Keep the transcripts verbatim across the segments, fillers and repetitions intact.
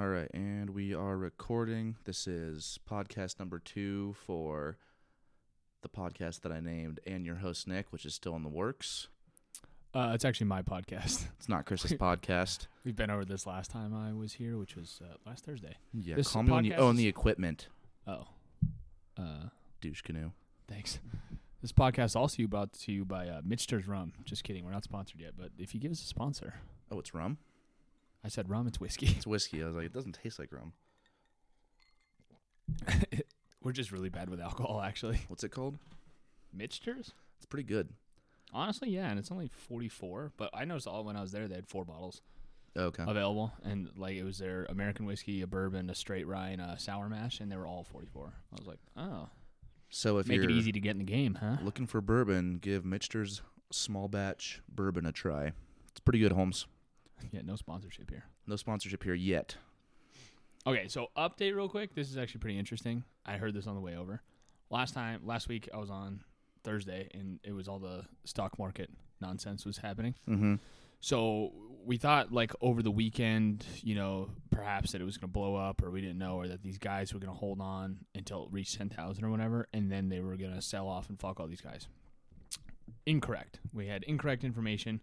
All right, and we are recording. This is podcast number two for the podcast that I named And Your Host Nick, which is still in the works. Uh, it's actually my podcast. It's not Chris's podcast. We've been over this last time I was here, which was uh, last Thursday. Yeah, this call me when you own the equipment. Oh. Uh, Douche canoe. Thanks. This podcast is also brought to you by uh, Michter's Rum. Just kidding, we're not sponsored yet, but if you give us a sponsor. Oh, it's rum? I said rum, it's whiskey. It's whiskey. I was like, it doesn't taste like rum. We're just really bad with alcohol, actually. What's it called? Michter's? It's pretty good. Honestly, yeah, and it's only forty-four, but I noticed all when I was there, they had four bottles okay. available, and like it was their American whiskey, a bourbon, a straight rye, and a sour mash, and they were all forty-four. I was like, oh. So if Make you're it easy to get in the game, huh? Looking for bourbon, give Michter's small batch bourbon a try. It's pretty good, Holmes. Yeah, no sponsorship here. No sponsorship here yet. Okay, so update real quick. This is actually pretty interesting. I heard this on the way over. Last time, last week I was on Thursday, and it was all the stock market nonsense was happening. Mm-hmm. So we thought like over the weekend, you know, perhaps that it was going to blow up, or we didn't know, or that these guys were going to hold on until it reached ten thousand or whatever, and then they were going to sell off and fuck all these guys. Incorrect. We had incorrect information.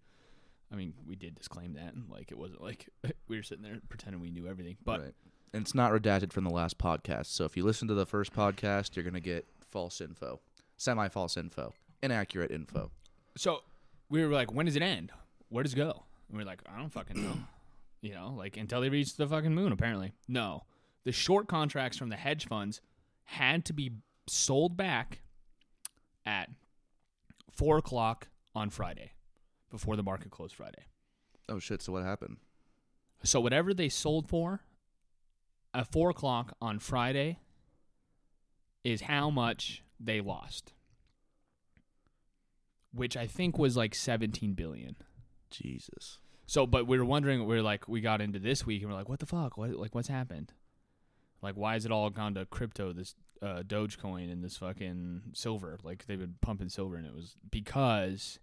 I mean, we did disclaim that, and like it wasn't like we were sitting there pretending we knew everything. But right. And it's not redacted from the last podcast. So if you listen to the first podcast, you're going to get false info, semi-false info, inaccurate info. So we were like, when does it end? Where does it go? And we we're like, I don't fucking know. You know, like until they reach the fucking moon, apparently. No. The short contracts from the hedge funds had to be sold back at four o'clock on Friday. Before the market closed Friday. Oh, shit. So what happened? So whatever they sold for at four o'clock on Friday is how much they lost, which I think was like seventeen billion dollars. Jesus. So, but we were wondering, we were like, we got into this week and we're like, what the fuck? What, like, what's happened? Like, why has it all gone to crypto, this uh, Dogecoin and this fucking silver? Like, they've been pumping silver, and it was because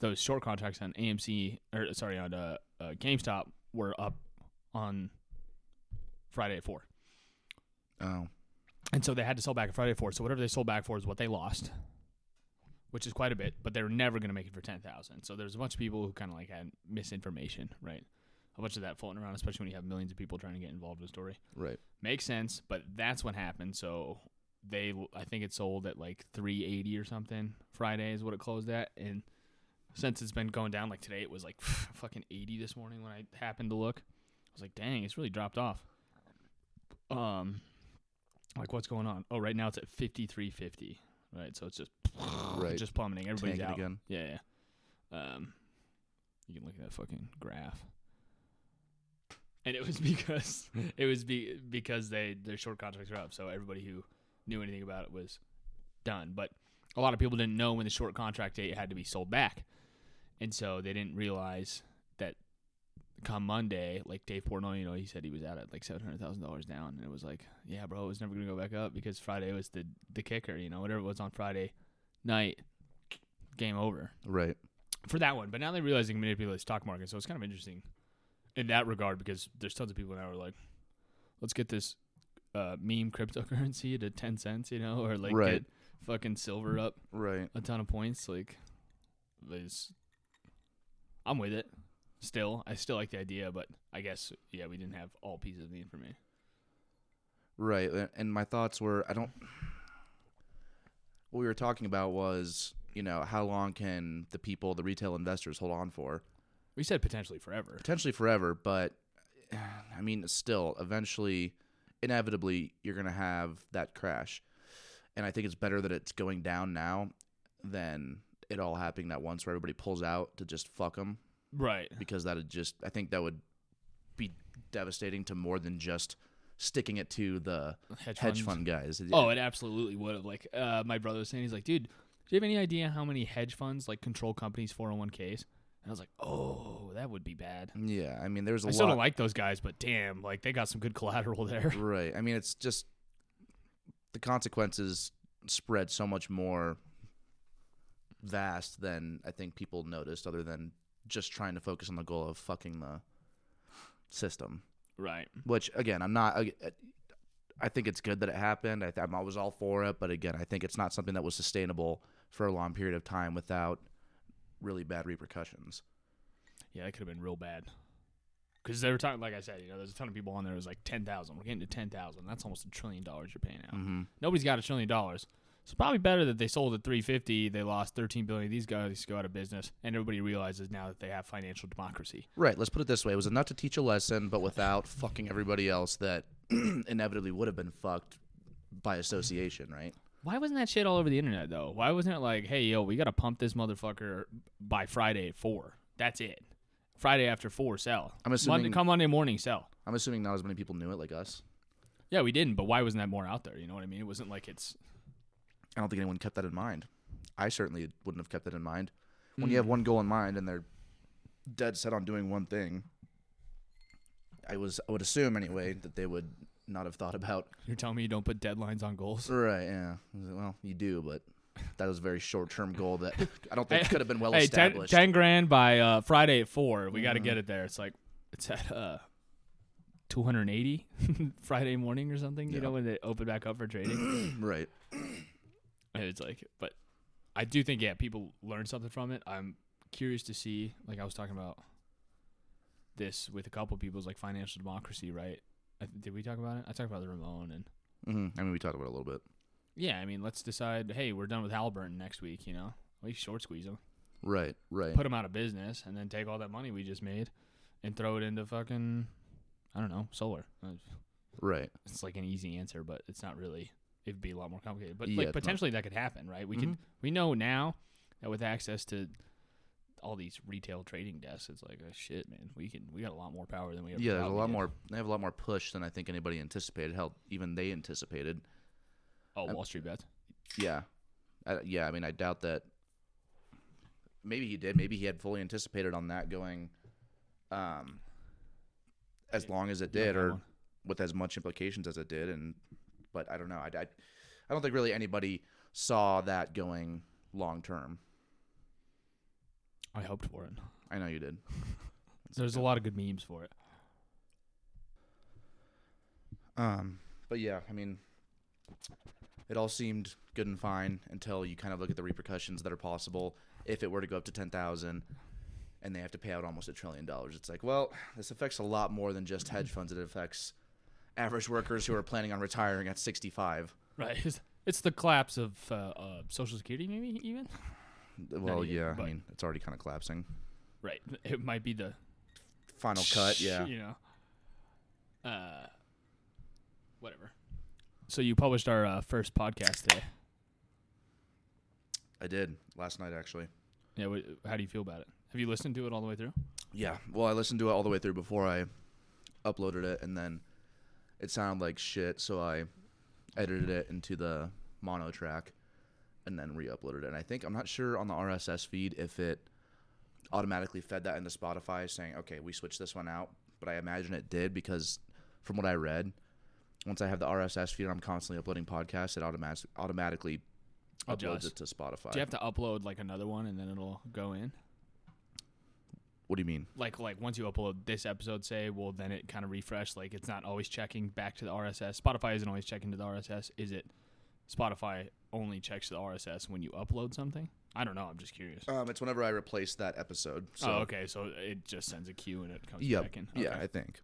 those short contracts on A M C, or sorry, on uh, uh, GameStop were up on Friday at four. Oh. And so they had to sell back at Friday at four. So whatever they sold back for is what they lost, which is quite a bit, but they were never going to make it for ten thousand. So there's a bunch of people who kind of like had misinformation, right? A bunch of that floating around, especially when you have millions of people trying to get involved in a story. Right. Makes sense, but that's what happened. So they, I think it sold at like three eighty or something. Friday is what it closed at. And since it's been going down, like today it was like fucking eighty this morning when I happened to look. I was like, dang, it's really dropped off. Um, like, what's going on? Oh, right now it's at fifty-three fifty, right? So it's just right. It's just plummeting. Everybody's Tank out. It again. Yeah, yeah. Um, you can look at that fucking graph. And it was because it was be, because they their short contracts were up, so everybody who knew anything about it was done. But a lot of people didn't know when the short contract date had to be sold back. And so they didn't realize that come Monday, like Dave Portnoy, you know, he said he was out at like seven hundred thousand dollars down. And it was like, yeah, bro, it was never going to go back up because Friday was the, the kicker, you know, whatever it was on Friday night, game over. Right. For that one. But now they realize they can manipulate the stock market. So it's kind of interesting in that regard because there's tons of people now who are like, let's get this uh, meme cryptocurrency to ten cents, you know, or like right. get fucking silver up right. a ton of points. Like, there's. I'm with it. Still, I still like the idea, but I guess, yeah, we didn't have all pieces of the information. Right, and my thoughts were, I don't... What we were talking about was, you know, how long can the people, the retail investors, hold on for? We said potentially forever. Potentially forever, but, I mean, still, eventually, inevitably, you're going to have that crash. And I think it's better that it's going down now than it all happening at once where everybody pulls out to just fuck them. Right. Because that would just, I think that would be devastating to more than just sticking it to the hedge, hedge fund guys. Oh, it absolutely would have. Like, uh, my brother was saying, he's like, dude, do you have any idea how many hedge funds, like, control companies, four oh one k's? And I was like, oh, that would be bad. Yeah. I mean, there's a I lot. I still don't like those guys, but damn, like, they got some good collateral there. Right. I mean, it's just the consequences spread so much more vast than I think people noticed, other than just trying to focus on the goal of fucking the system. Right. Which, again, I'm not – I think it's good that it happened. I th- I was all for it. But, again, I think it's not something that was sustainable for a long period of time without really bad repercussions. Yeah, it could have been real bad. Because they were talking, like I said, you know, there's a ton of people on there. It was like ten thousand. We're getting to ten thousand. That's almost a trillion dollars you're paying out. Mm-hmm. Nobody's got a trillion dollars. So probably better that they sold at three fifty. They lost thirteen billion dollars. These guys go out of business, and everybody realizes now that they have financial democracy. Right. Let's put it this way: it was enough to teach a lesson, but without fucking everybody else that inevitably would have been fucked by association. Right. Why wasn't that shit all over the internet though? Why wasn't it like, hey, yo, we gotta pump this motherfucker by Friday at four? That's it. Friday after four, sell. I'm assuming Monday, come Monday morning, sell. I'm assuming not as many people knew it like us. Yeah, we didn't. But why wasn't that more out there? You know what I mean? It wasn't like it's. I don't think anyone kept that in mind. I certainly wouldn't have kept that in mind. When mm. you have one goal in mind and they're dead set on doing one thing, I was I would assume anyway that they would not have thought about. You're telling me you don't put deadlines on goals? Right, yeah. Well, you do, but that was a very short-term goal that I don't think hey, could have been well hey, established. Ten, ten grand by uh, Friday at four. We yeah. got to get it there. It's like it's at uh, two hundred eighty Friday morning or something, yeah. you know, when they open back up for trading. Right. And it's like, but I do think, yeah, people learn something from it. I'm curious to see, like I was talking about this with a couple of people, it's like financial democracy, right? I th- did we talk about it? I talked about the Ramon and. Mm-hmm. I mean, we talked about it a little bit. Yeah, I mean, let's decide, hey, we're done with Halliburton next week, you know? We short squeeze them. Right, right. Put them out of business and then take all that money we just made and throw it into fucking, I don't know, solar. Right. It's like an easy answer, but it's not really. It'd be a lot more complicated, but yeah, like potentially that could happen, right? We mm-hmm. can we know now that with access to all these retail trading desks, it's like, oh, shit, man, we can we got a lot more power than we ever. Yeah, there's a lot did. more. They have a lot more push than I think anybody anticipated. Hell, even they anticipated. Oh, Wall um, Street bets. Yeah, I, yeah. I mean, I doubt that. Maybe he did. Maybe he had fully anticipated on that going, um, as long as it did, yeah, or with as much implications as it did, and. But I don't know. I, I, I don't think really anybody saw that going long term. I hoped for it. I know you did. There's a lot of good memes for it. Um, but yeah, I mean, it all seemed good and fine until you kind of look at the repercussions that are possible if it were to go up to ten thousand and they have to pay out almost a trillion dollars. It's like, well, this affects a lot more than just hedge funds. It affects average workers who are planning on retiring at sixty-five. Right. It's, it's the collapse of uh, uh, Social Security, maybe, even? Well, even, yeah. I mean, it's already kind of collapsing. Right. It might be the... Final sh- cut, yeah. You know. Uh, whatever. So you published our uh, first podcast today. I did. Last night, actually. Yeah. Wh- how do you feel about it? Have you listened to it all the way through? Yeah. Well, I listened to it all the way through before I uploaded it, and then... It sounded like shit, so I edited it into the mono track and then re-uploaded it. And I think, I'm not sure on the R S S feed if it automatically fed that into Spotify saying, okay, we switched this one out. But I imagine it did because from what I read, once I have the R S S feed and I'm constantly uploading podcasts, it automat- automatically Adjust. uploads it to Spotify. Do you have to upload like another one and then it'll go in? What do you mean? Like, like once you upload this episode, say, well, then it kind of refresh. Like, it's not always checking back to the R S S. Spotify isn't always checking to the R S S. Is it Spotify only checks the R S S when you upload something? I don't know. I'm just curious. Um, it's whenever I replace that episode. So. Oh, okay. So it just sends a cue and it comes yep. back in. Okay. Yeah, I think.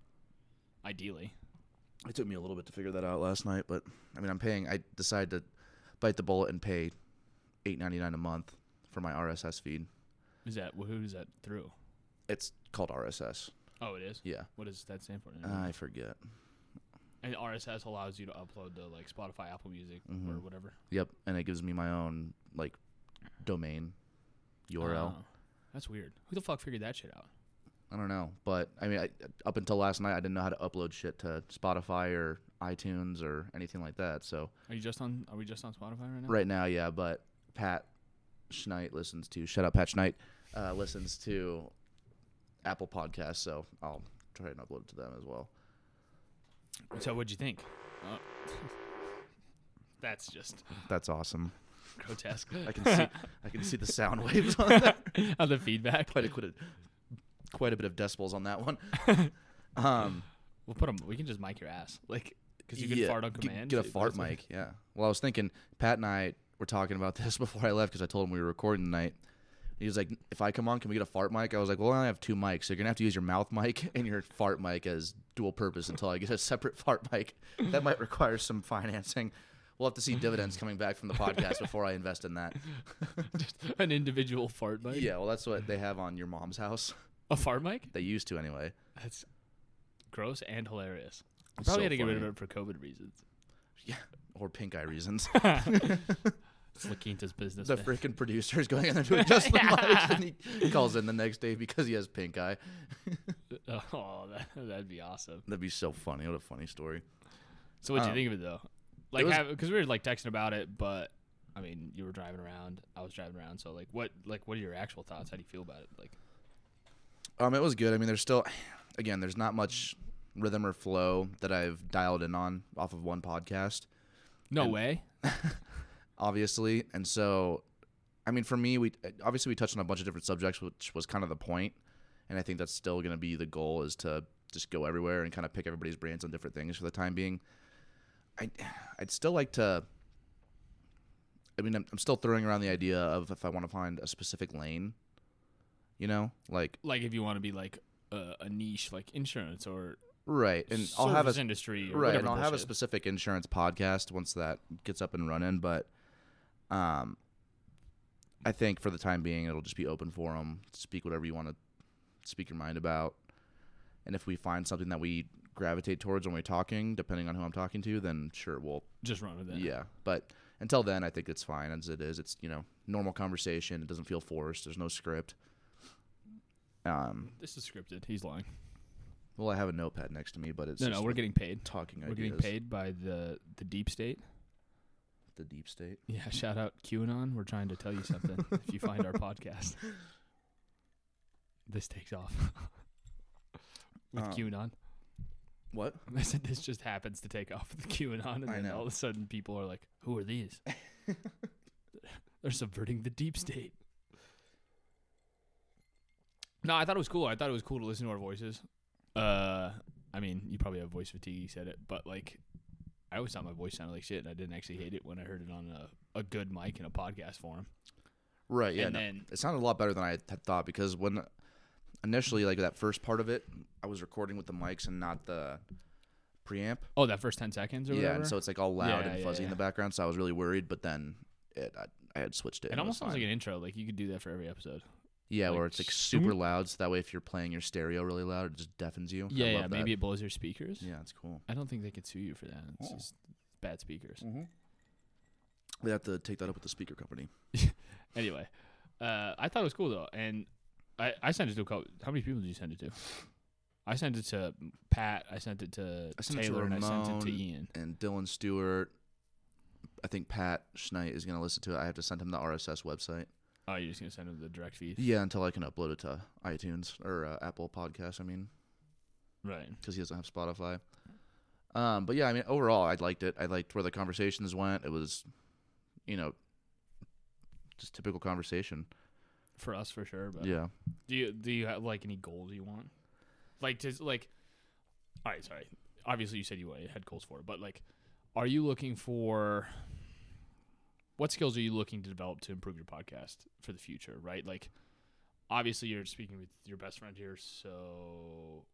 Ideally. It took me a little bit to figure that out last night, but, I mean, I'm paying. I decided to bite the bullet and pay eight dollars and ninety-nine cents a month for my R S S feed. Is that, who is that through? It's called R S S. Oh, it is? Yeah. What does that stand for? Uh, I forget. And R S S allows you to upload to, like, Spotify, Apple Music, mm-hmm. or whatever. Yep, and it gives me my own, like, domain U R L. Oh, that's weird. Who the fuck figured that shit out? I don't know, but, I mean, I, up until last night, I didn't know how to upload shit to Spotify or iTunes or anything like that, so. Are you just on, are we just on Spotify right now? Right now, yeah, but Pat Schneid listens to, shout out Pat Schneid, uh, listens to... Apple Podcasts, so I'll try and upload it to them as well. So what'd you think? Uh, that's just... That's awesome. Grotesque. I can see I can see the sound waves on that. On the feedback. Quite a, quite a, quite a bit of decibels on that one. Um, We'll put a, we can just mic your ass, like, because you can yeah, fart on command. Get, get a fart mic, yeah. Well, I was thinking, Pat and I were talking about this before I left because I told him we were recording tonight. He was like, if I come on, can we get a fart mic? I was like, well, I only have two mics, so you're going to have to use your mouth mic and your fart mic as dual purpose until I get a separate fart mic. That might require some financing. We'll have to see dividends coming back from the podcast before I invest in that. Just an individual fart mic? Yeah, well, that's what they have on your mom's house. A fart mic? They used to, anyway. That's gross and hilarious. I probably so had to funny. get rid of it for COVID reasons. Yeah, or pink eye reasons. It's La Quinta's business. The freaking producer is going in there doing Justin yeah. Lights, and he calls in the next day because he has pink eye. Oh, that, that'd be awesome. That'd be so funny. What a funny story. So what'd um, you think of it, though? Like, because we were, like, texting about it, but, I mean, you were driving around. I was driving around. So, like, what like what are your actual thoughts? How do you feel about it? Like, um, It was good. I mean, there's still, again, there's not much rhythm or flow that I've dialed in on off of one podcast. No and, way. Obviously. And so, I mean, for me, we obviously we touched on a bunch of different subjects, which was kind of the point. And I think that's still going to be the goal, is to just go everywhere and kind of pick everybody's brains on different things for the time being. I, I'd still like to, I mean, I'm, I'm still throwing around the idea of if I want to find a specific lane, you know, like. Like if you want to be like a, a niche, like insurance or. Right. And I'll have a industry. Right. And I'll bullshit. have a specific insurance podcast once that gets up and running. But um, I think for the time being, it'll just be open forum. Speak whatever you want to speak your mind about. And if we find something that we gravitate towards when we're talking, depending on who I'm talking to, then sure, we'll just run with it. Yeah, but until then, I think it's fine as it is. It's, you know, normal conversation. It doesn't feel forced. There's no script. Um, this is scripted. He's lying. Well, I have a notepad next to me, but it's no, no. We're like getting paid. Talking. We're ideas. getting paid by the the deep state. The deep state. Yeah. Shout out QAnon. We're trying to tell you something. If you find our podcast, this takes off with um. QAnon. What? I said this just happens to take off the QAnon, and then all of a sudden people are like, who are these? They're subverting the deep state. No, I thought it was cool. I thought it was cool to listen to our voices. Uh, I mean, you probably have voice fatigue, you said it, but like, I always thought my voice sounded like shit, and I didn't actually hate it when I heard it on a, a good mic in a podcast form. Right, yeah. And no, then, it sounded a lot better than I had thought, because when... Initially, like that first part of it, I was recording with the mics and not the preamp. Oh, that first ten seconds or whatever? Yeah, and so it's like all loud yeah, and fuzzy yeah, yeah. in the background, so I was really worried, but then it, I, I had switched it. It, it almost sounds fine. Like an intro. Like, you could do that for every episode. Yeah, like, where it's like super loud, so that way if you're playing your stereo really loud, it just deafens you. Yeah, I love yeah that. Maybe it blows your speakers. Yeah, it's cool. I don't think they could sue you for that. It's oh. just bad speakers. Mm-hmm. They have to take that up with the speaker company. Anyway, uh, I thought it was cool, though, and... I, I sent it to a couple. How many people did you send it to? I sent it to Pat. I sent it to I sent Taylor, it to Ramon, and I sent it to Ian and Dylan Stewart. I think Pat Schneid is going to listen to it. I have to send him the R S S website. Oh, you're just going to send him the direct feed? Yeah, until I can upload it to iTunes or uh, Apple Podcasts. I mean, right? Because he doesn't have Spotify. Um, but yeah, I mean, overall, I liked it. I liked where the conversations went. It was, you know, just typical conversation. For us, for sure. But yeah. Do you do you have like any goals you want? Like to like. All right, sorry. Obviously, you said you had goals for it, but like, are you looking for? What skills are you looking to develop to improve your podcast for the future? Right, like, obviously, you're speaking with your best friend here, so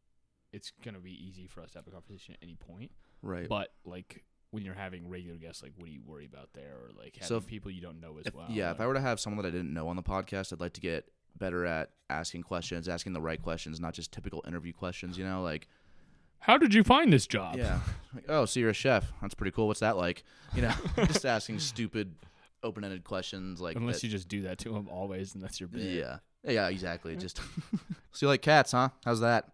it's gonna be easy for us to have a conversation at any point. Right. But like, when you're having regular guests, like, what do you worry about there? Or, like, having so if, people you don't know as if, well. Yeah, or, if I were to have someone that I didn't know on the podcast, I'd like to get better at asking questions, asking the right questions, not just typical interview questions, you know? Like, how did you find this job? Yeah. Like, oh, so you're a chef. That's pretty cool. What's that like? You know, just asking stupid, open-ended questions. Like Unless that, you just do that to them always, and that's your bit. Yeah. Yeah, exactly. Just, so you like cats, huh? How's that?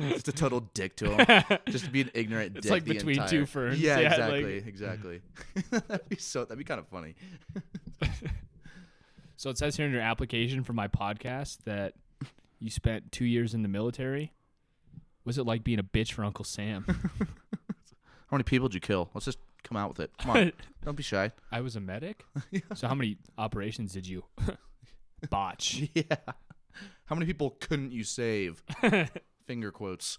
Just a total dick to him. Just to be an ignorant it's dick. It's like the between entire... two ferns. Yeah, yeah exactly. Like... Exactly. that'd be so that'd be kind of funny. So it says here in your application for my podcast that you spent two years in the military. What's it like being a bitch for Uncle Sam? How many people did you kill? Let's just come out with it. Come on. Don't be shy. I was a medic? Yeah. So how many operations did you botch? Yeah. How many people couldn't you save? Finger quotes.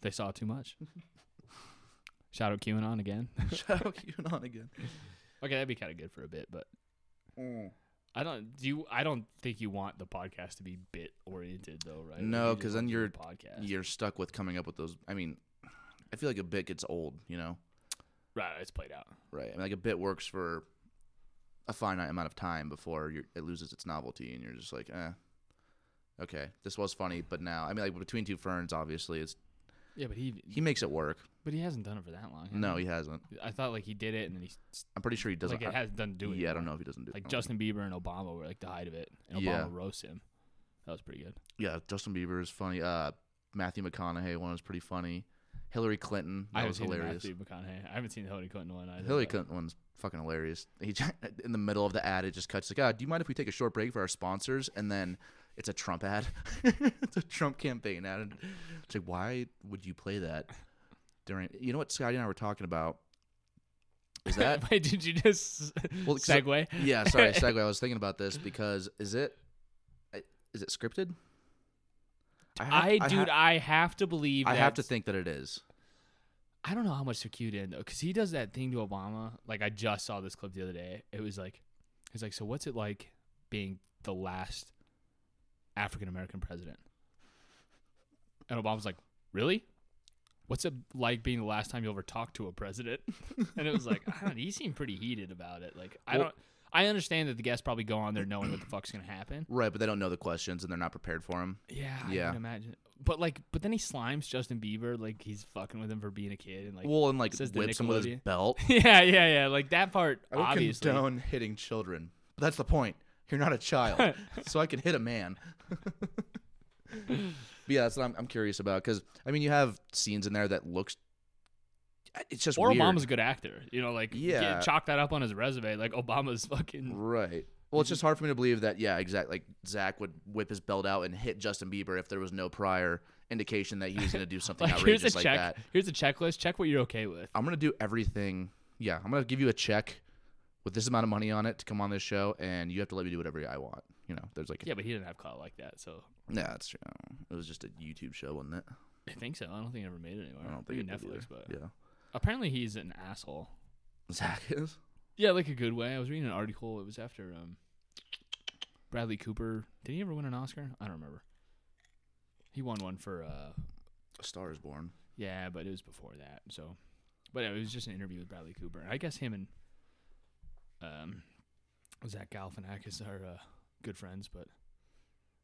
They saw too much. Shout out QAnon again. Shout out QAnon again. Okay, that'd be kind of good for a bit, but mm. I don't do you, I don't think you want the podcast to be bit oriented though, right? No, because then you're podcast. you're stuck with coming up with those. I mean, I feel like a bit gets old, you know. Right, it's played out. Right, I mean, like a bit works for a finite amount of time before you're, it loses its novelty, and you're just like, eh, okay, this was funny, but now, I mean, like Between Two Ferns, obviously, it's yeah, but he he makes it work. But he hasn't done it for that long. No, he hasn't. I thought like he did it, and then he. I'm pretty sure he doesn't. Like it hasn't done doing. Yeah, it I don't know if he doesn't do. Like it. Justin Bieber and Obama were like the height of it, and Obama yeah. roasts him. That was pretty good. Yeah, Justin Bieber is funny. Uh, Matthew McConaughey one was pretty funny. Hillary Clinton. That I was hilarious. Seen McConaughey. I haven't seen the Hillary Clinton one either. Hillary Clinton one's fucking hilarious. He in the middle of the ad, it just cuts like, ah, oh, do you mind if we take a short break for our sponsors? And then it's a Trump ad. It's a Trump campaign ad. And it's like, why would you play that during? You know what Scotty and I were talking about? Is that? Wait, did you just well, segue? So, yeah, sorry, segue. I was thinking about this because is it is it scripted? I, have, I, I dude, ha- I have to believe. I have to think that it is. I don't know how much they're cued in though, because he does that thing to Obama. Like I just saw this clip the other day. It was like, he's like, so what's it like being the last African American president? And Obama's like, really? What's it like being the last time you ever talked to a president? And it was like, I don't. He seemed pretty heated about it. Like I well, don't. I understand that the guests probably go on there knowing what the fuck's going to happen. Right, but they don't know the questions, and they're not prepared for them. Yeah, yeah. I can imagine. But, like, but then he slimes Justin Bieber. Like, he's fucking with him for being a kid. And like, well, and, like, whips him with his belt. yeah, yeah, yeah. Like, that part, I obviously. I would condone hitting children. But that's the point. You're not a child. So I can hit a man. But yeah, that's what I'm, I'm curious about. Because, I mean, you have scenes in there that looks It's just or weird. Obama's a good actor, you know, like yeah, chalk that up on his resume. Like Obama's fucking right. Well, it's just hard for me to believe that. Yeah, exactly. Like Zach would whip his belt out and hit Justin Bieber if there was no prior indication that he was going to do something like, outrageous here's a like check. that. Here's a checklist. Check what you're okay with. I'm going to do everything. Yeah, I'm going to give you a check with this amount of money on it to come on this show, and you have to let me do whatever I want. You know, there's like a, yeah, but he didn't have clout like that, so yeah, that's true. It was just a YouTube show, wasn't it? I think so. I don't think it ever made it anywhere. I don't think Maybe it Netflix, did but yeah. Apparently he's an asshole. Zach is? Yeah, like a good way. I was reading an article. It was after um, Bradley Cooper. Did he ever win an Oscar? I don't remember. He won one for uh, A Star Is Born. Yeah, but it was before that. So, but it was just an interview with Bradley Cooper. I guess him and um, Zach Galifianakis are uh, good friends. But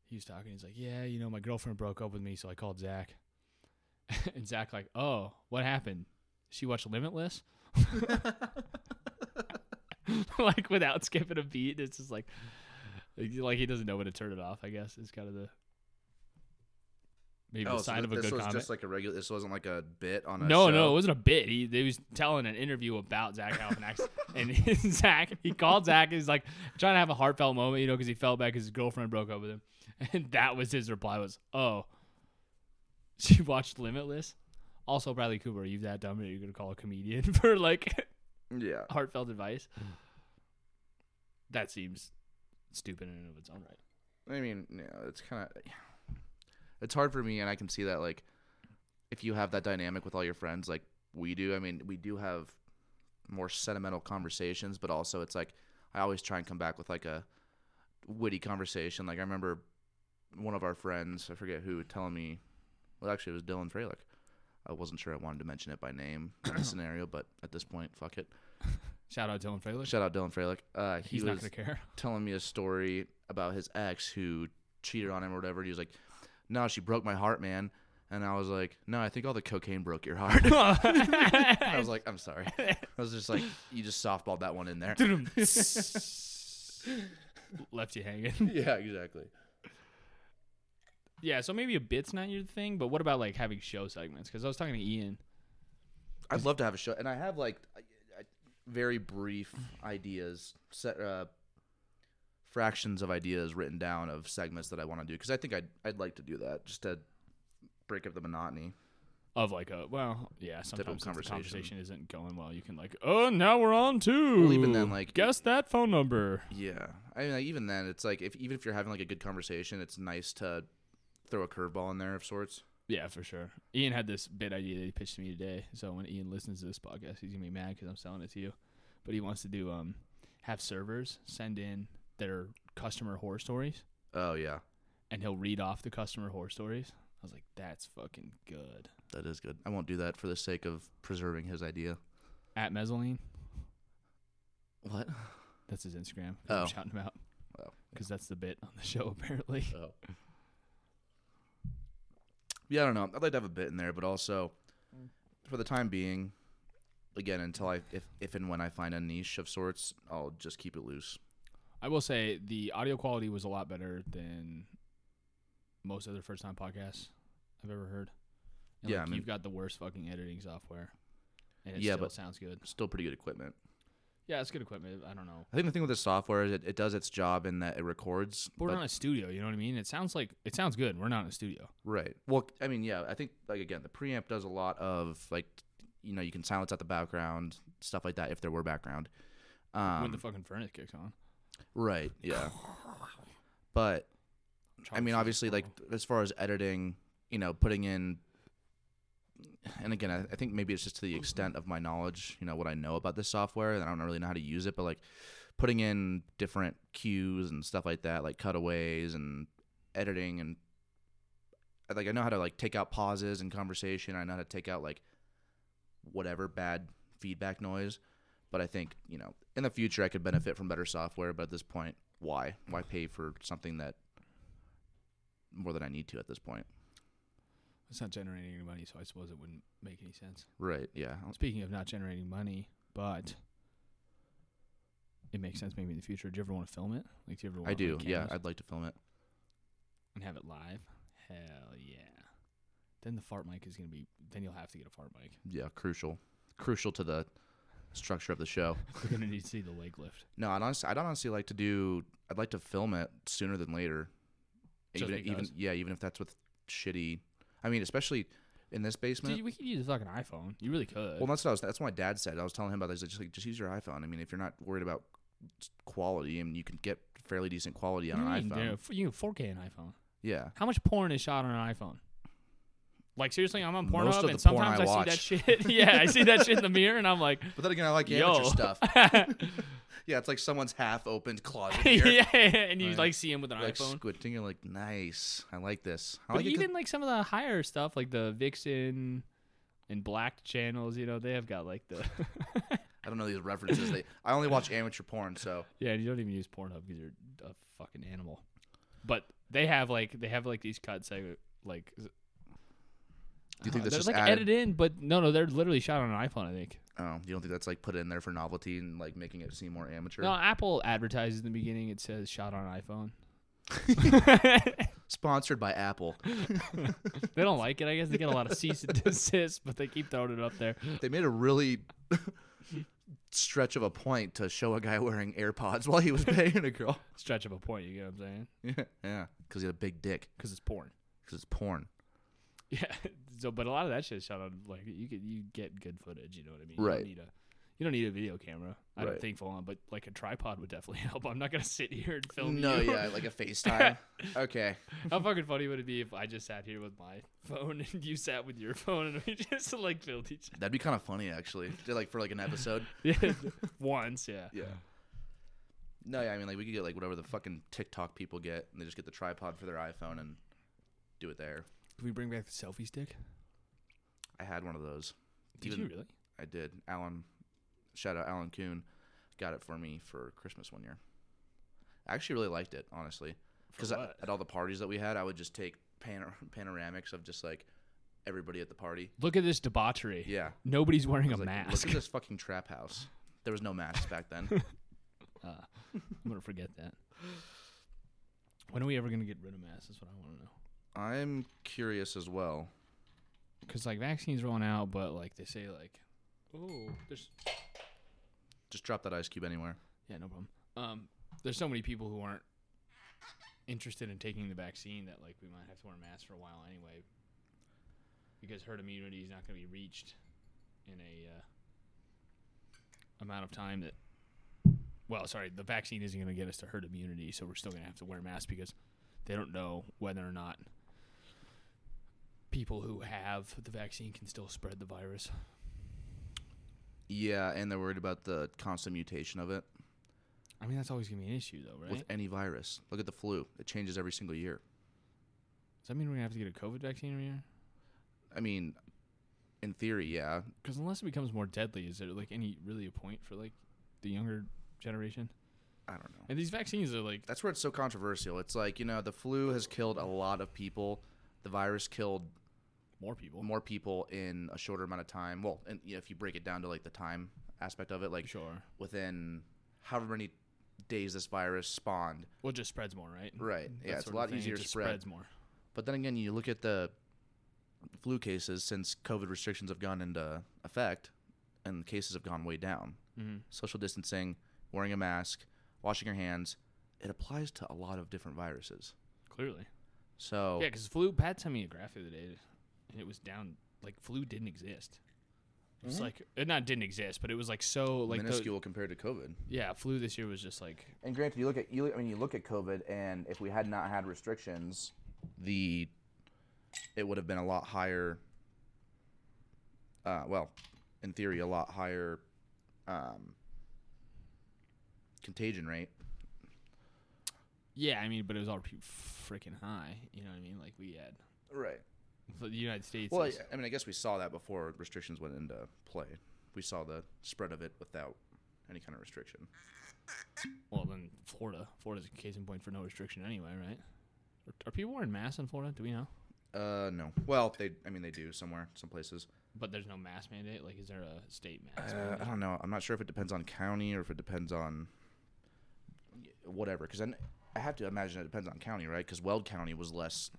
he was talking. He's like, yeah, you know, my girlfriend broke up with me, so I called Zach. And Zach like, oh, what happened? She watched Limitless, like without skipping a beat. It's just like, like he doesn't know when to turn it off. I guess is kind of the maybe oh, the sign so of a good comment. This was just like a regular. This wasn't like a bit on a no, show. no, it wasn't a bit. He, he was telling an interview about Zach Galifianakis, and Zach he called Zach and he's like trying to have a heartfelt moment, you know, because he felt bad because his girlfriend broke up with him, and that was his reply was, "Oh, she watched Limitless." Also, Bradley Cooper, are you that dumb that you're going to call a comedian for, like, yeah, heartfelt advice? That seems stupid in and of its own right. I mean, yeah, it's kind of – it's hard for me, and I can see that, like, if you have that dynamic with all your friends like we do. I mean, we do have more sentimental conversations, but also it's like I always try and come back with, like, a witty conversation. Like, I remember one of our friends, I forget who, telling me – well, actually, it was Dylan Freilich. I wasn't sure I wanted to mention it by name in this scenario, but at this point, fuck it. Shout out Dylan Freilich. Shout out Dylan Freilich. Uh, he He's was not going to care. Telling me a story about his ex who cheated on him or whatever. He was like, no, she broke my heart, man. And I was like, no, I think all the cocaine broke your heart. I was like, I'm sorry. I was just like, you just softballed that one in there. Left you hanging. Yeah, exactly. Yeah, so maybe a bit's not your thing, but what about, like, having show segments? Because I was talking to Ian. I'd love to have a show, and I have, like, I, I, very brief ideas, set, uh, fractions of ideas written down of segments that I want to do, because I think I'd, I'd like to do that, just to break up the monotony. Of, like, a, well, yeah, sometimes if the conversation isn't going well, you can, like, oh, now we're on to, well, even then, like, guess that phone number. Yeah. I mean, like, even then, it's, like, if even if you're having, like, a good conversation, it's nice to throw a curveball in there of sorts. Yeah, for sure. Ian had this bit idea that he pitched to me today. So when Ian listens to this podcast, he's going to be mad because I'm selling it to you. But he wants to do um have servers send in their customer horror stories. Oh, yeah. And he'll read off the customer horror stories. I was like, that's fucking good. That is good. I won't do that for the sake of preserving his idea. At Mezzaline. What? That's his Instagram. Oh. I'm shouting him out. Oh. Because that's the bit on the show, apparently. Oh. Yeah, I don't know. I'd like to have a bit in there, but also, for the time being, again, until I, if, if and when I find a niche of sorts, I'll just keep it loose. I will say the audio quality was a lot better than most other first-time podcasts I've ever heard. And yeah, like, I mean, you've got the worst fucking editing software, and it yeah, still but sounds good. Still pretty good equipment. Yeah, it's good equipment. I don't know. I think the thing with the software is it, it does its job in that it records. But we're not in a studio, you know what I mean? It sounds like it sounds good. We're not in a studio. Right. Well, I mean, yeah, I think, like, again, the preamp does a lot of, like, you know, you can silence out the background, stuff like that, if there were background. Um, when the fucking furnace kicks on. Right, yeah. But, I mean, obviously, like, as far as editing, you know, putting in, and again, I, I think maybe it's just to the extent of my knowledge, you know, what I know about this software, and I don't really know how to use it, but, like, putting in different cues and stuff like that, like cutaways and editing, and, like, I know how to, like, take out pauses in conversation. I know how to take out, like, whatever bad feedback noise. But I think, you know, in the future I could benefit from better software, but at this point, why? Why pay for something that more than I need to at this point? It's not generating any money, so I suppose it wouldn't make any sense. Right, yeah. Speaking of not generating money, but it makes sense maybe in the future. Do you ever want to film it? Like, do you ever want I do, yeah. I'd like to film it. And have it live? Hell yeah. Then the fart mic is going to be, then you'll have to get a fart mic. Yeah, crucial. Crucial to the structure of the show. We're going to need to see the leg lift. No, I'd honestly, I'd honestly like to do, I'd like to film it sooner than later. Even, even Yeah, even if that's with shitty... I mean, especially in this basement. Dude, we could use a fucking iPhone. You really could. Well, that's what I was, that's what my dad said. I was telling him about this. I was just like, just use your iPhone. I mean, if you're not worried about quality, I mean, you can get fairly decent quality on an iPhone. You can four K an iPhone. Yeah. How much porn is shot on an iPhone? Like, seriously, I'm on Pornhub, and sometimes I, I see that shit. Yeah, I see that shit in the mirror, and I'm like, but then again, I like Yo. amateur stuff. Yeah, it's like someone's half-opened closet here. Yeah, and you, right. like, see him with an like iPhone. Squinting, you're like, nice, I like this. I but like even, like, some of the higher stuff, like the Vixen and Black channels, you know, they have got, like, the... I don't know these references. They, I only watch amateur porn, so... Yeah, and you don't even use Pornhub because you're a fucking animal. But they have, like, they have like these cuts, like... Do you think that's just like added? edited in, but no, no, they're literally shot on an iPhone, I think. Oh, you don't think that's like put in there for novelty and like making it seem more amateur? No, Apple advertises in the beginning. It says shot on iPhone. Sponsored by Apple. They don't like it, I guess. They get a lot of cease and desist, but they keep throwing it up there. They made a really stretch of a point to show a guy wearing AirPods while he was banging a girl. Stretch of a point, you get what I'm saying? Yeah, yeah, because he had a big dick. Because it's porn. Because it's porn. Yeah, so but a lot of that shit is shot on like you could you get good footage, you know what I mean? Right. You don't need a, you don't need a video camera. I right. don't think full on, but like a tripod would definitely help. I'm not gonna sit here and film. No, you. yeah, like a FaceTime. Okay. How fucking funny would it be if I just sat here with my phone and you sat with your phone and we just like filmed each other? That'd be kind of funny actually, like for like an episode. Yeah. Once, yeah. Yeah. No, yeah, I mean like we could get like whatever the fucking TikTok people get, and they just get the tripod for their iPhone and do it there. Can we bring back the selfie stick? I had one of those. Did Even, you really? I did. Alan, shout out Alan Kuhn, got it for me for Christmas one year. I actually really liked it, honestly. Because at all the parties that we had, I would just take panor- panoramics of just like everybody at the party. Look at this debauchery. Yeah. Nobody's wearing a like, mask. Look at this fucking trap house. There was no masks back then. uh, I'm going to forget that. When are we ever going to get rid of masks? That's what I want to know. I'm curious as well. Because, like, vaccines rolling out, but, like, they say, like, oh, there's... Just drop that ice cube anywhere. Yeah, no problem. Um, there's so many people who aren't interested in taking the vaccine that, like, we might have to wear masks for a while anyway. Because herd immunity is not going to be reached in a uh, amount of time that... Well, sorry, the vaccine isn't going to get us to herd immunity, so we're still going to have to wear masks because... They don't know whether or not people who have the vaccine can still spread the virus. Yeah, and they're worried about the constant mutation of it. I mean, that's always going to be an issue, though, right? With any virus. Look at the flu. It changes every single year. Does that mean we're going to have to get a COVID vaccine every year? I mean, in theory, yeah. Because unless it becomes more deadly, is there, like, any really a point for, like, the younger generation? I don't know. And these vaccines are, like... That's where it's so controversial. It's like, you know, the flu has killed a lot of people. The virus killed... More people. More people in a shorter amount of time. Well, and you know, if you break it down to, like, the time aspect of it, like... Sure. Within however many... days this virus spawned. Well, it just spreads more, right? Right. Yeah, it's a lot easier to spread. It spreads more. But then again, you look at the flu cases since COVID restrictions have gone into effect, and the cases have gone way down. Mm-hmm. Social distancing, wearing a mask, washing your hands, it applies to a lot of different viruses. Clearly. So yeah, because flu, Pat sent me a graph the other day, and it was down, like flu didn't exist. It was like, it not didn't exist, but it was like so like minuscule the, compared to COVID. Yeah, flu this year was just like. And granted, you look at you. I mean, you look at COVID, and if we had not had restrictions, the it would have been a lot higher. Uh, well, in theory, a lot higher um, contagion rate. Yeah, I mean, but it was already freaking high. You know what I mean? Like we had. Right. So the United States. Well, I mean, I guess we saw that before restrictions went into play. We saw the spread of it without any kind of restriction. Well, then Florida. Florida's a case in point for no restriction anyway, right? Are, are people wearing masks in Florida? Do we know? Uh, no. Well, they. I mean, they do somewhere, some places. But there's no mask mandate? Like, is there a state mask uh, mandate? I don't know. I'm not sure if it depends on county or if it depends on whatever. Because I have to imagine it depends on county, right? Because Weld County was less...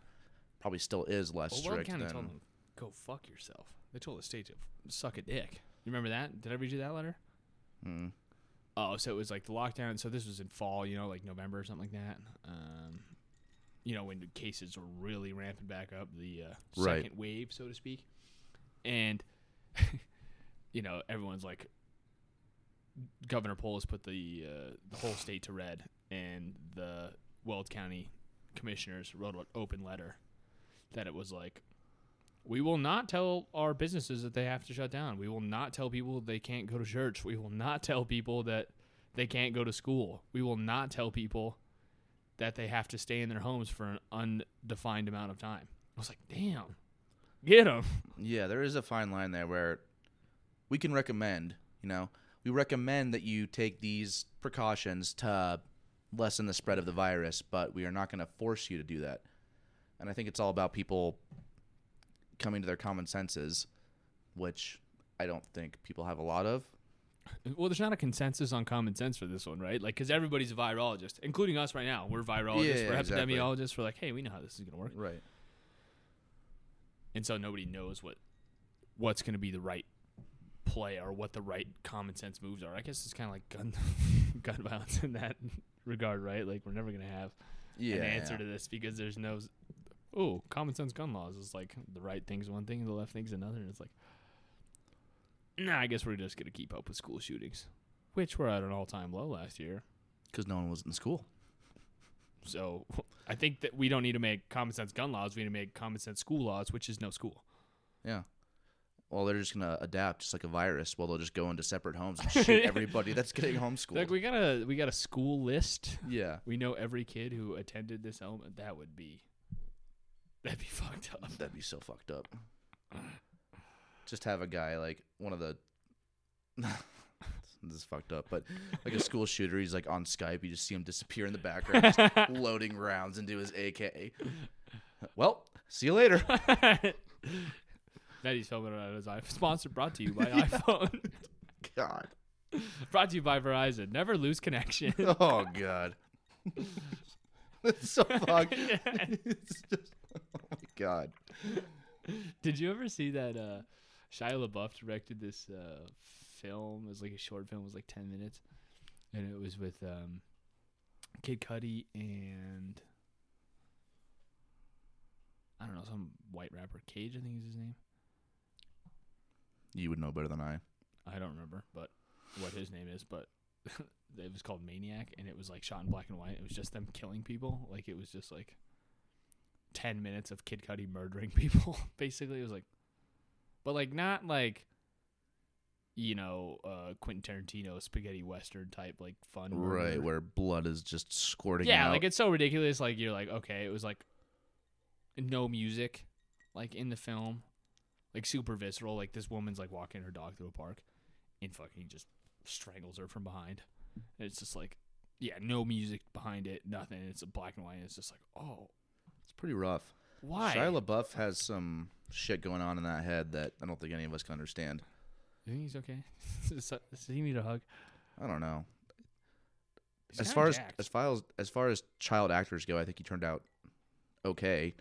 Probably still is less well, strict. Well, Weld County told them, go fuck yourself. They told the state to suck a dick. You remember that? Did I read you that letter? Mm. Oh, so it was like the lockdown. So this was in fall, you know, like November or something like that. Um, you know, when the cases were really ramping back up, the uh, second right. wave, so to speak. And, you know, everyone's like, Governor Polis put the, uh, the whole state to red, and the Weld County commissioners wrote an open letter. That it was like, we will not tell our businesses that they have to shut down. We will not tell people they can't go to church. We will not tell people that they can't go to school. We will not tell people that they have to stay in their homes for an undefined amount of time. I was like, damn, get them. Yeah, there is a fine line there where we can recommend, you know, we recommend that you take these precautions to lessen the spread of the virus, but we are not going to force you to do that. And I think it's all about people coming to their common senses, which I don't think people have a lot of. Well, there's not a consensus on common sense for this one, right? Like, because everybody's a virologist, including us right now. We're virologists. Yeah, we're exactly. Epidemiologists. We're like, hey, we know how this is going to work. Right. And so nobody knows what what's going to be the right play or what the right common sense moves are. I guess it's kind of like gun, gun violence in that regard, right? Like, we're never going to have yeah, an answer yeah. to this because there's no... Oh, common sense gun laws is like the right thing's one thing and the left thing's another. And it's like, nah, I guess we're just going to keep up with school shootings, which were at an all-time low last year. Because no one was in school. So I think that we don't need to make common sense gun laws. We need to make common sense school laws, which is no school. Yeah. Well, they're just going to adapt just like a virus. Well, they'll just go into separate homes and shoot everybody that's getting homeschooled. Like, we got a, we got a school list. Yeah. We know every kid who attended this element. That would be... That'd be fucked up. That'd be so fucked up. Just have a guy, like, one of the... This is fucked up, but, like, a school shooter, he's, like, on Skype. You just see him disappear in the background, just loading rounds into his A K. Well, see you later. That he's filming on his iPhone. Sponsored, brought to you by yeah. iPhone. God. Brought to you by Verizon. Never lose connection. Oh, God. That's so fucked. It's just... Oh my God! Did you ever see that uh, Shia LaBeouf directed this uh, film? It was like a short film. It was like ten minutes, and it was with um, Kid Cudi and I don't know, some white rapper. Cage, I think is his name. You would know better than I. I don't remember, but what his name is, but it was called Maniac, and it was like shot in black and white. It was just them killing people. Like it was just like. ten minutes of Kid Cudi murdering people. Basically, it was like, but like not like, you know, uh, Quentin Tarantino spaghetti western type like fun murder. Right, where blood is just squirting yeah, out. Yeah, like it's so ridiculous. Like you're like, okay, it was like no music, like in the film, like super visceral. Like this woman's like walking her dog through a park, and fucking just strangles her from behind. And it's just like, yeah, no music behind it, nothing. It's a black and white. And it's just like, oh, it's pretty rough. Why? Shia LaBeouf has some shit going on in that head that I don't think any of us can understand. You think he's okay? Does he need a hug? I don't know. He's as far as as, far as as far as child actors go, I think he turned out okay.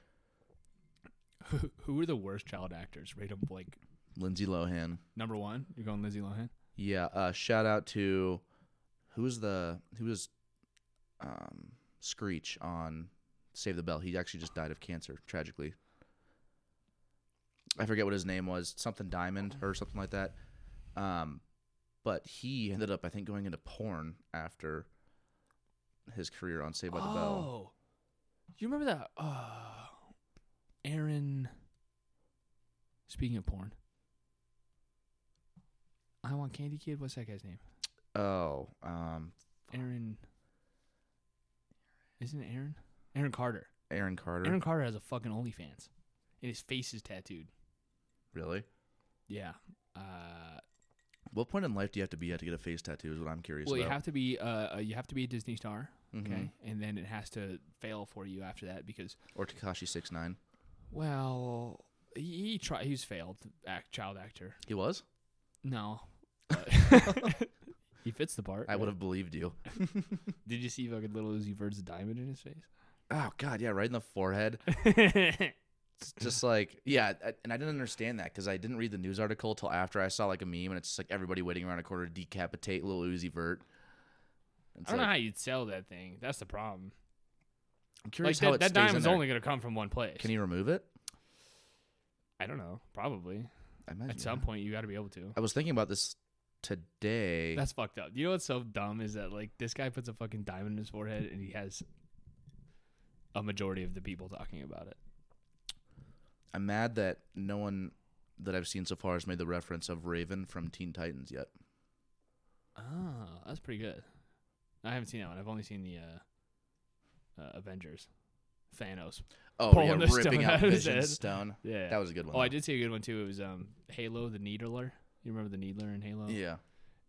Who, who are the worst child actors? Rate them like Lindsay Lohan. Number one, you're going Lindsay Lohan. Yeah. Uh, shout out to who's the who was um, Screech on Save the Bell. He actually just died of cancer tragically. I forget what his name was, something Diamond or something like that. Um, but he ended up, I think, going into porn after his career on Saved by oh. the Bell. Oh, you remember that? Uh, Aaron, speaking of porn, I Want Candy Kid, what's that guy's name? Oh. Um, Aaron, isn't it Aaron? Aaron Carter. Aaron Carter. Aaron Carter has a fucking OnlyFans, and his face is tattooed. Really? Yeah. Uh, what point in life do you have to be at to get a face tattoo is what I'm curious well, about. Well, you have to be uh, you have to be a Disney star, mm-hmm. okay? And then it has to fail for you after that because... Or Tekashi six nine. Well, he, he tried, he was failed act, child actor. He was? No. He fits the part. I right? would have believed you. Did you see fucking Little Uzi Vert's diamond in his face? Oh, God, yeah, right in the forehead. Just like, yeah, and I didn't understand that because I didn't read the news article till after I saw like a meme, and it's just like everybody waiting around a corner to decapitate Little Uzi Vert. It's I don't like, know how you'd sell that thing. That's the problem. I'm curious like how that, it that diamond's only going to come from one place. Can you remove it? I don't know. Probably. I imagine At some yeah. point, you got to be able to. I was thinking about this today. That's fucked up. You know what's so dumb is that like this guy puts a fucking diamond in his forehead, and he has a majority of the people talking about it. I'm mad that no one that I've seen so far has made the reference of Raven from Teen Titans yet. Oh, that's pretty good. I haven't seen that one. I've only seen the uh, uh, Avengers. Thanos. Oh, yeah, ripping out Vision's stone. Yeah. That was a good one. Oh, though. I did see a good one, too. It was um, Halo, the Needler. You remember the Needler in Halo? Yeah.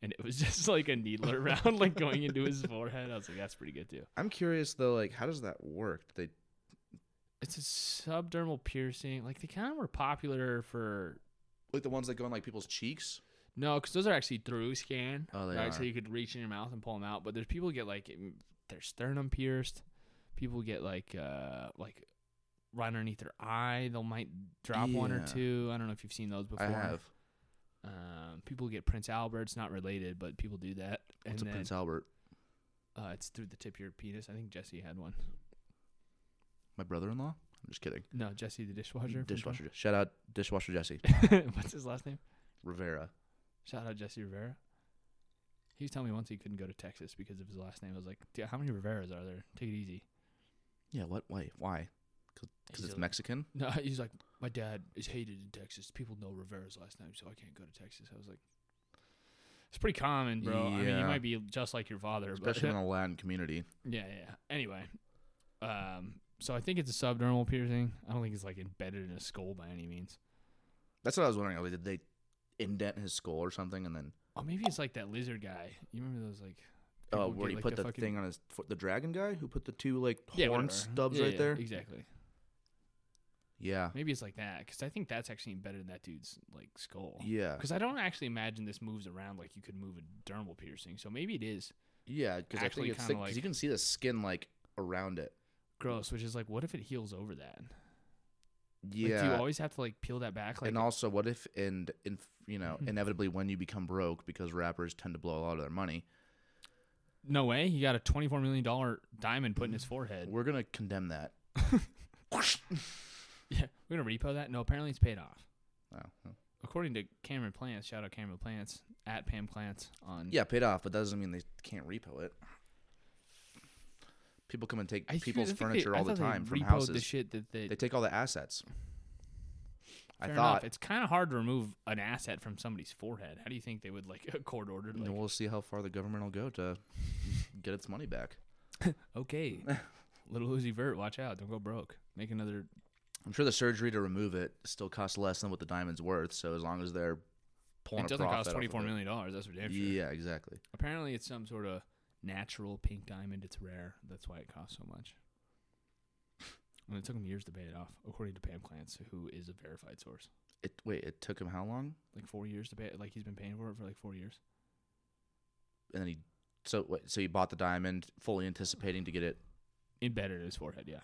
And it was just like a Needler round like going into his forehead. I was like, that's pretty good, too. I'm curious, though, like, how does that work? Do they... It's a subdermal piercing. Like, they kind of were popular for... Like the ones that go in, like, people's cheeks? No, because those are actually through scan. Oh, they right? are. So you could reach in your mouth and pull them out. But there's people who get, like, their sternum pierced. People get, like, uh, like right underneath their eye. They might drop yeah. one or two. I don't know if you've seen those before. I have. Um, people get Prince Albert's. Not related, but people do that. What's and a then, Prince Albert? Uh, it's through the tip of your penis. I think Jesse had one. My brother-in-law? I'm just kidding. No, Jesse the dishwasher. Dishwasher. Shout out Dishwasher Jesse. What's his last name? Rivera. Shout out Jesse Rivera. He was telling me once he couldn't go to Texas because of his last name. I was like, dude, how many Riveras are there? Take it easy. Yeah, what? Wait, why? Because it's like, Mexican? No, he's like, my dad is hated in Texas. People know Rivera's last name, so I can't go to Texas. I was like, it's pretty common, bro. Yeah. I mean, you might be just like your father. Especially but, in a Latin community. Yeah, yeah. Anyway. Um... So I think it's a subdermal piercing. I don't think it's like embedded in his skull by any means. That's what I was wondering. Like, did they indent his skull or something, and then? Oh, maybe it's like that lizard guy. You remember those like? Oh, where he like put the, the thing on his foot. The dragon guy who put the two like yeah, horn whatever. stubs yeah, right yeah, there. Exactly. Yeah. Maybe it's like that because I think that's actually embedded in that dude's like skull. Yeah. Because I don't actually imagine this moves around like you could move a dermal piercing. So maybe it is. Yeah, because actually it's like because you can see the skin like around it. Gross, which is like, what if it heals over that? Yeah, like, do you always have to like peel that back? Like, and also, what if and in, you know, inevitably when you become broke because rappers tend to blow a lot of their money. No way, he got a twenty-four million dollar diamond put in his forehead. We're gonna condemn that. Yeah, we're gonna repo that. No, apparently it's paid off. Oh, oh. According to Cameron Plants, shout out Cameron Plants at Pam Plants on. Yeah, paid off, but that doesn't mean they can't repo it. People come and take I people's think furniture they, all the time from houses. The shit that they, they take all the assets. I thought enough. It's kind of hard to remove an asset from somebody's forehead. How do you think they would like a court order? Like, we'll see how far the government will go to get its money back. Okay, Little Uzi Vert, watch out! Don't go broke. Make another. I'm sure the surgery to remove it still costs less than what the diamond's worth. So as long as they're pulling, it doesn't a profit cost twenty-four million dollars. That's for damn sure. Yeah, exactly. Apparently, it's some sort of natural pink diamond. It's rare. That's why it costs so much. And it took him years to pay it off, according to Pam Clance, who is a verified source. It wait, it took him how long? Like four years to pay it. Like he's been paying for it for like four years. And then he, so wait, so he bought the diamond, fully anticipating to get it embedded in his forehead. Yeah.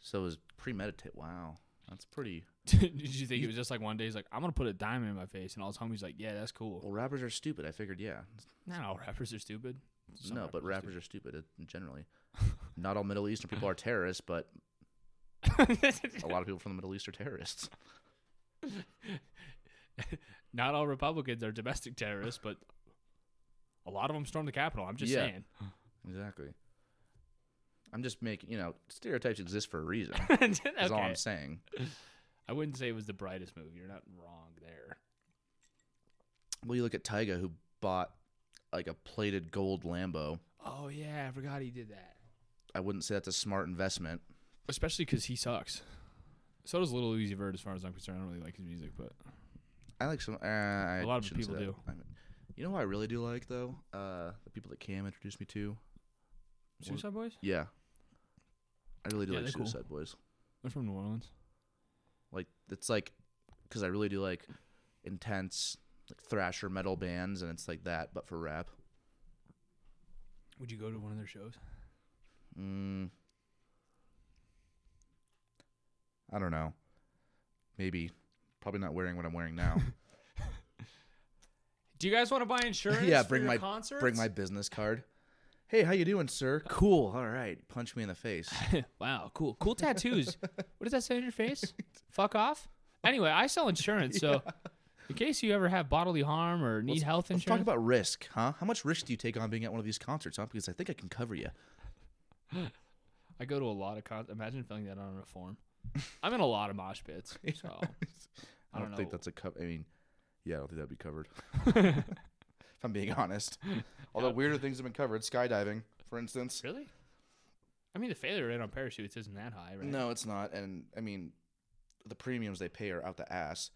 So it was premeditated. Wow, that's pretty. Did you think it was just like one day? He's like, I'm gonna put a diamond in my face, and all his homies like, yeah, that's cool. Well, rappers are stupid. I figured, yeah. Not all rappers are stupid. Some no, rappers but rappers are stupid, are stupid generally. Not all Middle Eastern people are terrorists, but. A lot of people from the Middle East are terrorists. Not all Republicans are domestic terrorists, but a lot of them stormed the Capitol. I'm just yeah, saying. Exactly. I'm just making, you know, stereotypes exist for a reason. That's okay. All I'm saying. I wouldn't say it was the brightest move. You're not wrong there. Well, you look at Tyga, who bought like a plated gold Lambo. Oh, yeah. I forgot he did that. I wouldn't say that's a smart investment. Especially because he sucks. So does Little Uzi Vert, as far as I'm concerned. I don't really like his music, but I like some. Uh, I a lot of people do. I mean, you know what I really do like though? Uh, the people that Cam introduced me to. Suicide Boys? Yeah, I really do yeah, like Suicide cool. Boys. They're from New Orleans. Like it's like, because I really do like intense like thrasher metal bands, and it's like that, but for rap. Would you go to one of their shows? Mm. I don't know. Maybe. Probably not wearing what I'm wearing now. Do you guys want to buy insurance yeah, bring for your my, concerts? Bring my business card. Hey, how you doing, sir? Cool. All right. Punch me in the face. Wow. Cool. Cool tattoos. What does that say on your face? Fuck off. Anyway, I sell insurance, so yeah. In case you ever have bodily harm or need let's, health insurance. Let's talk about risk, huh? How much risk do you take on being at one of these concerts, huh? Because I think I can cover you. I go to a lot of concerts. Imagine filling that out on a form. I'm in a lot of mosh pits, so I don't, I don't know. think that's a co- I mean, yeah, I don't think that'd be covered. If I'm being honest, although yeah. weirder things have been covered, skydiving, for instance. Really? I mean, the failure rate on parachutes isn't that high, right? No, it's not, and I mean, the premiums they pay are out the ass.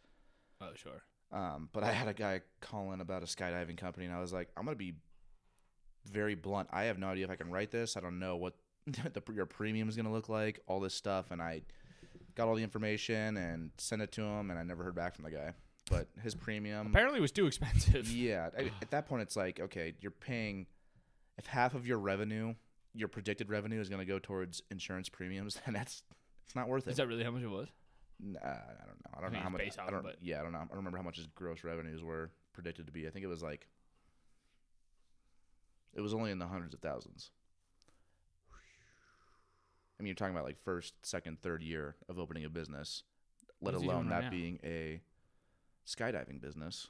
Oh, sure. Um, but I had a guy call in about a skydiving company, and I was like, I'm gonna be very blunt. I have no idea if I can write this. I don't know what the, your premium is gonna look like, all this stuff, and I. Got all the information and sent it to him, and I never heard back from the guy. But his premium... Apparently it was too expensive. Yeah. At that point, it's like, okay, you're paying... If half of your revenue, your predicted revenue, is going to go towards insurance premiums, then that's it's not worth it. Is that really how much it was? Nah, I don't know. I don't I know how much... I don't, it, yeah, I don't know. I don't remember how much his gross revenues were predicted to be. I think it was like... It was only in the hundreds of thousands. I mean, you're talking about like first, second, third year of opening a business, let alone that being a skydiving business.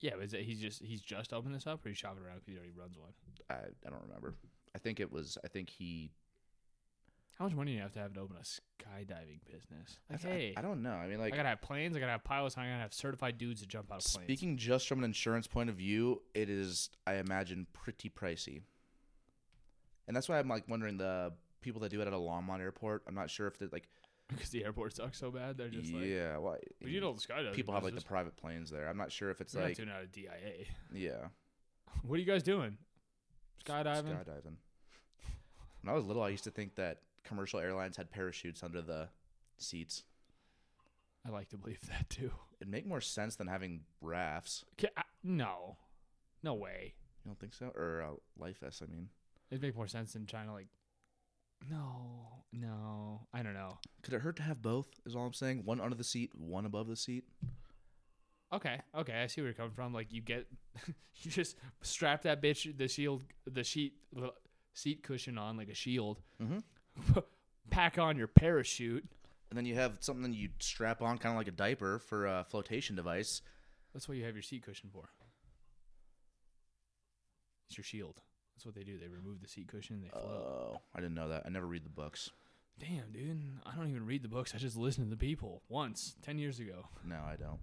Yeah, but is it, he's just he's just opened this up, or he's shopping around because he already runs one? I, I don't remember. I think it was, I think he... How much money do you have to have to open a skydiving business? Like, I, hey, I, I don't know. I mean, like... I gotta have planes, I gotta have pilots, and I gotta have certified dudes to jump out of planes. Speaking just from an insurance point of view, it is, I imagine, pretty pricey. And that's why I'm like wondering the... people that do it at a Longmont airport. I'm not sure if they like because the airport sucks so bad. They're just like yeah, well, but you know, skydiving people have like the private planes there. I'm not sure if it's You're like not doing out of D I A. Yeah, what are you guys doing? Skydiving. Skydiving. When I was little, I used to think that commercial airlines had parachutes under the seats. I like to believe that too. It'd make more sense than having rafts. I, no, no way. You don't think so? Or uh, life vests? I mean, it'd make more sense than trying to like. No, no, I don't know. Could it hurt to have both, is all I'm saying? One under the seat, one above the seat. Okay, okay, I see where you're coming from. Like, you get, you just strap that bitch, the shield, the sheet, the seat cushion on like a shield, mm-hmm. Pack on your parachute. And then you have something you strap on, kind of like a diaper for a flotation device. That's what you have your seat cushion for. It's your shield. That's what they do. They remove the seat cushion and they float. Oh, I didn't know that. I never read the books. Damn, dude. I don't even read the books. I just listen to the people once, ten years ago. No, I don't.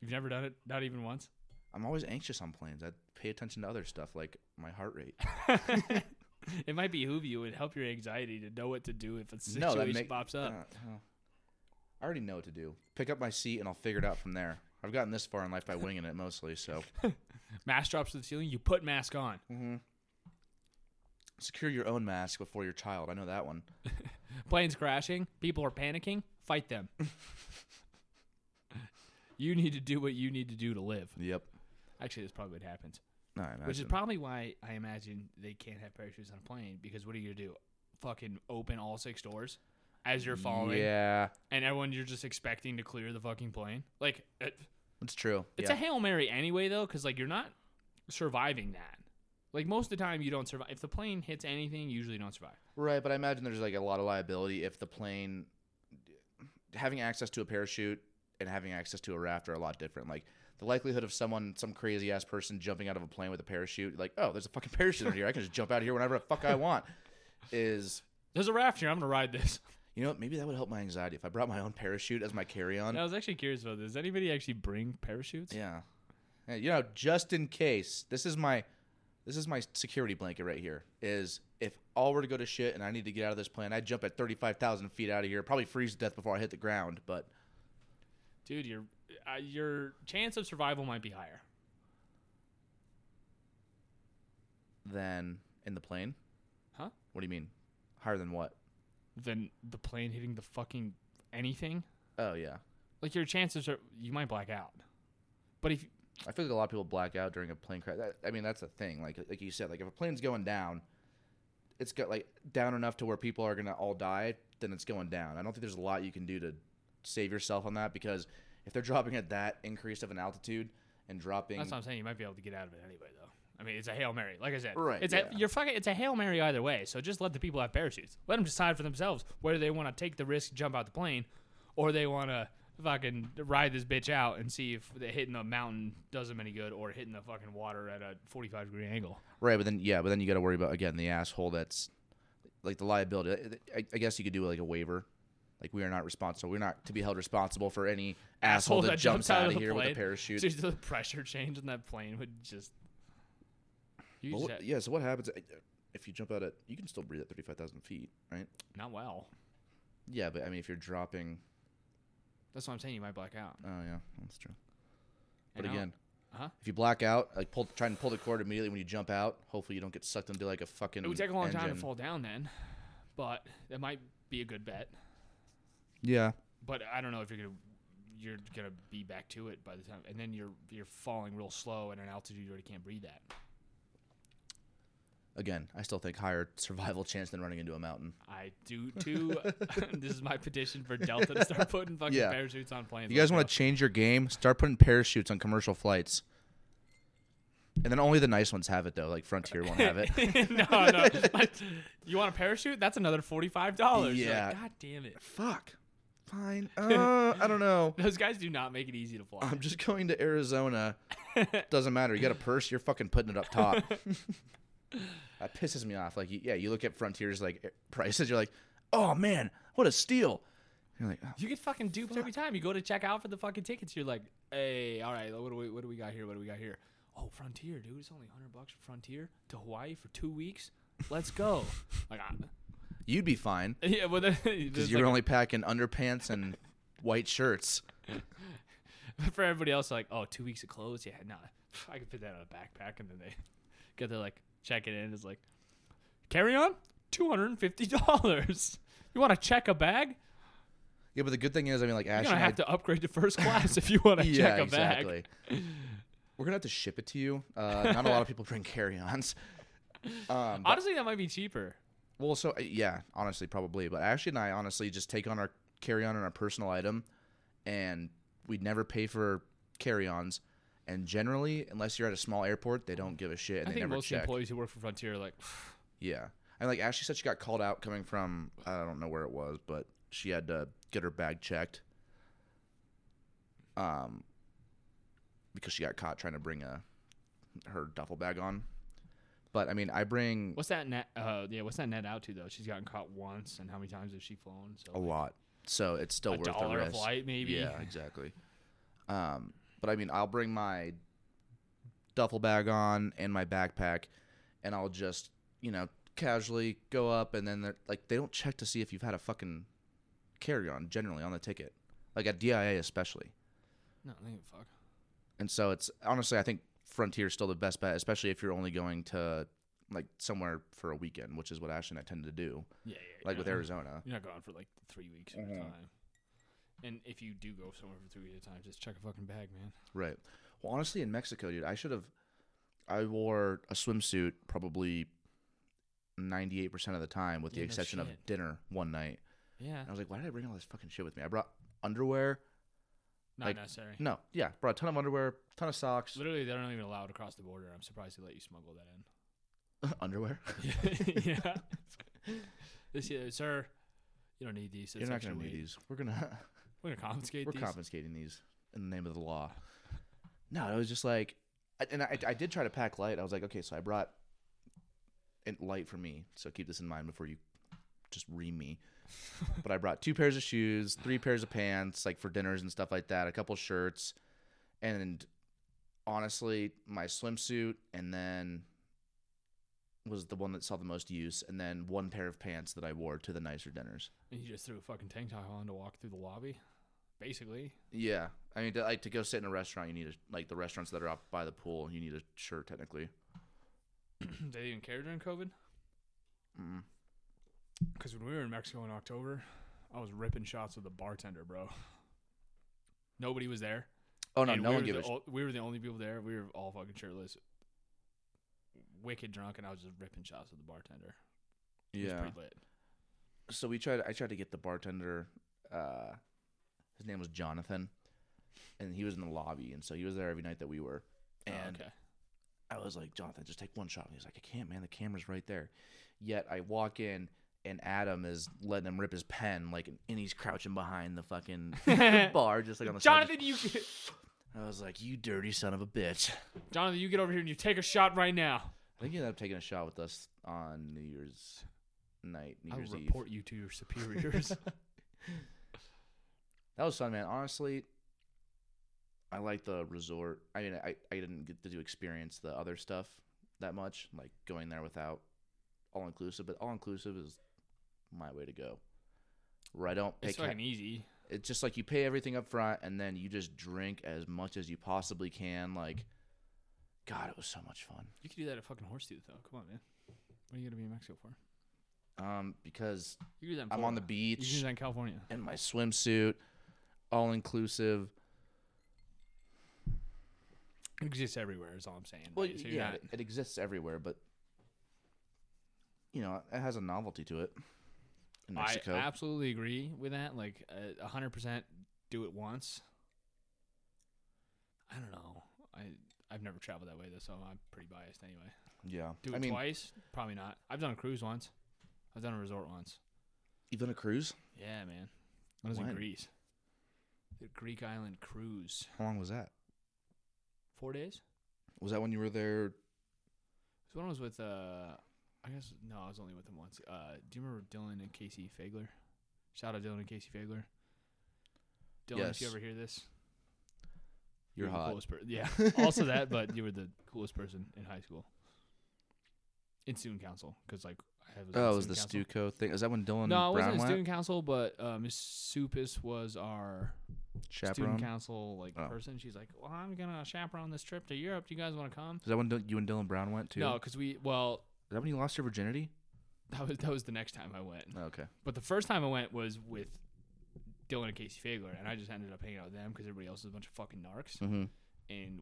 You've never done it? Not even once? I'm always anxious on planes. I pay attention to other stuff like my heart rate. It might behoove you. It would help your anxiety to know what to do if a situation no, that make, pops up. Uh, uh, I already know what to do. Pick up my seat and I'll figure it out from there. I've gotten this far in life by winging it mostly, so. Mask drops to the ceiling. You put mask on. Mm-hmm. Secure your own mask before your child. I know that one. Planes crashing. People are panicking. Fight them. You need to do what you need to do to live. Yep. Actually, that's probably what happens. No, which is probably why I imagine they can't have parachutes on a plane, because what are you going to do? Fucking open all six doors as you're falling? Yeah. And everyone you're just expecting to clear the fucking plane? Like, it, it's true. It's yeah. a Hail Mary anyway, though, because, like, you're not surviving that. Like, most of the time, you don't survive. If the plane hits anything, you usually don't survive. Right, but I imagine there's, like, a lot of liability if the plane... Having access to a parachute and having access to a raft are a lot different. Like, the likelihood of someone, some crazy-ass person jumping out of a plane with a parachute, like, oh, there's a fucking parachute in here. I can just jump out of here whenever the fuck I want, is... There's a raft here. I'm going to ride this. You know what? Maybe that would help my anxiety if I brought my own parachute as my carry-on. I was actually curious about this. Does anybody actually bring parachutes? Yeah. yeah. You know, just in case. This is my... This is my security blanket right here, is if all were to go to shit and I need to get out of this plane, I'd jump at thirty-five thousand feet out of here, probably freeze to death before I hit the ground, but... Dude, your uh, your chance of survival might be higher. Than in the plane? Huh? What do you mean? Higher than what? Than the plane hitting the fucking anything? Oh, yeah. Like, your chances are... You might black out. But if... I feel like a lot of people black out during a plane crash. That, I mean, that's a thing. Like like you said, like if a plane's going down, it's got like down enough to where people are gonna all die. Then it's going down. I don't think there's a lot you can do to save yourself on that, because if they're dropping at that increase of an altitude and dropping, that's what I'm saying. You might be able to get out of it anyway, though. I mean, it's a Hail Mary. Like I said, right? It's yeah. a, you're fucking. It's a Hail Mary either way. So just let the people have parachutes. Let them decide for themselves whether they want to take the risk, jump out the plane, or they want to. Fucking ride this bitch out and see if hitting a mountain does them any good, or hitting the fucking water at a forty-five degree angle. Right, but then yeah, but then you got to worry about again the asshole that's like the liability. I, I guess you could do like a waiver, like we are not responsible. We're not to be held responsible for any asshole, asshole that, that jumps, jumps out, out of, of here plane. With a parachute. Just the pressure change in that plane would just. You well, just what, yeah. So what happens if you jump out at? You can still breathe at thirty-five thousand feet, right? Not well. Yeah, but I mean, if you're dropping. That's what I'm saying. You might black out. Oh, yeah. That's true. But and again, huh? if you black out, like pull, try and pull the cord immediately when you jump out. Hopefully you don't get sucked into like a fucking It would take a long engine. Time to fall down then, but that might be a good bet. Yeah. But I don't know if you're going to you're gonna be back to it by the time. And then you're you're falling real slow at an altitude you already can't breathe at. Again, I still think higher survival chance than running into a mountain. I do, too. This is my petition for Delta to start putting fucking yeah. parachutes on planes. You guys like want to change your game? Start putting parachutes on commercial flights. And then only the nice ones have it, though. Like, Frontier won't have it. no, no. Like, you want a parachute? That's another forty-five dollars. Yeah. Like, God damn it. Fuck. Fine. Uh, I don't know. Those guys do not make it easy to fly. I'm just going to Arizona. Doesn't matter. You got a purse? You're fucking putting it up top. That pisses me off. Like, yeah, you look at Frontier's like prices. You're like, oh man, what a steal! You're like, oh, you get fucking duped fuck. every time you go to check out for the fucking tickets. You're like, hey, all right, what do we what do we got here? What do we got here? Oh, Frontier, dude, it's only hundred bucks for Frontier to Hawaii for two weeks. Let's go. Like, I'm... you'd be fine. Yeah, well, because you're like... only packing underpants and white shirts. But for everybody else, like, oh, two weeks of clothes. Yeah, nah, I could fit that on a backpack, and then they get there like. Check it in. It's like, carry on, two hundred fifty dollars. You want to check a bag? Yeah, but the good thing is, I mean, like, Ash, you're going to have I... to upgrade to first class if you want to yeah, check a exactly. bag. We're going to have to ship it to you. Uh, not a lot of people bring carry-ons. Um, honestly, that might be cheaper. Well, so, yeah, honestly, probably. But Ashley and I, honestly, just take on our carry-on and our personal item, and we'd never pay for carry-ons. And generally, unless you're at a small airport, they don't give a shit. And I they think never most check. Employees who work for Frontier are like, yeah. And like Ashley said, she got called out coming from I don't know where it was, but she had to get her bag checked, um, because she got caught trying to bring a her duffel bag on. But I mean, I bring. What's that net? Uh, yeah, what's that net out to though? She's gotten caught once, and how many times has she flown? So a like, lot. So it's still a worth dollar the risk. A flight, maybe. Yeah, exactly. Um, but I mean, I'll bring my duffel bag on and my backpack, and I'll just, you know, casually go up, and then they're like, they don't check to see if you've had a fucking carry-on generally on the ticket, like at D I A especially. No, they ain't fuck. And so it's honestly, I think Frontier is still the best bet, especially if you're only going to like somewhere for a weekend, which is what Ash and I tend to do. Yeah, yeah. Like with Arizona, you're not gone for like three weeks at a time. And if you do go somewhere for three weeks at a time, just check a fucking bag, man. Right. Well, honestly, in Mexico, dude, I should have. I wore a swimsuit probably ninety-eight percent of the time, with yeah, the exception no of dinner one night. Yeah. And I was like, why did I bring all this fucking shit with me? I brought underwear. Not like, necessary. No. Yeah. Brought a ton of underwear, ton of socks. Literally, they don't even allow it across the border. I'm surprised they let you smuggle that in. Underwear? Yeah. This year, sir, you don't need these. That's You're not going to need these. We're going to we're gonna confiscate we're these. We're confiscating these in the name of the law. No, it was just like, and I, I did try to pack light. I was like, okay, so I brought and light for me, so keep this in mind before you just ream me. But I brought two pairs of shoes, three pairs of pants, like for dinners and stuff like that, a couple shirts, and honestly, my swimsuit, and then was the one that saw the most use, and then one pair of pants that I wore to the nicer dinners. And you just threw a fucking tank top on to walk through the lobby, basically. Yeah, I mean, to, like to go sit in a restaurant, you need a, like the restaurants that are up by the pool, you need a shirt technically. Did they even care during COVID? Because when we were in Mexico in October, I was ripping shots with the bartender, bro. Nobody was there. Oh, no, and no we one gave a shit. We were the only people there. We were all fucking shirtless, wicked drunk, and I was just ripping shots with the bartender. It yeah. was pretty lit. So we tried, I tried to get the bartender. Uh, his name was Jonathan, and he was in the lobby, and so he was there every night that we were. And oh, okay. I was like, Jonathan, just take one shot. And he was like, I can't, man. The camera's right there. Yet I walk in, and Adam is letting him rip his pen, like, and he's crouching behind the fucking bar, just like on the Jonathan, side. Jonathan, you. I was like, you dirty son of a bitch. Jonathan, you get over here and you take a shot right now. I think you ended up taking a shot with us on New Year's night, New Year's Eve. I'll report you to your superiors. That was fun, man. Honestly, I like the resort. I mean, I, I didn't get to experience the other stuff that much, like going there without all-inclusive, but all-inclusive is my way to go. Where I don't pay... It's fucking ca- easy. It's just like you pay everything up front, and then you just drink as much as you possibly can. Like, God, it was so much fun. You could do that at fucking Horse Tooth, though. Come on, man. What are you going to be in Mexico for? Um, Because you do that in I'm Florida. On the beach. You can do that in California. In my swimsuit, all-inclusive... It exists everywhere is all I'm saying. Well, right? So yeah, not... it exists everywhere, but, you know, it has a novelty to it in Mexico. I absolutely agree with that. Like, uh, one hundred percent do it once. I don't know. I, I've never traveled that way, though, so I'm pretty biased anyway. Yeah. Do it I mean, twice? Probably not. I've done a cruise once. I've done a resort once. You've done a cruise? Yeah, man. I was when? in Greece. The Greek island cruise. How long was that? Four days. Was that when you were there? It was when I was with, uh, I guess, no, I was only with them once. Uh, do you remember Dylan and Casey Fagler? Shout out Dylan and Casey Fagler. Dylan, yes. If you ever hear this, you're, you're hot. The coolest per- yeah, also that, but you were the coolest person in high school. In student council, because like I have. Oh, it was the Stuco thing. Is that when Dylan? No, I wasn't in student council, but uh, Miss Supis was our. Chaperone? Student council like oh. person. She's like, well, I'm gonna chaperone this trip to Europe. Do you guys want to come? Is that when D- you and Dylan Brown went too? No, because we well. Is that when you lost your virginity? That was that was the next time I went. Okay. But the first time I went was with Dylan and Casey Fagler, and I just ended up hanging out with them because everybody else was a bunch of fucking narcs, mm-hmm. and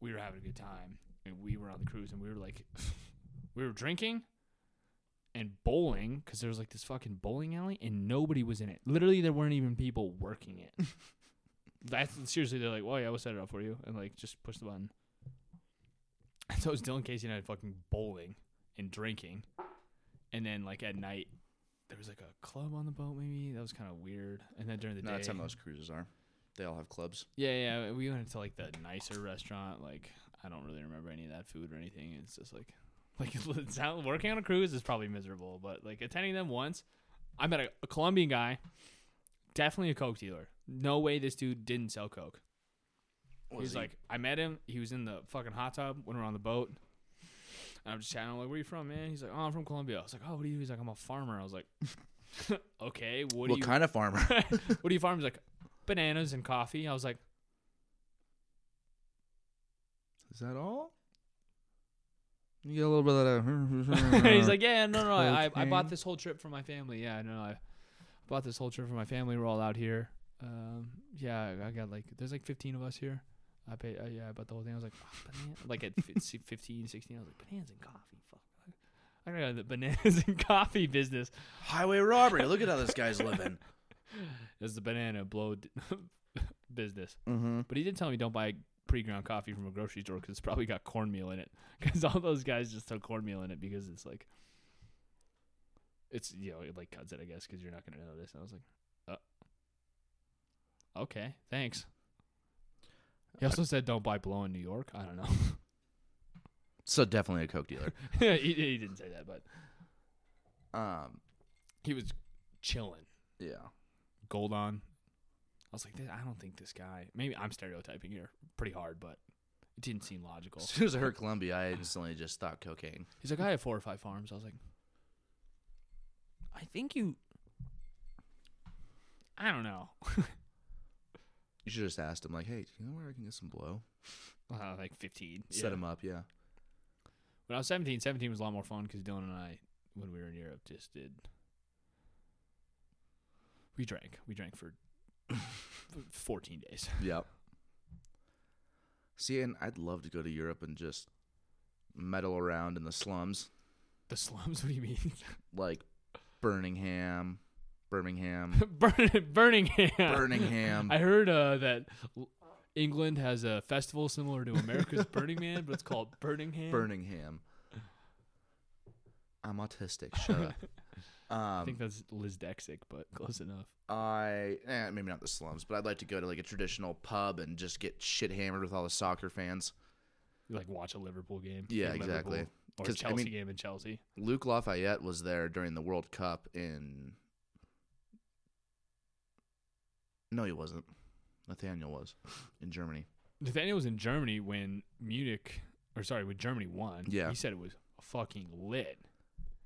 we were having a good time. And we were on the cruise, and we were like, we were drinking. And bowling, because there was like this fucking bowling alley, and nobody was in it. Literally, there weren't even people working it. That's seriously, they're like, "Well, yeah, we'll set it up for you," and like just push the button. And so it was Dylan, Casey, and I fucking bowling and drinking, and then like at night there was like a club on the boat. Maybe that was kind of weird. And then during the no, day, that's how most cruises are. They all have clubs. Yeah, yeah. We went to like the nicer restaurant. Like I don't really remember any of that food or anything. It's just like Like, working on a cruise is probably miserable, but like attending them once, I met a, a Colombian guy, definitely a coke dealer. No way this dude didn't sell coke. Was He's he? like, I met him. He was in the fucking hot tub when we were on the boat. And I'm just chatting. I'm like, where are you from, man? He's like, oh, I'm from Colombia. I was like, oh, what are you? He's like, I'm a farmer. I was like, okay, what, what do you? What kind of farmer? What do you farm? He's like, bananas and coffee. I was like, is that all? You get a little bit of that. He's like, yeah, no, no, I, I, I bought this whole trip for my family. Yeah, no, I bought this whole trip for my family. We're all out here. Um, yeah, I got like, there's like fifteen of us here. I paid, uh, yeah, I bought the whole thing. I was like, oh, banana. Like at fifteen, sixteen, I was like, bananas and coffee. Fuck. I got the bananas and coffee business. Highway robbery. Look at how this guy's living. It's the banana blow d- business. Mm-hmm. But he did tell me don't buy pre-ground coffee from a grocery store because it's probably got cornmeal in it. Because all those guys just throw cornmeal in it because it's like, it's, you know, it like cuts it, I guess, because you're not going to notice. And I was like, oh, okay, thanks. He also said don't buy blow in New York. I don't know. So definitely a coke dealer. Yeah, he, he didn't say that, but um, he was chilling. Yeah, gold on. I was like, I don't think this guy. Maybe I'm stereotyping here pretty hard, but it didn't seem logical. As soon as I heard Colombia, I instantly just thought cocaine. He's like, I have four or five farms. I was like, I think you. I don't know. You should have just asked him, like, hey, do you know where I can get some blow? Uh, like fifteen. Set yeah. him up, yeah. When I was seventeen, seventeen was a lot more fun because Dylan and I, when we were in Europe, just did. We drank. We drank for fourteen days. Yep. See, and I'd love to go to Europe and just meddle around in the slums. The slums? What do you mean? Like Burningham. Birmingham. Burn- Burningham. Burningham. I heard uh, that England has a festival similar to America's Burning Man, but it's called Burningham. Burningham. I'm autistic. Shut up. Um, I think that's Lizdexic, but close enough. I eh, maybe not the slums, but I'd like to go to like a traditional pub and just get shit hammered with all the soccer fans. You like watch a Liverpool game. Yeah, exactly. Liverpool, or a Chelsea I mean, game in Chelsea. Luke Lafayette was there during the World Cup in... No, he wasn't. Nathaniel was in Germany. Nathaniel was in Germany when Munich, or sorry, when Germany won. Yeah. He said it was fucking lit.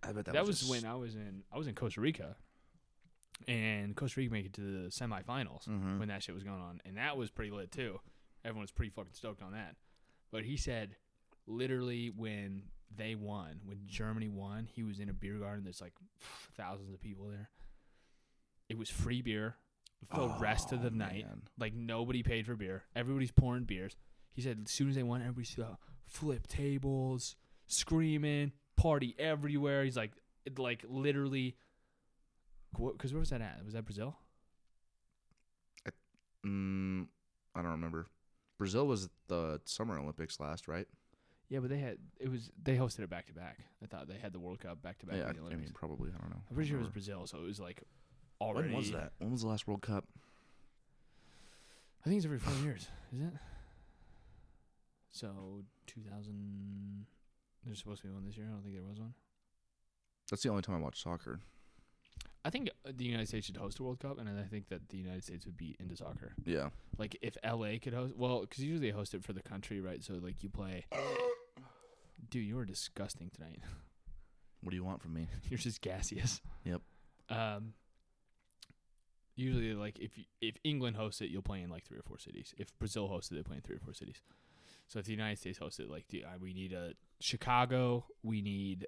I bet that, that was, was when I was in I was in Costa Rica, and Costa Rica made it to the semifinals mm-hmm. when that shit was going on, and that was pretty lit too. Everyone was pretty fucking stoked on that. But he said, literally, when they won, when Germany won, he was in a beer garden. There's like thousands of people there. It was free beer. The oh, rest of the night, man. Like nobody paid for beer. Everybody's pouring beers. He said, as soon as they won, everybody saw flip tables, screaming, party everywhere. He's like, it, like literally, because where was that at? Was that Brazil? I, um, I don't remember. Brazil was the Summer Olympics last, right? Yeah, but they had it was they hosted it back to back. I thought they had the World Cup back to back. Yeah, the Olympics. I mean, probably. I don't know. I'm pretty sure it was Brazil, so it was like. Already. When was that? When was the last World Cup? I think it's every four years, is it? So, two thousand... There's supposed to be one this year. I don't think there was one. That's the only time I watched soccer. I think the United States should host a World Cup, and I think that the United States would be into soccer. Yeah. Like, if L A could host... Well, because usually they host it for the country, right? So, like, you play... Dude, you were disgusting tonight. What do you want from me? You're just gaseous. Yep. Um... Usually, like, if you, if England hosts it, you'll play in, like, three or four cities. If Brazil hosts it, they play in three or four cities. So if the United States hosts it, like, the, uh, we need a Chicago, we need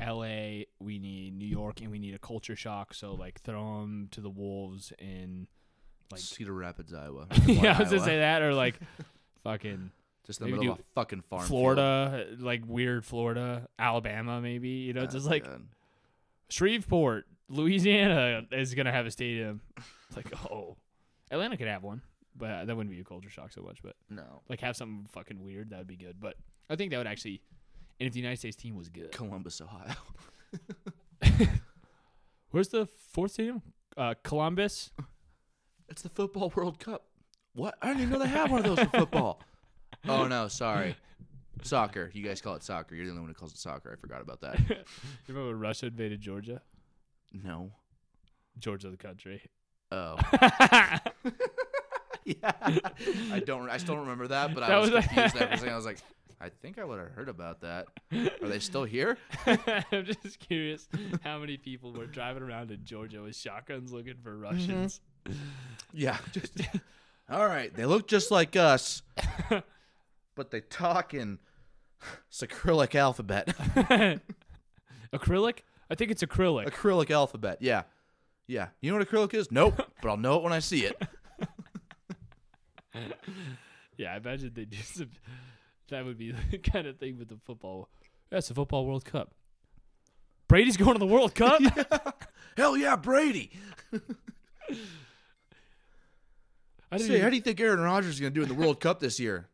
L A, we need New York, and we need a culture shock. So, like, throw them to the wolves in, like... Cedar Rapids, Iowa. Yeah, I was going to say that, or, like, fucking... Just the middle of a fucking farm. Florida, field. Like, weird Florida, Alabama, maybe, you know, oh, just, like, God. Shreveport. Louisiana is going to have a stadium. It's like, oh. Atlanta could have one, but that wouldn't be a culture shock so much. But no. Like, have something fucking weird. That would be good. But I think that would actually... And if the United States team was good. Columbus, Ohio. Where's the fourth stadium? Uh, Columbus? It's the Football World Cup. What? I didn't even know they had one of those for football. Oh, no. Sorry. Soccer. You guys call it soccer. You're the only one who calls it soccer. I forgot about that. You remember when Russia invaded Georgia? No. Georgia, the country. Oh. Yeah. I don't. I still remember that, but that I was, was confused. That was, I was like, I think I would have heard about that. Are they still here? I'm just curious how many people were driving around in Georgia with shotguns looking for Russians. Mm-hmm. Yeah. Just, all right. They look just like us, but they talk in acrylic alphabet. Acrylic? I think it's acrylic. Acrylic alphabet. Yeah. Yeah. You know what acrylic is? Nope. But I'll know it when I see it. Yeah, I imagine they do some. That would be the kind of thing with the football. That's the football World Cup. Brady's going to the World Cup? Yeah. Hell yeah, Brady. I say, even... how do you think Aaron Rodgers is going to do in the World Cup this year?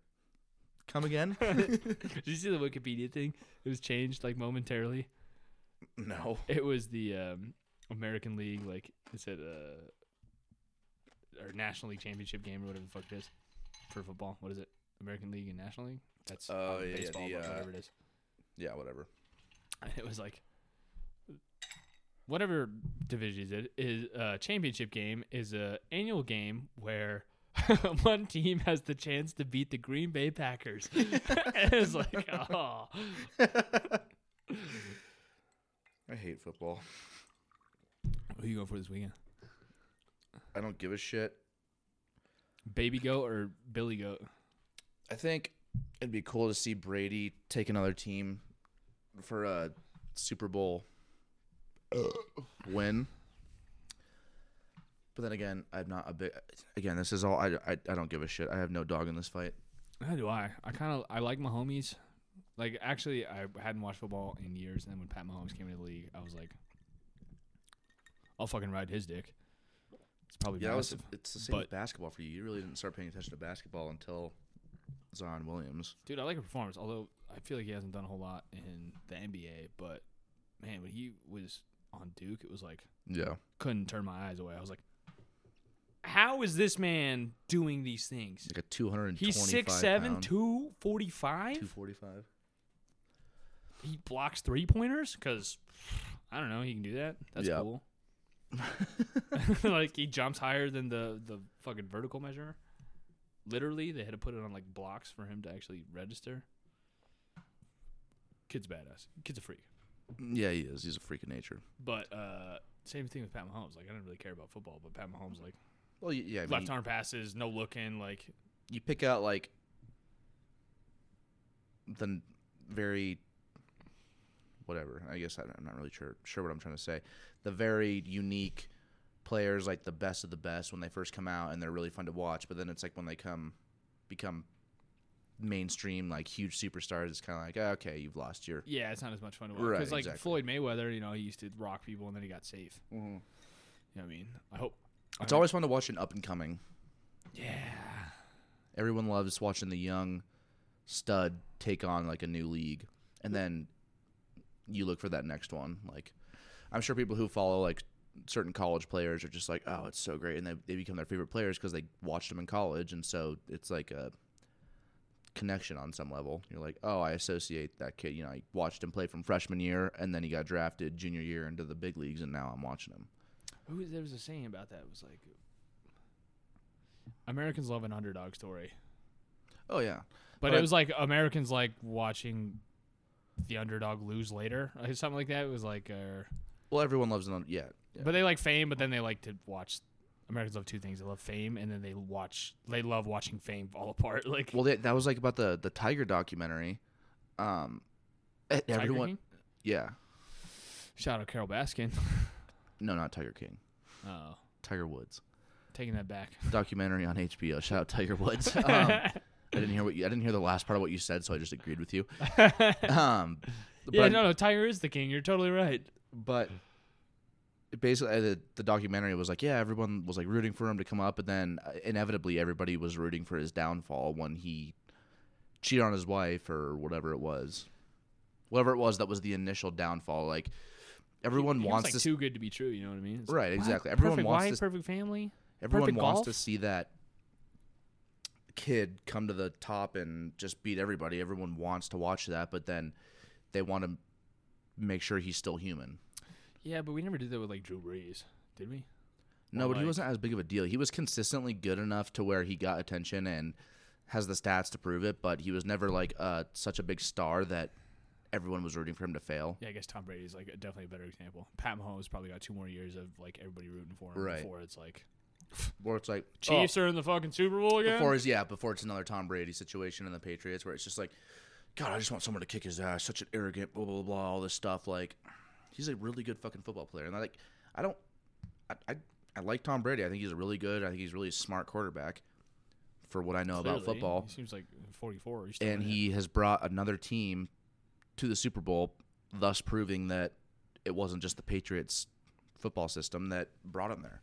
Come again? Did you see the Wikipedia thing? It was changed like momentarily. No. It was the um, American League, like it said, uh, or National League Championship game or whatever the fuck it is for football. What is it? American League and National League? That's uh, yeah, baseball, the, uh, whatever it is. Yeah, whatever. And it was like, whatever division is it is, a championship game is a annual game where one team has the chance to beat the Green Bay Packers. It's like, oh. I hate football. Who are you going for this weekend? I don't give a shit. Baby goat or Billy goat? I think it'd be cool to see Brady take another team for a Super Bowl win. But then again, I'm not a big. Again, this is all. I, I, I don't give a shit. I have no dog in this fight. How do I? I kind of I like Mahomes. Like actually, I hadn't watched football in years, and then when Pat Mahomes came into the league, I was like, I'll fucking ride his dick. It's probably yeah. Massive, was, it's the same with basketball for you. You really didn't start paying attention to basketball until Zion Williams. Dude, I like his performance, although I feel like he hasn't done a whole lot in the N B A, but man, when he was on Duke, it was like, yeah, couldn't turn my eyes away. I was like, how is this man doing these things? Like a two hundred twenty-five He's six seven, two forty-five? two forty-five. He blocks three-pointers because, I don't know, he can do that. That's yeah. cool. Like, he jumps higher than the, the fucking vertical measure. Literally, they had to put it on, like, blocks for him to actually register. Kid's badass. Kid's a freak. Yeah, he is. He's a freak of nature. But uh, same thing with Pat Mahomes. Like, I didn't really care about football, but Pat Mahomes, like, well, yeah, I mean, left arm passes, no looking. Like, you pick out, like, the very whatever. I guess I don't, I'm not really sure, sure what I'm trying to say. The very unique players, like the best of the best when they first come out, and they're really fun to watch. But then it's like when they come become mainstream, like huge superstars, it's kind of like, oh, okay, you've lost your yeah it's not as much fun to watch. Because right, like exactly. Floyd Mayweather, you know, he used to rock people and then he got safe. Mm-hmm. You know what I mean? I hope it's I always fun to watch an up and coming. Yeah, everyone loves watching the young stud take on like a new league, and then you look for that next one. Like, I'm sure people who follow like certain college players are just like, oh, it's so great, and they, they become their favorite players because they watched them in college, and so it's like a connection on some level. You're like, oh, I associate that kid. You know, I watched him play from freshman year, and then he got drafted junior year into the big leagues, and now I'm watching him. Who, there was a saying about that. It was like, Americans love an underdog story. Oh yeah, but, but it was like Americans like watching the underdog lose later, or something like that. It was like, uh, well, everyone loves an under- yeah. Yeah. But they like fame, but then they like to watch. Americans love two things: they love fame, and then they watch. They love watching fame fall apart. Like, well, that, that was like about the, the Tiger documentary. Um, Tiger everyone, King? Yeah. Shout out Carol Baskin. No, not Tiger King. Oh, Tiger Woods. Taking that back. Documentary on H B O. Shout out Tiger Woods. um, I didn't hear what you, I didn't hear the last part of what you said, so I just agreed with you. Um, yeah, no, no, Tiger is the king. You're totally right, but. Basically, the, the documentary was like, yeah, everyone was like rooting for him to come up, and then inevitably everybody was rooting for his downfall when he cheated on his wife or whatever it was. Whatever it was that was the initial downfall. Like, everyone he, he wants was, like, to. Too good to be true, you know what I mean? It's right, like, exactly. Wow, everyone perfect wants wife, to, perfect family. Everyone perfect wants golf? To see that kid come to the top and just beat everybody. Everyone wants to watch that, but then they want to make sure he's still human. Yeah, but we never did that with, like, Drew Brees, did we? No, or but like... he wasn't as big of a deal. He was consistently good enough to where he got attention and has the stats to prove it, but he was never, like, uh, such a big star that everyone was rooting for him to fail. Yeah, I guess Tom Brady's, like, definitely a better example. Pat Mahomes probably got two more years of, like, everybody rooting for him right. before it's, like... Where it's like Chiefs oh, are in the fucking Super Bowl again. Before is yeah, before it's another Tom Brady situation in the Patriots, where it's just like, God, I just want someone to kick his ass. Such an arrogant, blah blah blah, all this stuff. Like, he's a really good fucking football player, and I like, I don't, I, I, I like Tom Brady. I think he's a really good. I think he's really a smart quarterback. For what I know Clearly, about football, he seems like forty-four. And he has brought another team to the Super Bowl, thus proving that it wasn't just the Patriots football system that brought him there.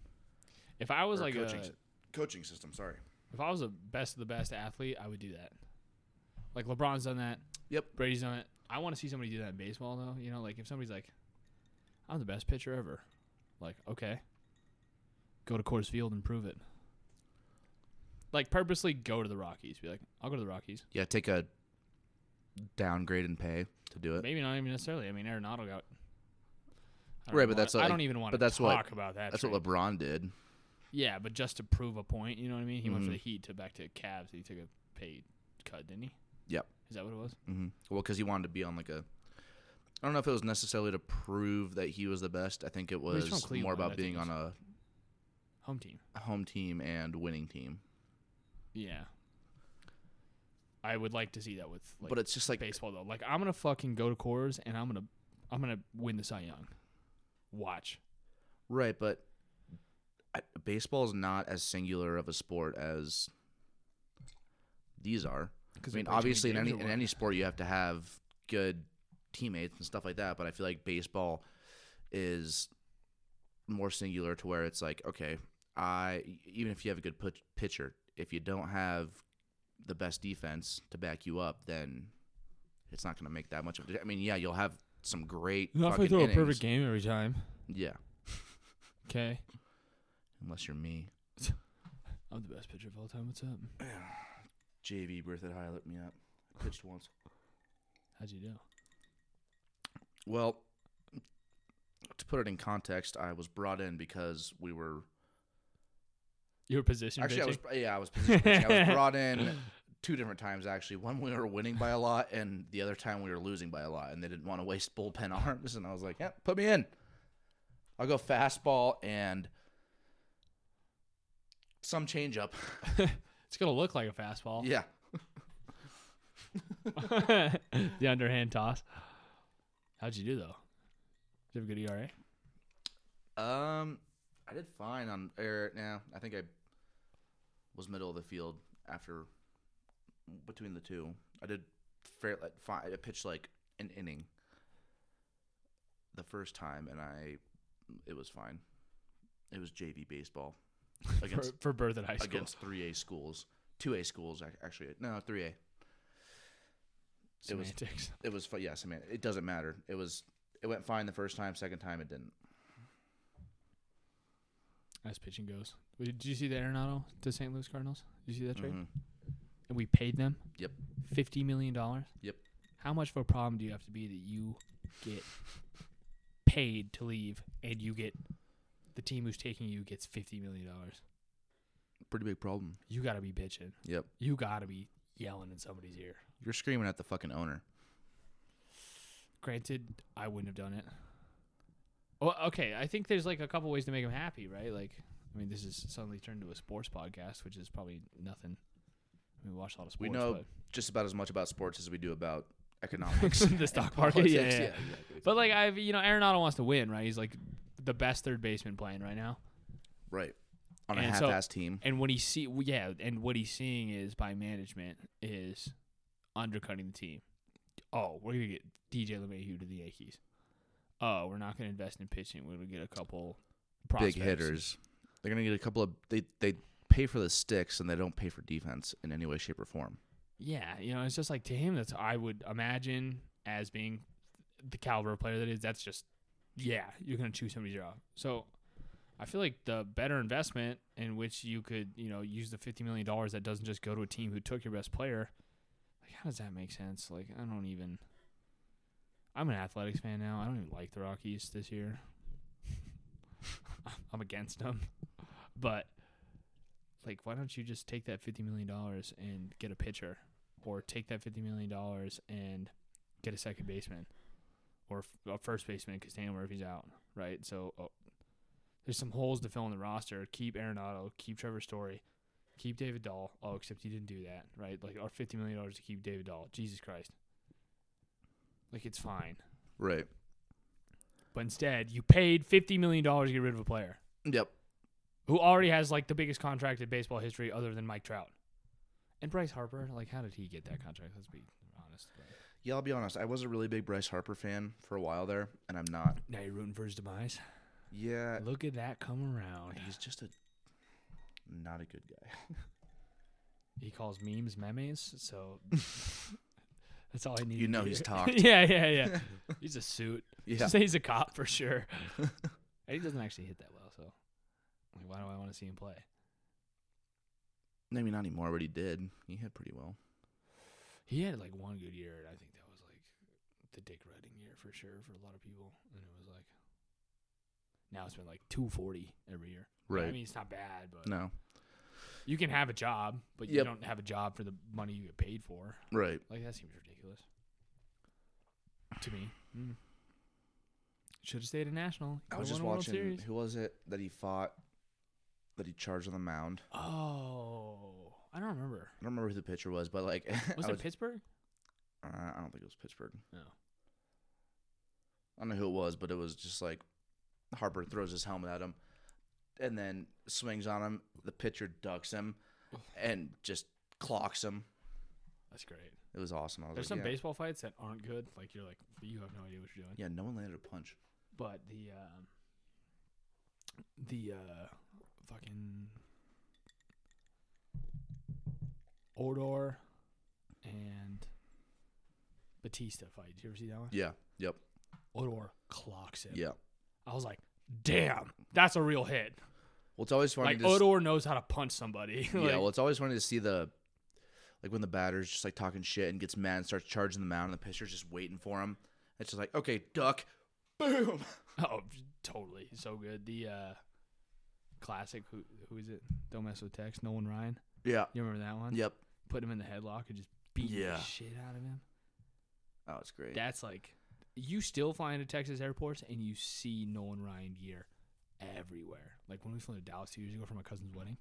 If I was like coaching, a coaching system, sorry. If I was a best of the best athlete, I would do that. Like LeBron's done that. Yep. Brady's done it. I want to see somebody do that in baseball, though. You know, like if somebody's like, "I'm the best pitcher ever," like okay, go to Coors Field and prove it. Like purposely go to the Rockies. Be like, I'll go to the Rockies. Yeah, take a downgrade in pay to do it. Maybe not even necessarily. I mean, Arenado got. Right, but that's I, like, I don't even want to talk what, about that. That's trade. What LeBron did. Yeah, but just to prove a point, you know what I mean? He mm-hmm. went for the Heat to back to Cavs. He took a pay cut, didn't he? Yep. Is that what it was? Mm-hmm. Well, because he wanted to be on like a – I don't know if it was necessarily to prove that he was the best. I think it was more about being on a – Home team. A home team and winning team. Yeah. I would like to see that with like, but it's just like baseball, though. Like, I'm going to fucking go to Coors, and I'm going to I'm gonna win the Cy Young. Watch. Right, but – baseball is not as singular of a sport as these are. I mean, obviously, in any in any sport, you have to have good teammates and stuff like that. But I feel like baseball is more singular to where it's like, okay, I even if you have a good put- pitcher, if you don't have the best defense to back you up, then it's not going to make that much of a. I mean, yeah, you'll have some great. You're not going to throw a perfect game every time. Yeah. Okay. Unless you're me. I'm the best pitcher of all time. What's up? J V Berth at High lit me up. I pitched once. How'd you do? Well, to put it in context, I was brought in because we were... You were position actually, pitching? I was, yeah, I was position pitching. I was brought in two different times, actually. One, we were winning by a lot, and the other time, we were losing by a lot, and they didn't want to waste bullpen arms, and I was like, yeah, put me in. I'll go fastball and... some change up. It's going to look like a fastball. Yeah. The underhand toss. How'd you do, though? Did you have a good E R A? Um, I did fine on air. Nah, I think I was middle of the field after between the two. I did fair, like, fine. I pitched like an inning the first time, and I it was fine. It was J V baseball. Against, for, for birth at high school. Against three A schools. two A schools, actually. No, three A. Semantics. It was, it was yeah, semantics. It doesn't matter. It was. It went fine the first time. Second time, it didn't. As pitching goes. Did you see the Arenado to Saint Louis Cardinals? Did you see that trade? Mm-hmm. And we paid them? Yep. fifty million dollars? Yep. How much of a problem do you have to be that you get paid to leave and you get... the team who's taking you gets fifty million dollars. Pretty big problem. You got to be bitching. Yep. You got to be yelling in somebody's ear. You're screaming at the fucking owner. Granted, I wouldn't have done it. Well, okay, I think there's like a couple ways to make them happy, right? Like, I mean, this is suddenly turned into a sports podcast, which is probably nothing. I mean, we watch a lot of sports. We know but... just about as much about sports as we do about economics. The stock market, yeah, yeah. yeah exactly. But like, I've you know, Arenado wants to win, right? He's like... the best third baseman playing right now. Right. On a half-assed team. And what he see yeah, and what he's seeing is by management is undercutting the team. Oh, we're going to get D J LeMahieu to the Yankees. Oh, we're not going to invest in pitching. We're going to get a couple prospects. Big hitters. They're going to get a couple of they they pay for the sticks and they don't pay for defense in any way, shape, or form. Yeah, you know, it's just like to him that's I would imagine as being the caliber of player that is, that's just yeah, you're going to chew somebody's ear off. So I feel like the better investment in which you could, you know, use the fifty million dollars that doesn't just go to a team who took your best player. Like, how does that make sense? Like, I don't even, I'm an athletics fan now. I don't even like the Rockies this year. I'm against them. But, like, why don't you just take that fifty million dollars and get a pitcher? Or take that fifty million dollars and get a second baseman? Or a first baseman because Daniel Murphy's out, right? So, oh, there's some holes to fill in the roster. Keep Arenado. Keep Trevor Story. Keep David Dahl. Oh, except he didn't do that, right? Like, our fifty million dollars to keep David Dahl. Jesus Christ. Like, it's fine. Right. But instead, you paid fifty million dollars to get rid of a player. Yep. Who already has, like, the biggest contract in baseball history other than Mike Trout. And Bryce Harper, like, how did he get that contract? Let's be honest. But. Yeah, I'll be honest. I was a really big Bryce Harper fan for a while there, and I'm not. Now you're rooting for his demise? Yeah. Look at that come around. He's just a not a good guy. He calls memes memes, so that's all I need. You know to he's talked. yeah, yeah, yeah. He's a suit. Yeah. Say he's a cop for sure. And he doesn't actually hit that well, so like, why do I want to see him play? Maybe not anymore, but he did. He hit pretty well. He had like one good year, and I think that was like the Dick Redding year for sure for a lot of people, and it was like. Now it's been like two forty every year. Right. I mean, it's not bad, but no. You can have a job, but yep. you don't have a job for the money you get paid for. Right. Like, that seems ridiculous to me. Mm. Should have stayed at National. I was just watching, who was it that he fought, that he charged on the mound? Oh, I don't remember. I don't remember who the pitcher was, but like. Was it was, Pittsburgh? Uh, I don't think it was Pittsburgh. No. I don't know who it was, but it was just like. Harper throws his helmet at him and then swings on him. The pitcher ducks him and just clocks him. That's great. It was awesome. I was There's like, some yeah. baseball fights that aren't good. Like, you're like, you have no idea what you're doing. Yeah, no one landed a punch. But the, um, the uh, fucking Odor and Batista fight. Did you ever see that one? Yeah. Yep. Odor clocks him. Yeah. I was like, damn, that's a real hit. Well, it's always funny. Like, to Odor s- knows how to punch somebody. Like, yeah, well, it's always funny to see the, like, when the batter's just, like, talking shit and gets mad and starts charging the mound, and the pitcher's just waiting for him. It's just like, okay, duck, boom. Oh, totally. So good. The uh, classic, who, who is it? Don't Mess With Tex, Nolan Ryan. Yeah. You remember that one? Yep. Put him in the headlock and just beat yeah. the shit out of him. Oh, it's great. That's like... You still fly into Texas airports, and you see Nolan Ryan gear everywhere. Like, when we flew to Dallas two years ago for my cousin's wedding,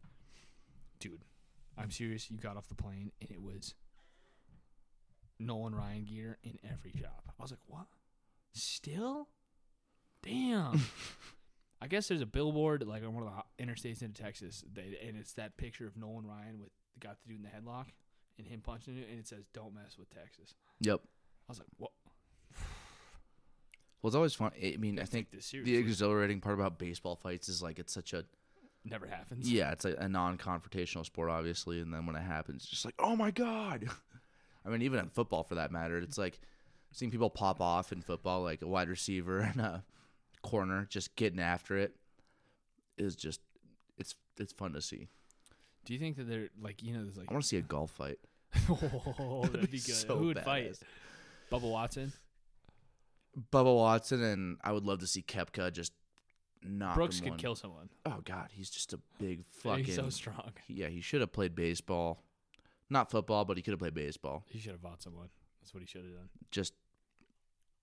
dude, I'm serious. You got off the plane, and it was Nolan Ryan gear in every shop. I was like, what? Still? Damn. I guess there's a billboard, like, on one of the interstates into Texas, and it's that picture of Nolan Ryan with got the dude in the headlock and him punching it, and it says, "Don't mess with Texas." Yep. I was like, what? Well, it's always fun. I mean, I think the exhilarating part about baseball fights is, like, it's such a... Never happens. Yeah, it's a, a non-confrontational sport, obviously, and then when it happens, it's just like, oh, my God. I mean, even in football, for that matter, it's like seeing people pop off in football, like a wide receiver and a corner just getting after it is just... It's it's fun to see. Do you think that they're, like, you know, there's, like... I want to see a golf fight. Oh, that'd, that'd be good. So Who would badass. Fight? Bubba Watson? Bubba Watson, and I would love to see Koepka just knock Brooks him could one. Kill someone. Oh, God. He's just a big fucking... He's so strong. Yeah, he should have played baseball. Not football, but he could have played baseball. He should have bought someone. That's what he should have done. Just,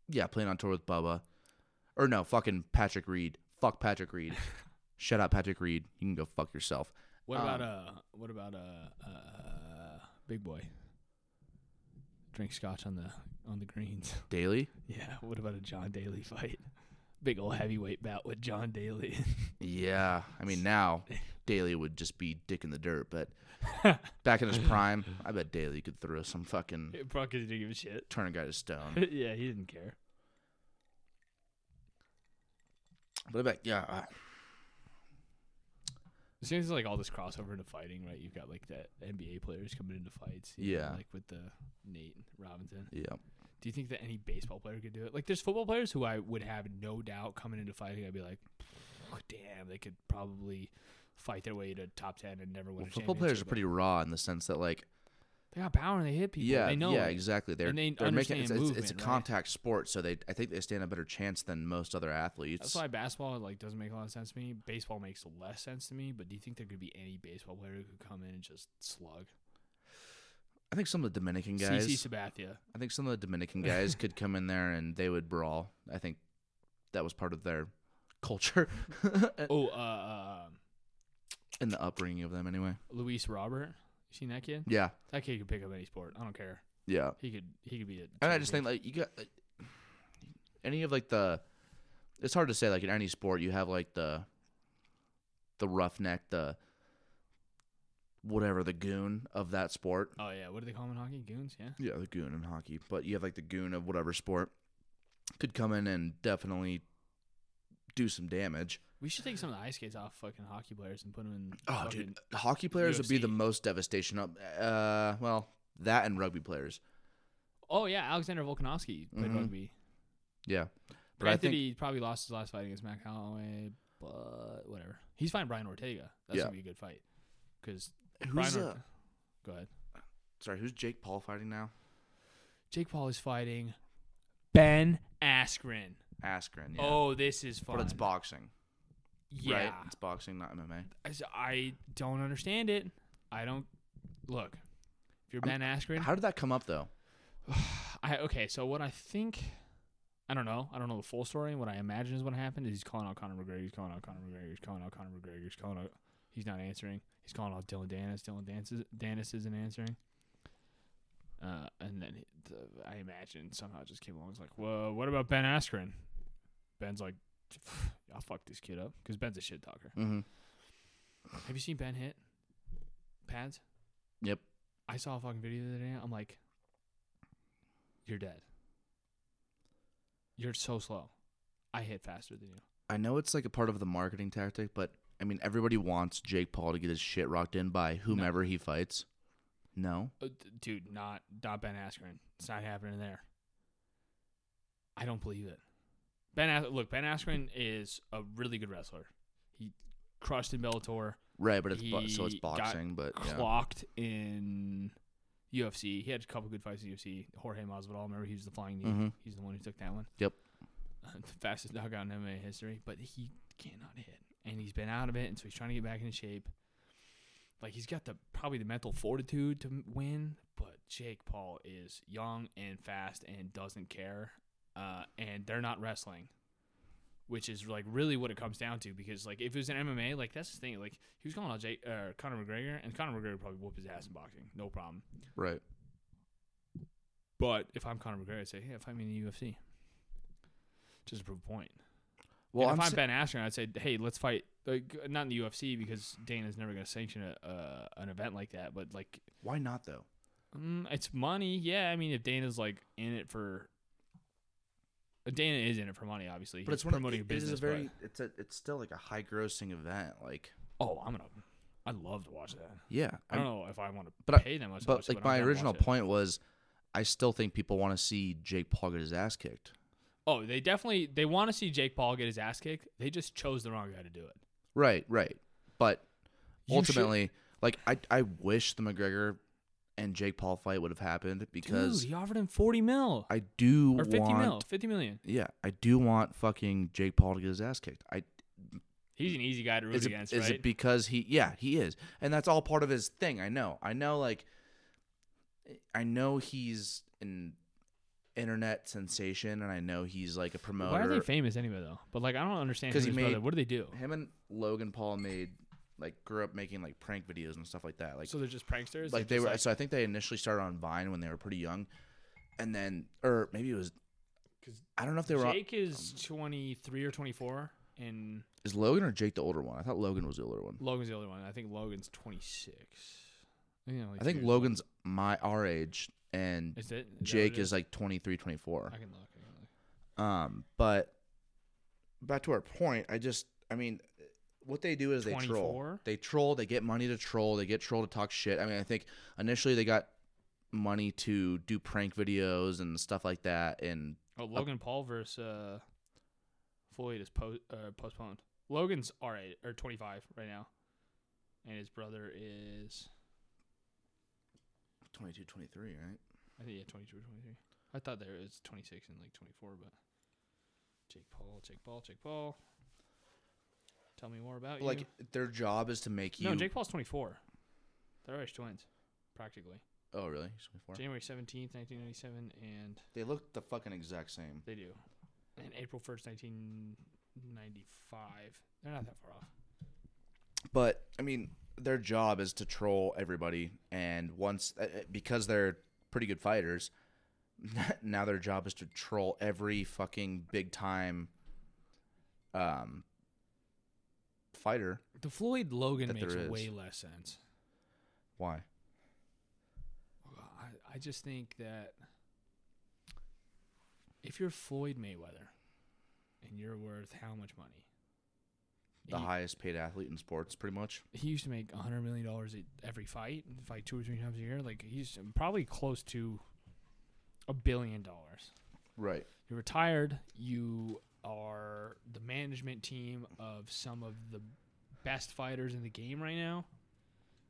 yeah, playing on tour with Bubba. Or no, fucking Patrick Reed. Fuck Patrick Reed. Shut up, Patrick Reed. You can go fuck yourself. What um, about, uh, what about, uh, uh, Big Boy? Drink scotch on the... On the greens. Daly? Yeah. What about a John Daly fight? Big old heavyweight bout with John Daly. Yeah. I mean, now Daly would just be dick in the dirt, but back in his prime, I bet Daly could throw some fucking... It probably didn't give a shit. Turn a guy to stone. Yeah, he didn't care. But I bet, yeah. Uh, it seems like all this crossover into fighting, right? You've got, like, that N B A players coming into fights. Yeah. Know, like with the Nate Robinson. Yeah. Do you think that any baseball player could do it? Like, there's football players who I would have no doubt coming into fighting. I'd be like, damn, they could probably fight their way to top ten and never win well, a championship. Football players are pretty raw in the sense that, like, they got power and they hit people. Yeah, they know yeah, it. exactly. They're, and they they're making it's, movement, it's a contact right? sport, so they I think they stand a better chance than most other athletes. That's why basketball like doesn't make a lot of sense to me. Baseball makes less sense to me. But do you think there could be any baseball player who could come in and just slug? I think some of the Dominican guys. C C Sabathia. I think some of the Dominican guys could come in there and they would brawl. I think that was part of their culture. oh, uh, um, and the upbringing of them anyway. Luis Robert. You seen that kid? Yeah, that kid could pick up any sport. I don't care. Yeah, he could. He could be it. And I just think like you got like, any of like the. It's hard to say like in any sport you have like the. The roughneck, the. Whatever the goon of that sport. Oh yeah, what do they call them in hockey? Goons, yeah. Yeah, the goon in hockey, but you have like the goon of whatever sport could come in and definitely do some damage. We should take some of the ice skates off fucking hockey players and put them in. Oh, dude, hockey players U F C would be the most devastation. Up, uh, well, that and rugby players. Oh yeah, Alexander Volkanovsky played mm-hmm. rugby. Yeah, but Granted, I think he probably lost his last fight against Matt Holloway, but whatever. He's fighting Brian Ortega. That's yeah. gonna be a good fight because who's Brian Ortega. Go ahead. Sorry, who's Jake Paul fighting now? Jake Paul is fighting Ben Askren. Askren. Yeah. Oh, this is fun. But it's boxing. Yeah, right? It's boxing, not M M A. I don't understand it. I don't look. If you're Ben I'm, Askren, how did that come up though? I okay. So what I think, I don't know. I don't know the full story. What I imagine is what happened is he's calling out Conor McGregor. He's calling out Conor McGregor. He's calling out Conor McGregor. He's calling out. He's not answering. He's calling out Dylan Danis. Dylan Danis, Danis isn't answering. Uh, and then it, uh, I imagine somehow it just came along. It's like, well, what about Ben Askren? Ben's like. I'll fuck this kid up because Ben's a shit talker. Mm-hmm. Have you seen Ben hit pads? Yep. I saw a fucking video the other day. I'm like, you're dead. You're so slow. I hit faster than you. I know it's like a part of the marketing tactic, but I mean, everybody wants Jake Paul to get his shit rocked in by whomever no. he fights. No, uh, d- dude, not not Ben Askren. It's not happening there. I don't believe it. Ben As- look, Ben Askren is a really good wrestler. He crushed in Bellator. Right, but it's he bo- so it's boxing, got but yeah. clocked in U F C. He had a couple good fights in U F C. Jorge Masvidal, remember he was the flying knee. Mm-hmm. He's the one who took that one. Yep. Uh, the fastest knockout in M M A history, but he cannot hit. And he's been out of it, and so he's trying to get back into shape. Like he's got the probably the mental fortitude to win, but Jake Paul is young and fast and doesn't care. Uh, and they're not wrestling, which is like really what it comes down to. Because like if it was an M M A, like that's the thing. Like he was calling out Jake, uh, Conor McGregor, and Conor McGregor would probably whoop his ass in boxing, no problem. Right. But if I'm Conor McGregor, I'd say, "Hey, fight me in the U F C," just to prove a point. Well, and if I'm, I'm Ben Askren, I'd say, "Hey, let's fight." Like, not in the U F C because Dana's never going to sanction a, uh, an event like that. But like, why not though? Um, it's money. Yeah, I mean, if Dana's like in it for. Dana is in it for money, obviously. But He's it's one promoting of, it, a business. It is a very, it's a, it's still like a high-grossing event. Like, oh, I'm gonna, I love to watch that. Yeah, I don't I'm, know if I want to pay I, that much. But watch, like but my original point it. was, I still think people want to see Jake Paul get his ass kicked. Oh, they definitely they want to see Jake Paul get his ass kicked. They just chose the wrong guy to do it. Right, right. But you ultimately, should. like I, I wish the McGregor and Jake Paul fight would have happened because dude, he offered him forty mil. I do or fifty want, mil, fifty million. Yeah, I do want fucking Jake Paul to get his ass kicked. I. He's an easy guy to root against, right? Is it because he? Yeah, he is, and that's all part of his thing. I know, I know, like, I know he's an internet sensation, and I know he's like a promoter. Why are they famous anyway, though? But like, I don't understand. Because he made brother. What do they do? Him and Logan Paul made. Like grew up making like prank videos and stuff like that. Like so, they're just pranksters. Like they were. Like... So I think they initially started on Vine when they were pretty young, and then or maybe it was. Because I don't know if they were. Jake on, is um, twenty-three or twenty-four, and is Logan or Jake the older one? I thought Logan was the older one. Logan's the older one. I think Logan's twenty-six. You know, like I think Logan's old. my our age, and is it? Is Jake is? is like twenty-three, twenty-four. I can look. I can look. Um, but back to our point. I just, I mean. What they do is they twenty-four troll. They troll. They get money to troll. They get troll to talk shit. I mean, I think initially they got money to do prank videos and stuff like that. And oh, Logan uh, Paul versus uh, Floyd is po- uh, postponed. Logan's R eight or twenty-five right now, and his brother is twenty-two, twenty-three, right? I think yeah, twenty-two or twenty-three. I thought there was twenty-six and like twenty-four, but Jake Paul, Jake Paul, Jake Paul. Tell me more about like you. Like their job is to make you. No, Jake Paul's twenty-four. They're Irish twins, practically. Oh really? He's twenty-four. January seventeenth, nineteen ninety-seven, and they look the fucking exact same. They do. And April first, nineteen ninety-five. They're not that far off. But I mean, their job is to troll everybody, and once because they're pretty good fighters, now their job is to troll every fucking big time um fighter. The Floyd Logan makes way less sense. Why? I, I just think that if you're Floyd Mayweather and you're worth how much money? The highest paid athlete in sports, pretty much. He used to make one hundred million dollars every fight, fight two or three times a year. Like, he's probably close to a billion dollars. Right. You're retired. You are the management team of some of the best fighters in the game right now.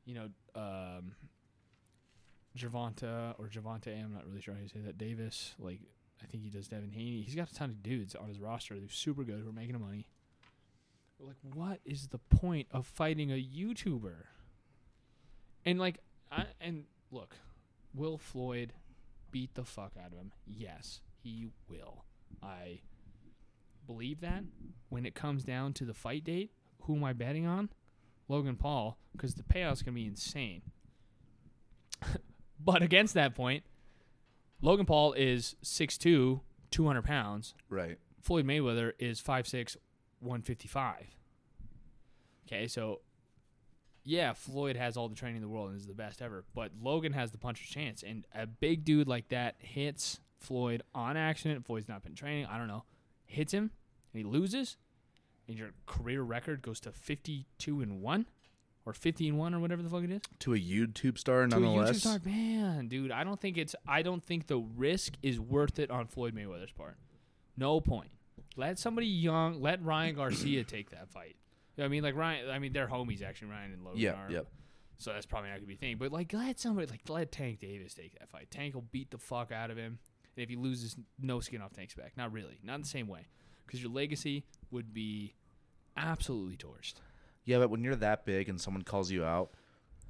You know, um, Gervonta or Gervonta, I'm not really sure how you say that, Davis. Like, I think he does Devin Haney. He's got a ton of dudes on his roster. They're super good. We're making money. Like, what is the point of fighting a YouTuber? And, like, I, and look, will Floyd beat the fuck out of him? Yes, he will. I believe that. When it comes down to the fight date, who am I betting on? Logan Paul, because the payout's going to be insane. But against that point, Logan Paul is six two, two hundred pounds. Right. Floyd Mayweather is five six, one fifty-five. Okay, so yeah, Floyd has all the training in the world and is the best ever, but Logan has the puncher's chance, and a big dude like that hits Floyd on accident. Floyd's not been training, I don't know. Hits him and he loses, and your career record goes to fifty-two and one or fifty and one or whatever the fuck it is. To a YouTube star, nonetheless. To a YouTube star, man, dude, I don't think it's I don't think the risk is worth it on Floyd Mayweather's part. No point. Let somebody young, let Ryan Garcia take that fight. You know what I mean? Like, Ryan, I mean, they're homies, actually, Ryan and Logan. Yeah, are, yep. So that's probably not going to be a thing. But, like, let somebody, like, let Tank Davis take that fight. Tank will beat the fuck out of him. And if he loses, no skin off Tank's back. Not really. Not in the same way. Because your legacy would be absolutely torched. Yeah, but when you're that big and someone calls you out,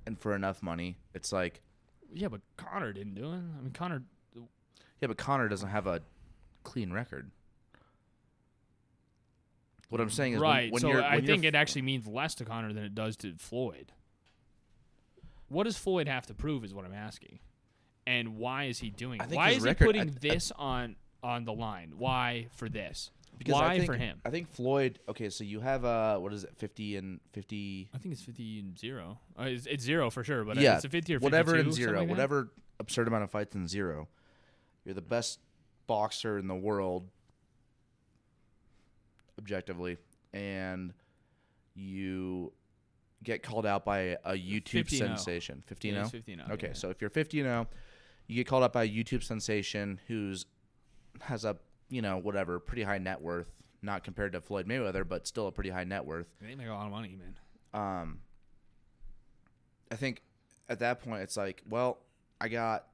and for enough money, it's like. Yeah, but Conor didn't do it. I mean, Conor. Yeah, but Conor doesn't have a clean record. What I'm saying is, right. When, when so you're, when I you're think f- it actually means less to Conor than it does to Floyd. What does Floyd have to prove? Is what I'm asking, and why is he doing it? Why is record, he putting I, this I, on on the line? Why for this? Because why I think, for him? I think Floyd. Okay, so you have uh, what is it? fifty and fifty. I think it's fifty and zero. Uh, it's, it's zero for sure, but yeah, it's a fifty or whatever in zero, like whatever absurd amount of fights in zero. You're the best boxer in the world. Objectively, and you get called out by a YouTube sensation. fifty and oh? fifty and oh. Okay, yeah. So if you're fifty and oh, you get called out by a YouTube sensation who's has a, you know, whatever, pretty high net worth, not compared to Floyd Mayweather, but still a pretty high net worth. They make a lot of money, man. Um, I think at that point it's like, well, I got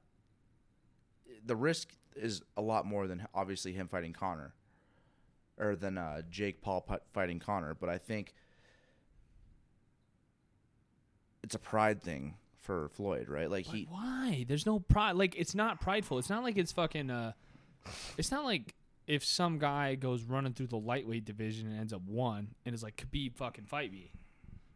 the risk is a lot more than obviously him fighting Conor. Or than uh, Jake Paul fighting Conor, but I think it's a pride thing for Floyd, right? Like but he, why? There's no pride. Like it's not prideful. It's not like it's fucking. Uh, it's not like if some guy goes running through the lightweight division and ends up one, and is like Khabib fucking fight me,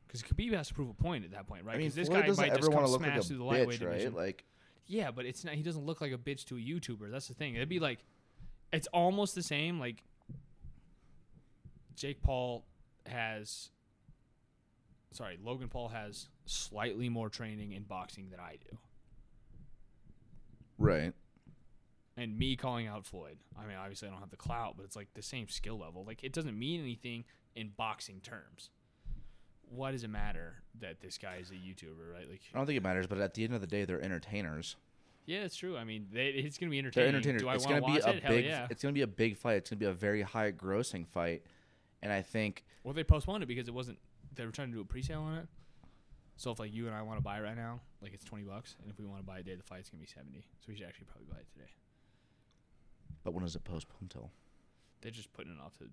because Khabib has to prove a point at that point, right? Because I mean, this Floyd guy doesn't might ever just come look smash like through the bitch, lightweight right? division, like yeah, but it's not. He doesn't look like a bitch to a YouTuber. That's the thing. It'd be like, it's almost the same, like. Jake Paul has, sorry, Logan Paul has slightly more training in boxing than I do. Right. And me calling out Floyd. I mean, obviously I don't have the clout, but it's like the same skill level. Like it doesn't mean anything in boxing terms. What does it matter that this guy is a YouTuber, right? Like I don't think it matters, but at the end of the day, they're entertainers. Yeah, it's true. I mean, they, it's going to be entertaining. They're entertainers. Do I want to watch it? Hell yeah. It's going to be a big fight. It's going to be a very high grossing fight. And I think... Well, they postponed it because it wasn't... They were trying to do a pre-sale on it. So if, like, you and I want to buy it right now, like, it's twenty bucks. And if we want to buy it today, the flight's going to be seventy. So we should actually probably buy it today. But when is it postponed till? They're just putting it off to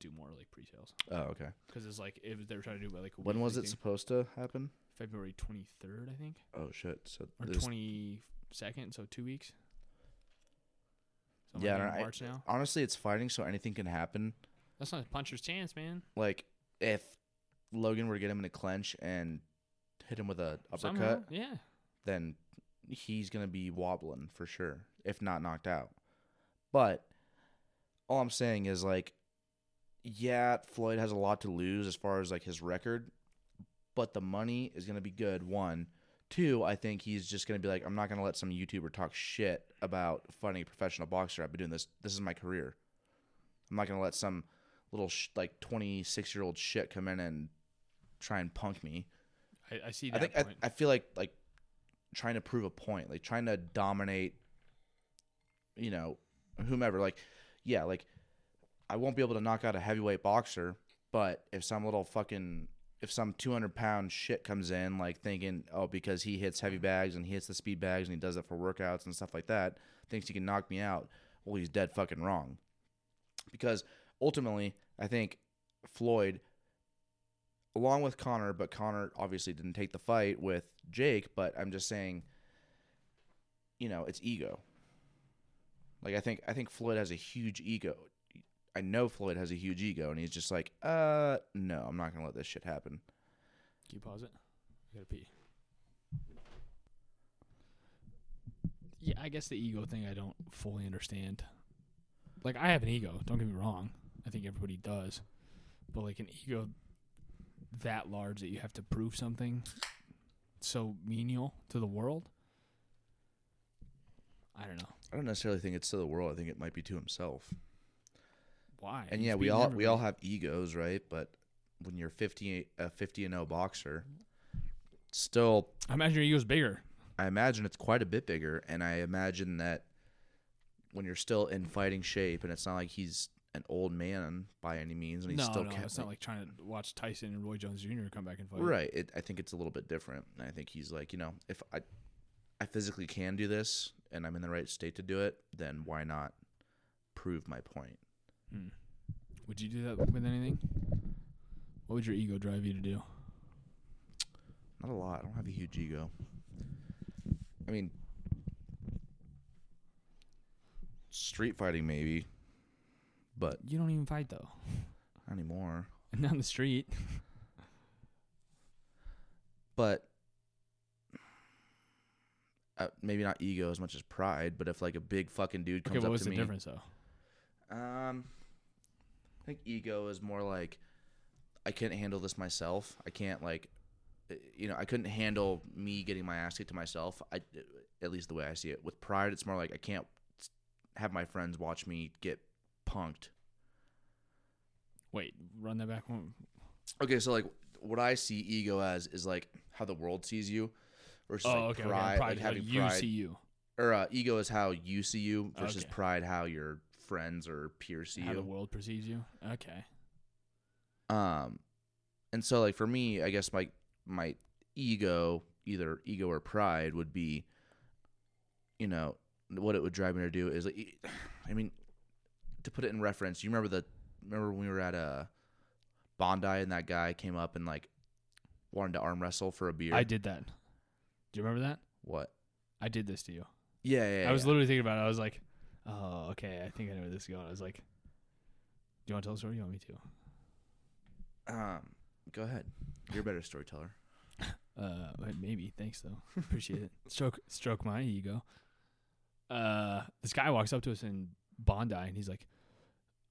do more, like, pre-sales. Oh, okay. Because it's, like, if they were trying to do, like, a When was it thing. supposed to happen? February twenty-third, I think. Oh, shit. So or twenty-second, so two weeks. So yeah, no, March I, now. Honestly, it's fighting, so anything can happen. That's not a puncher's chance, man. Like, if Logan were to get him in a clinch and hit him with a uppercut, Somehow, yeah. then he's going to be wobbling for sure, if not knocked out. But all I'm saying is, like, yeah, Floyd has a lot to lose as far as, like, his record, but the money is going to be good, one. Two, I think he's just going to be like, I'm not going to let some YouTuber talk shit about fighting a professional boxer. I've been doing this. This is my career. I'm not going to let some little, sh- like, twenty-six-year-old shit come in and try and punk me. I, I see that I think point. I, I feel like, like, trying to prove a point, like, trying to dominate, you know, whomever. Like, yeah, like, I won't be able to knock out a heavyweight boxer, but if some little fucking... If some two hundred pound shit comes in, like, thinking, oh, because he hits heavy bags and he hits the speed bags and he does it for workouts and stuff like that, thinks he can knock me out, well, he's dead fucking wrong. Because ultimately, I think Floyd, along with Conor, but Conor obviously didn't take the fight with Jake, but I'm just saying, you know, it's ego. Like, I think I think Floyd has a huge ego. I know Floyd has a huge ego, and he's just like, uh, no, I'm not going to let this shit happen. Can you pause it? I got to pee. Yeah, I guess the ego thing I don't fully understand. Like, I have an ego. Don't get me wrong. I think everybody does. But, like, an ego that large that you have to prove something so menial to the world? I don't know. I don't necessarily think it's to the world. I think it might be to himself. Why? And, yeah, we all everybody. we all have egos, right? But when you're fifty, a fifty and oh boxer, still... I imagine your ego's bigger. I imagine it's quite a bit bigger, and I imagine that when you're still in fighting shape, and it's not like he's an old man by any means, and he's no, still... No, no, it's not like trying to watch Tyson and Roy Jones Junior come back and fight. Right. It, I think it's a little bit different. And I think he's like, you know, if I, I physically can do this, and I'm in the right state to do it, then why not prove my point? Hmm. Would you do that with anything? What would your ego drive you to do? Not a lot. I don't have a huge ego. I mean, street fighting maybe, but you don't even fight though. Not anymore. And down the street. But uh, maybe not ego as much as pride. But if like a big fucking dude comes okay, up to me, what was the difference though? Um. I think ego is more like, I couldn't handle this myself. I can't, like, you know, I couldn't handle me getting my ass kicked to myself, I, at least the way I see it. With pride, it's more like I can't have my friends watch me get punked. Wait, run that back home. Okay, so, like, what I see ego as is, like, how the world sees you versus, oh, like, okay, pride. Okay. Pride like, having how pride. You see you. Or uh, ego is how you see you versus okay. pride how you're... friends or peers see you. How the world perceives you. Okay. Um, and so like for me, I guess my my ego, either ego or pride, would be, you know, what it would drive me to do is, like, I mean, to put it in reference, you remember the remember when we were at a Bondi and that guy came up and like wanted to arm wrestle for a beer. I did that. Do you remember that? What? I did this to you. Yeah, yeah. yeah I was yeah. literally thinking about it. I was like. Oh, okay. I think I know where this is going. I was like, do you want to tell a story? You want me to? Um, go ahead. You're a better storyteller. uh, maybe. Thanks, though. Appreciate it. Stroke, stroke my ego. Uh, this guy walks up to us in Bondi, and he's like,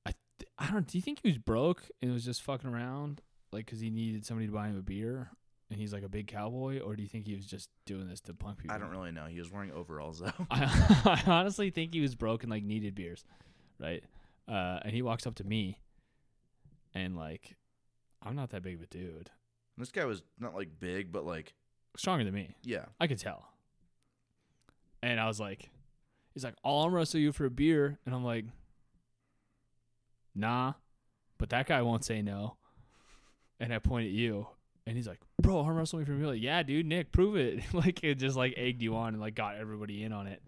I, th- I don't. Do you think he was broke and was just fucking around, like, because he needed somebody to buy him a beer? And he's like a big cowboy, or do you think he was just doing this to punk people? I don't really know. He was wearing overalls though. I, I honestly think he was broke and like needed beers, right? Uh, and he walks up to me, and like, I'm not that big of a dude. This guy was not like big, but like stronger than me. Yeah, I could tell. And I was like, he's like, I'll arm wrestle you for a beer, and I'm like, nah. but that guy won't say no. And I point at you, and he's like, bro, arm wrestle me for real. Like, yeah, dude, Nick, prove it. Like, it just, like, egged you on and, like, got everybody in on it.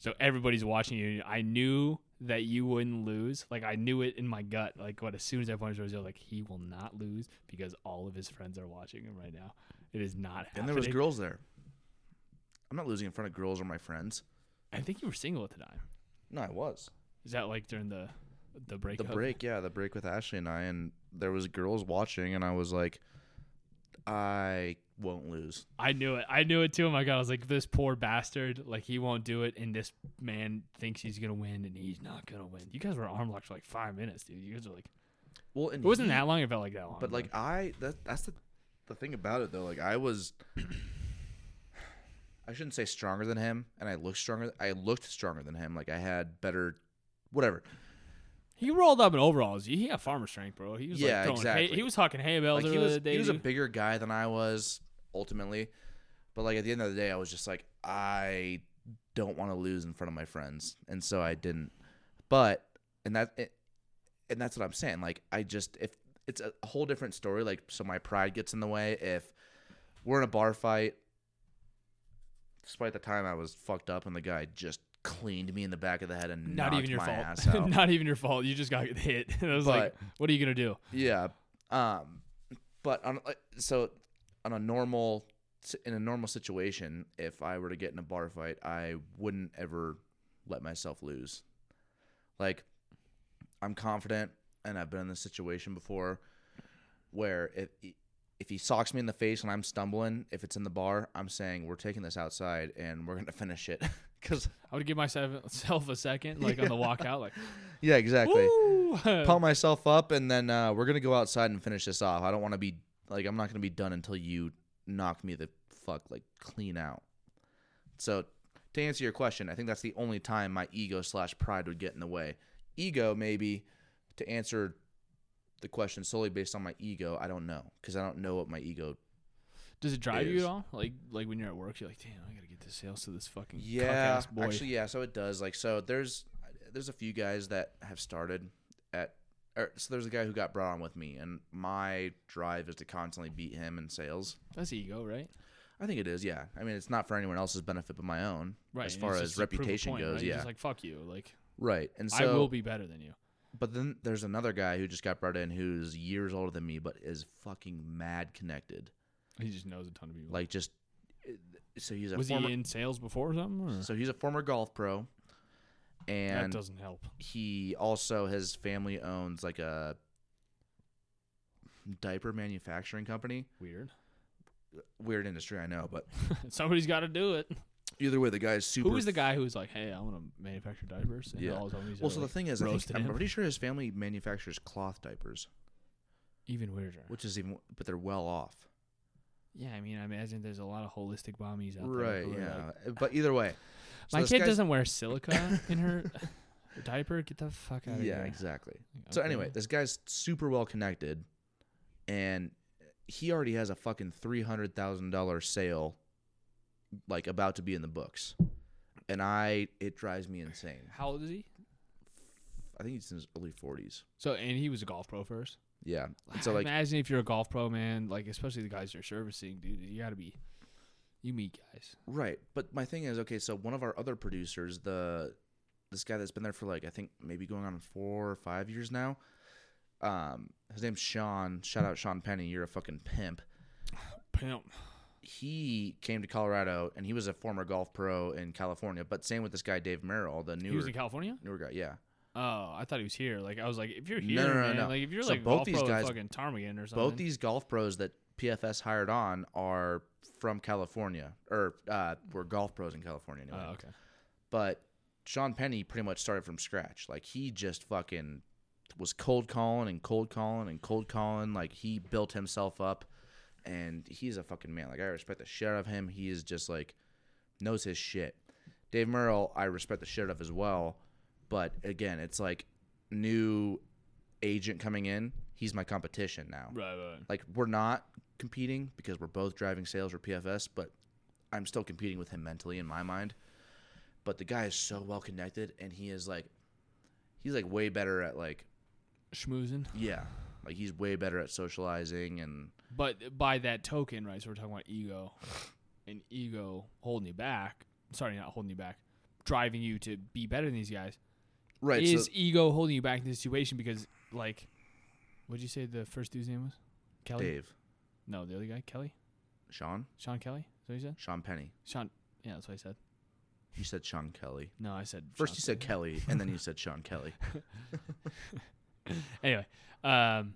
So everybody's watching you. I knew that you wouldn't lose. Like, I knew it in my gut. Like, what, as soon as I pointed towards you, I was like, he will not lose because all of his friends are watching him right now. It is not happening. And there was girls there. I'm not losing in front of girls or my friends. I think you were single at the time. No, I was. Is that, like, during the... The break, the break, yeah, the break with Ashley and I, and there was girls watching, and I was like, I won't lose. I knew it. I knew it too. Oh my god, I was like, this poor bastard, like he won't do it, and this man thinks he's gonna win, and he's not gonna win. You guys were arm locked for like five minutes, dude. You guys were like, well, and it wasn't he, that long. It felt like that long. But though. Like I, that, that's the the thing about it though. Like I was, I shouldn't say stronger than him, and I looked stronger. I looked stronger than him. Like I had better, whatever. He rolled up in overalls. He had farmer strength, bro. He was yeah, like exactly. Hay. He was talking hay bales. Like he was, the day, he was a bigger guy than I was, ultimately. But like at the end of the day, I was just like, I don't want to lose in front of my friends, and so I didn't. But and that it, and that's what I'm saying. Like I just if it's a whole different story. Like so, my pride gets in the way. If we're in a bar fight, despite the time I was fucked up, and the guy just. Cleaned me in the back of the head and not knocked even your my fault. Ass out. Not even your fault. You just got hit. And I was but, like, "What are you gonna do?" Yeah. Um. But on so on a normal in a normal situation, if I were to get in a bar fight, I wouldn't ever let myself lose. Like, I'm confident, and I've been in this situation before, where if if he socks me in the face and I'm stumbling, if it's in the bar, I'm saying we're taking this outside and we're gonna finish it. Because I would give myself a second, like yeah. on the walkout, like yeah, exactly. Pump myself up, and then uh, we're gonna go outside and finish this off. I don't want to be like I'm not gonna be done until you knock me the fuck like clean out. So to answer your question, I think that's the only time my ego slash pride would get in the way. Ego maybe to answer the question solely based on my ego. I don't know because I don't know what my ego. Does it drive you at all? Like, like when you're at work, you're like, damn, I gotta get the sales to this fucking yeah. Cuck-ass boy. Actually, yeah. So it does. Like, so there's, there's a few guys that have started at. Or, so there's a guy who got brought on with me, and my drive is to constantly beat him in sales. That's ego, right? I think it is. Yeah. I mean, it's not for anyone else's benefit but my own, right? As far as reputation point, goes, right? Yeah. Just like fuck you, like right. And so I will be better than you. But then there's another guy who just got brought in who's years older than me, but is fucking mad connected. He just knows a ton of people. Like just, so he's a was former, he in sales before or something? Or? So he's a former golf pro, and that doesn't help. He also his family owns like a diaper manufacturing company. Weird, weird industry, I know, but somebody's got to do it. Either way, the guy is super. Who was the guy who was like, "Hey, I want to manufacture diapers"? And yeah. All his homies well, so like the thing is, I think, I'm pretty sure his family manufactures cloth diapers. Even weirder. Which is even, but they're well off. Yeah, I mean, I imagine there's a lot of holistic mommies out there. Right, yeah. Like, but either way. So my kid doesn't wear silica in her diaper. Get the fuck out of yeah, here. Yeah, exactly. Okay. So anyway, this guy's super well connected, and he already has a fucking three hundred thousand dollars sale, like, about to be in the books. And I, it drives me insane. How old is he? I think he's in his early forties. So, and he was a golf pro first? Yeah. So like, imagine if you're a golf pro, man, like especially the guys you're servicing, dude, you got to be, you meet guys. Right. But my thing is, okay, so one of our other producers, the this guy that's been there for like, I think maybe going on four or five years now, um, his name's Sean. Shout out Sean Penny. You're a fucking pimp. Pimp. He came to Colorado, and he was a former golf pro in California, but same with this guy, Dave Merrill, the newer. He was in California? Newer guy, yeah. Oh, I thought he was here. Like I was like, if you're here, no, no, no, man, no. Like if you're so like both golf these pro guys, fucking Ptarmigan or something. Both these golf pros that P F S hired on are from California, or uh, were golf pros in California anyway. Oh, okay. But Sean Penny pretty much started from scratch. Like he just fucking was cold calling and cold calling and cold calling. Like he built himself up, and he's a fucking man. Like I respect the shit out of him. He is just like knows his shit. Dave Merrill, I respect the shit out of as well. But, again, it's like new agent coming in. He's my competition now. Right, right. Like, we're not competing because we're both driving sales or P F S, but I'm still competing with him mentally in my mind. But the guy is so well connected, and he is, like, he's, like, way better at, like, schmoozing. Yeah. Like, he's way better at socializing. And But by that token, right, so we're talking about ego and ego holding you back. Sorry, not holding you back. Driving you to be better than these guys. Right. Is so ego holding you back in this situation because, like, what did you say the first dude's name was? Kelly? Dave. No, the other guy, Kelly? Sean? Sean Kelly? Is that what you said? Sean Penny. Sean. Yeah, that's what I said. You said Sean Kelly. No, I said First Sean you said Kelly. Kelly, and then you said Sean Kelly. Anyway, um,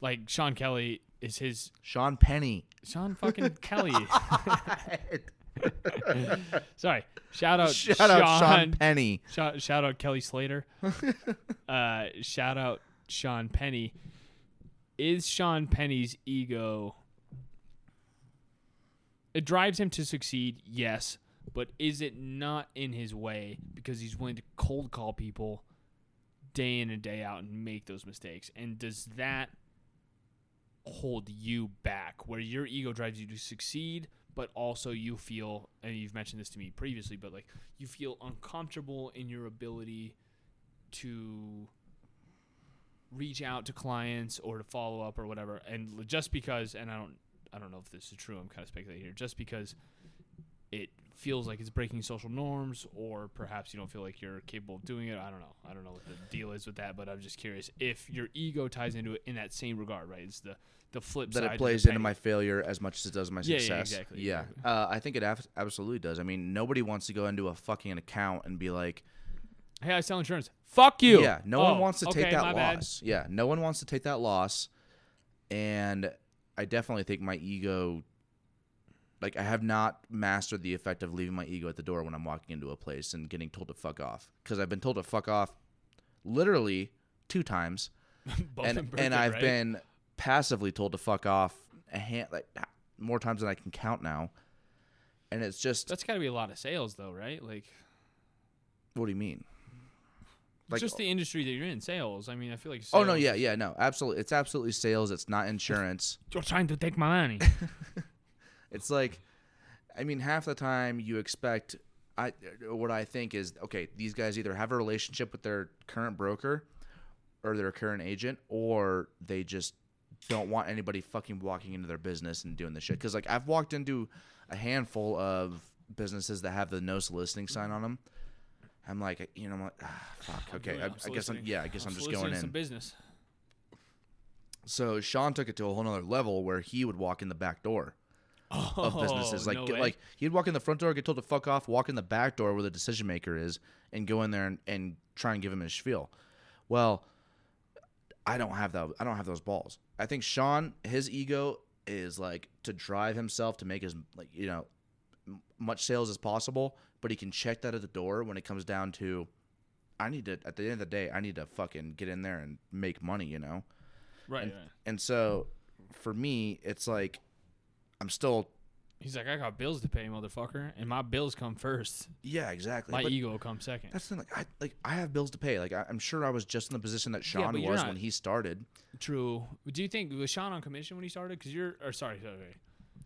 like Sean Kelly is his... Sean Penny. Sean fucking Kelly. Sorry. Shout out shout Sean, out Sean Penny. Shout, shout out Kelly Slater. uh, shout out Sean Penny. Is Sean Penny's ego... It drives him to succeed, yes, but is it not in his way because he's willing to cold call people day in and day out and make those mistakes? And does that hold you back where your ego drives you to succeed, but also you feel, and you've mentioned this to me previously, but like you feel uncomfortable in your ability to reach out to clients or to follow up or whatever. And just because, and I don't, I don't know if this is true, I'm kind of speculating here, just because it feels like it's breaking social norms or perhaps you don't feel like you're capable of doing it. I don't know. I don't know what the deal is with that, but I'm just curious if your ego ties into it in that same regard, right? It's the, the flip that side. That it plays into my failure as much as it does my yeah, success. Yeah, exactly. Yeah. Exactly. Uh, I think it af- absolutely does. I mean, nobody wants to go into a fucking account and be like, hey, I sell insurance. Fuck you. Yeah. No oh, one wants to okay, take that loss. Bad. Yeah. No one wants to take that loss. And I definitely think my ego, like I have not mastered the effect of leaving my ego at the door when I'm walking into a place and getting told to fuck off. Because I've been told to fuck off literally two times. Both and, Berkeley, and I've right? been passively told to fuck off a hand, like more times than I can count now. And it's just... That's got to be a lot of sales though, right? Like, what do you mean? Like, just the industry that you're in, sales. I mean, I feel like sales. Oh, no, yeah, yeah, no, absolutely. It's absolutely sales. It's not insurance. You're trying to take my money. It's like, I mean, half the time you expect, I what I think is, okay, these guys either have a relationship with their current broker or their current agent, or they just don't want anybody fucking walking into their business and doing this shit. Because, like, I've walked into a handful of businesses that have the no soliciting sign on them. I'm like, you know, I'm like, ah, fuck, okay. I, I guess I'm, yeah, I guess I'm, I'm just going in. Some business. So Sean took it to a whole nother level where he would walk in the back door oh, of businesses. Like, no get, like he'd walk in the front door, get told to fuck off, walk in the back door where the decision maker is, and go in there and, and try and give him his spiel. Well, I don't have that. I don't have those balls. I think Sean, his ego is like to drive himself to make as like you know much sales as possible. But he can check that at the door when it comes down to, I need to, at the end of the day, I need to fucking get in there and make money, you know? Right. And, right. and so for me, it's like, I'm still. He's like, I got bills to pay, motherfucker. And my bills come first. Yeah, exactly. My but ego comes second. That's the thing. Like I, like, I have bills to pay. Like, I, I'm sure I was just in the position that Sean yeah, was not, when he started. True. Do you think, was Sean on commission when he started? Because you're, or sorry, sorry.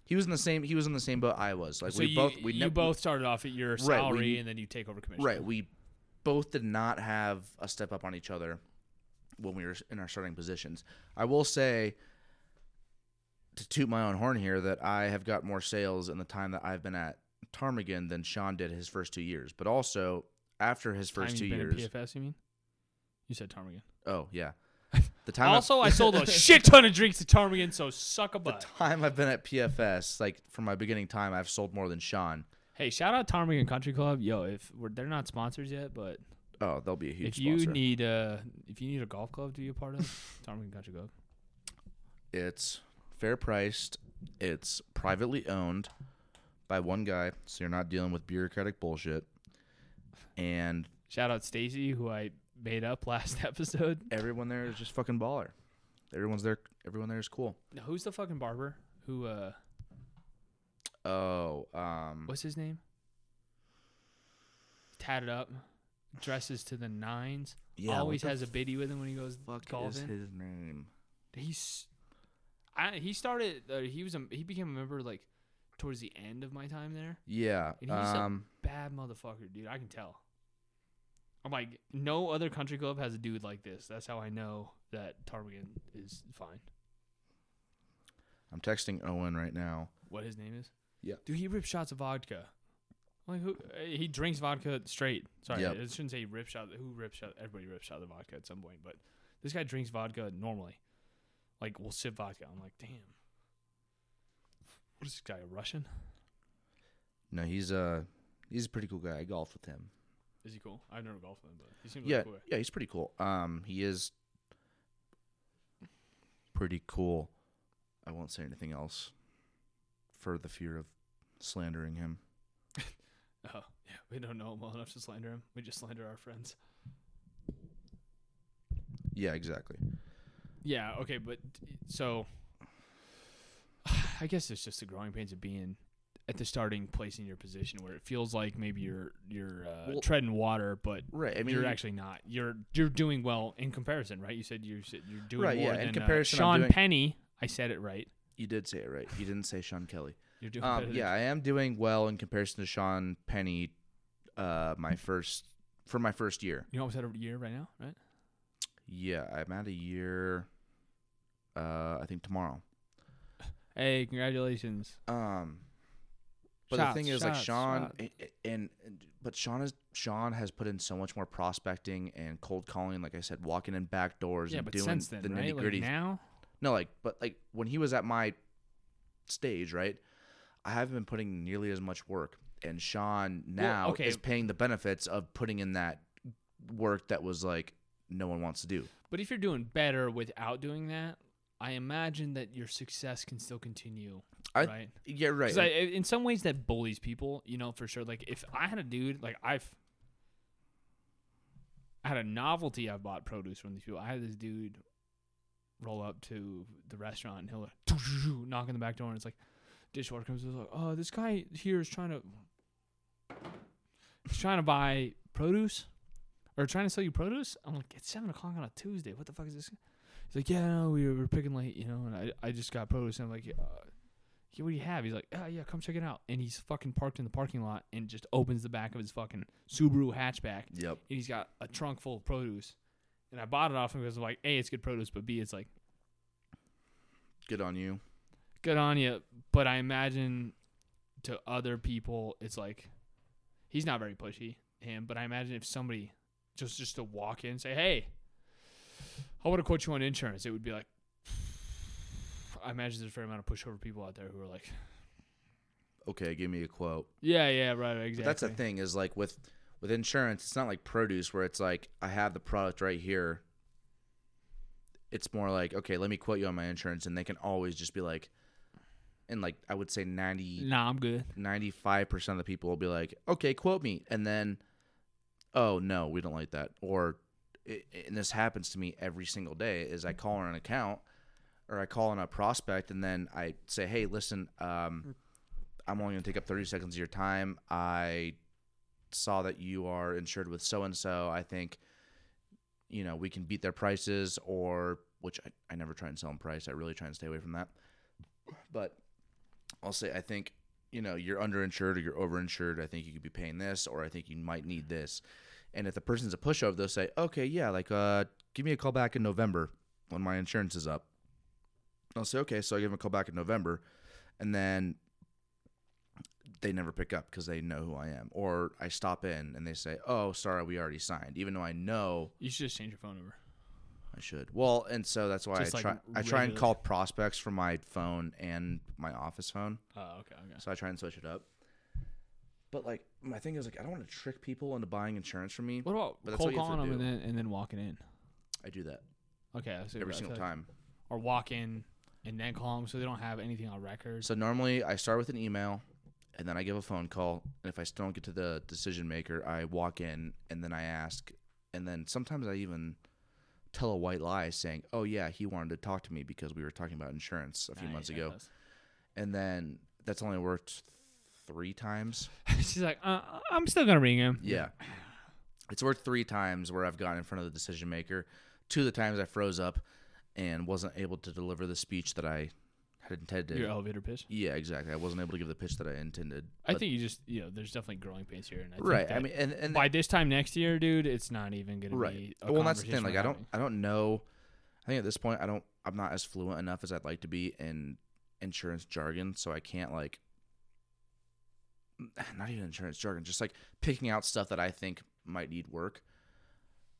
He was in the same. He was in the same boat I was. Like so we you, both. We you ne- both started off at your salary, right, we, and then you take over commission. Right. We both did not have a step up on each other when we were in our starting positions. I will say, to toot my own horn here, that I have got more sales in the time that I've been at Ptarmigan than Sean did his first two years. But also after his first time two you've been years, at P F S. You mean? You said Ptarmigan. Oh yeah. The time also, I sold a shit ton of drinks to Ptarmigan, so suck a butt. The time I've been at P F S, like from my beginning time, I've sold more than Sean. Hey, shout out Ptarmigan Country Club, yo! If we're, they're not sponsors yet, but oh, they'll be a huge. If you sponsor. need a, if you need a golf club to be a part of, Ptarmigan Country Club. It's fair priced. It's privately owned by one guy, so you're not dealing with bureaucratic bullshit. And shout out Stacy, who I. made up last episode. Everyone there is just fucking baller. Everyone's there. Everyone there is cool. Now, who's the fucking barber? Who? uh Oh, um, what's his name? Tatted up, dresses to the nines. Yeah, always has a biddy with him when he goes fuck golfing. What is his name? He's. I, he started. Uh, he was. A, he became a member like towards the end of my time there. Yeah. And he's um, a bad motherfucker, dude. I can tell. I'm like, no other country club has a dude like this. That's how I know that Ptarmigan is fine. I'm texting Owen right now. What his name is? Yeah. Dude, he rips shots of vodka. Like who? He drinks vodka straight. Sorry, yep. I shouldn't say rip shot. Who rips shot? Everybody rips shot of vodka at some point, but this guy drinks vodka normally. Like, we'll sip vodka. I'm like, damn. What is this guy, a Russian? No, he's uh he's a pretty cool guy. I golfed with him. Is he cool? I've never golfed with him, but he seems yeah, like a cool guy. Yeah, he's pretty cool. Um, he is pretty cool. I won't say anything else for the fear of slandering him. Oh, yeah, we don't know him well enough to slander him. We just slander our friends. Yeah, exactly. Yeah, okay, but so I guess it's just the growing pains of being at the starting place in your position where it feels like maybe you're you're uh, well, treading water, but right, I mean, you're actually not. You're you're doing well in comparison, right? You said you're you're doing right, more yeah, than in comparison, uh, Sean doing, Penny. I said it right. You did say it right. You didn't say Sean Kelly. You're doing um, yeah, I am doing well in comparison to Sean Penny. Uh, my first for my first year. You almost had a year right now, right? Yeah, I'm at a year. Uh, I think tomorrow. Hey, congratulations. Um, but shots, the thing is, shots, like Sean, and, and, and but Sean is Sean has put in so much more prospecting and cold calling. Like I said, walking in back doors yeah, and but doing since then, the right? nitty-gritty. Like now, no, like but like when he was at my stage, right? I haven't been putting nearly as much work, and Sean now well, okay. is paying the benefits of putting in that work that was like no one wants to do. But if you're doing better without doing that, I imagine that your success can still continue, I, right? Yeah, right. I, in some ways, that bullies people, you know, for sure. Like, if I had a dude, like, I've I had a novelty I've bought produce from these people. I had this dude roll up to the restaurant, and he'll like, knock on the back door, and it's like, dishwater comes in, like, oh, this guy here is trying to he's trying to buy produce or trying to sell you produce. I'm like, it's seven o'clock on a Tuesday. What the fuck is this? He's like, yeah, no, we were picking late, you know, and I, I just got produce. And I'm like, uh, yeah, what do you have? He's like, oh, yeah, come check it out. And he's fucking parked in the parking lot and just opens the back of his fucking Subaru hatchback. Yep. And he's got a trunk full of produce. And I bought it off him because I'm like, A, it's good produce, but B, it's like, good on you. Good on you, but I imagine to other people, it's like, he's not very pushy, him, but I imagine if somebody just, just to walk in and say, hey, I want to quote you on insurance, it would be like, I imagine there's a fair amount of pushover people out there who are like, okay, give me a quote. Yeah, yeah, right, exactly. But that's the thing is like with, with insurance, it's not like produce where it's like, I have the product right here. It's more like, okay, let me quote you on my insurance, and they can always just be like, and like I would say ninety Nah, I'm good. ninety-five percent of the people will be like, okay, quote me. And then, oh, no, we don't like that. Or, and this happens to me every single day, is I call on an account or I call on a prospect and then I say, hey, listen, um, I'm only going to take up thirty seconds of your time. I saw that you are insured with so-and-so. I think, you know, we can beat their prices or, which I, I never try and sell them price. I really try and stay away from that. But I'll say, I think, you know, you're underinsured or you're overinsured. I think you could be paying this, or I think you might need this. And if the person's a pushover, they'll say, okay, yeah, like, uh, give me a call back in November when my insurance is up. I'll say, okay, so I give them a call back in November. And then they never pick up because they know who I am. Or I stop in and they say, oh, sorry, we already signed, even though I know. You should just change your phone number. I should. Well, and so that's why Just I like try regular. I try and call prospects from my phone and my office phone. Oh, okay, okay. So I try and switch it up. But, like, my thing is, like, I don't want to trick people into buying insurance from me. What about but cold calling them and then, and then walking in? I do that. Okay. I see Every single like, time. Or walk in and then call them so they don't have anything on record. So normally I start with an email and then I give a phone call. And if I still don't get to the decision maker, I walk in and then I ask. And then sometimes I even tell a white lie saying, oh, yeah, he wanted to talk to me because we were talking about insurance a few nah, months yeah, ago. And then that's only worked th- three times. She's like, uh, I'm still going to ring him. Yeah. It's worked three times where I've gotten in front of the decision maker. Two of the times I froze up and wasn't able to deliver the speech that I had intended. Your elevator pitch? Yeah, exactly. I wasn't able to give the pitch that I intended. I think you just, you know, there's definitely growing pains here. And I right. Think I mean, and, and by this time next year, dude, it's not even going right. to be a well, that's the thing. Like, I don't, I don't know. I think at this point, I don't, I'm not as fluent enough as I'd like to be in insurance jargon. So I can't, like, not even insurance jargon, just like picking out stuff that I think might need work.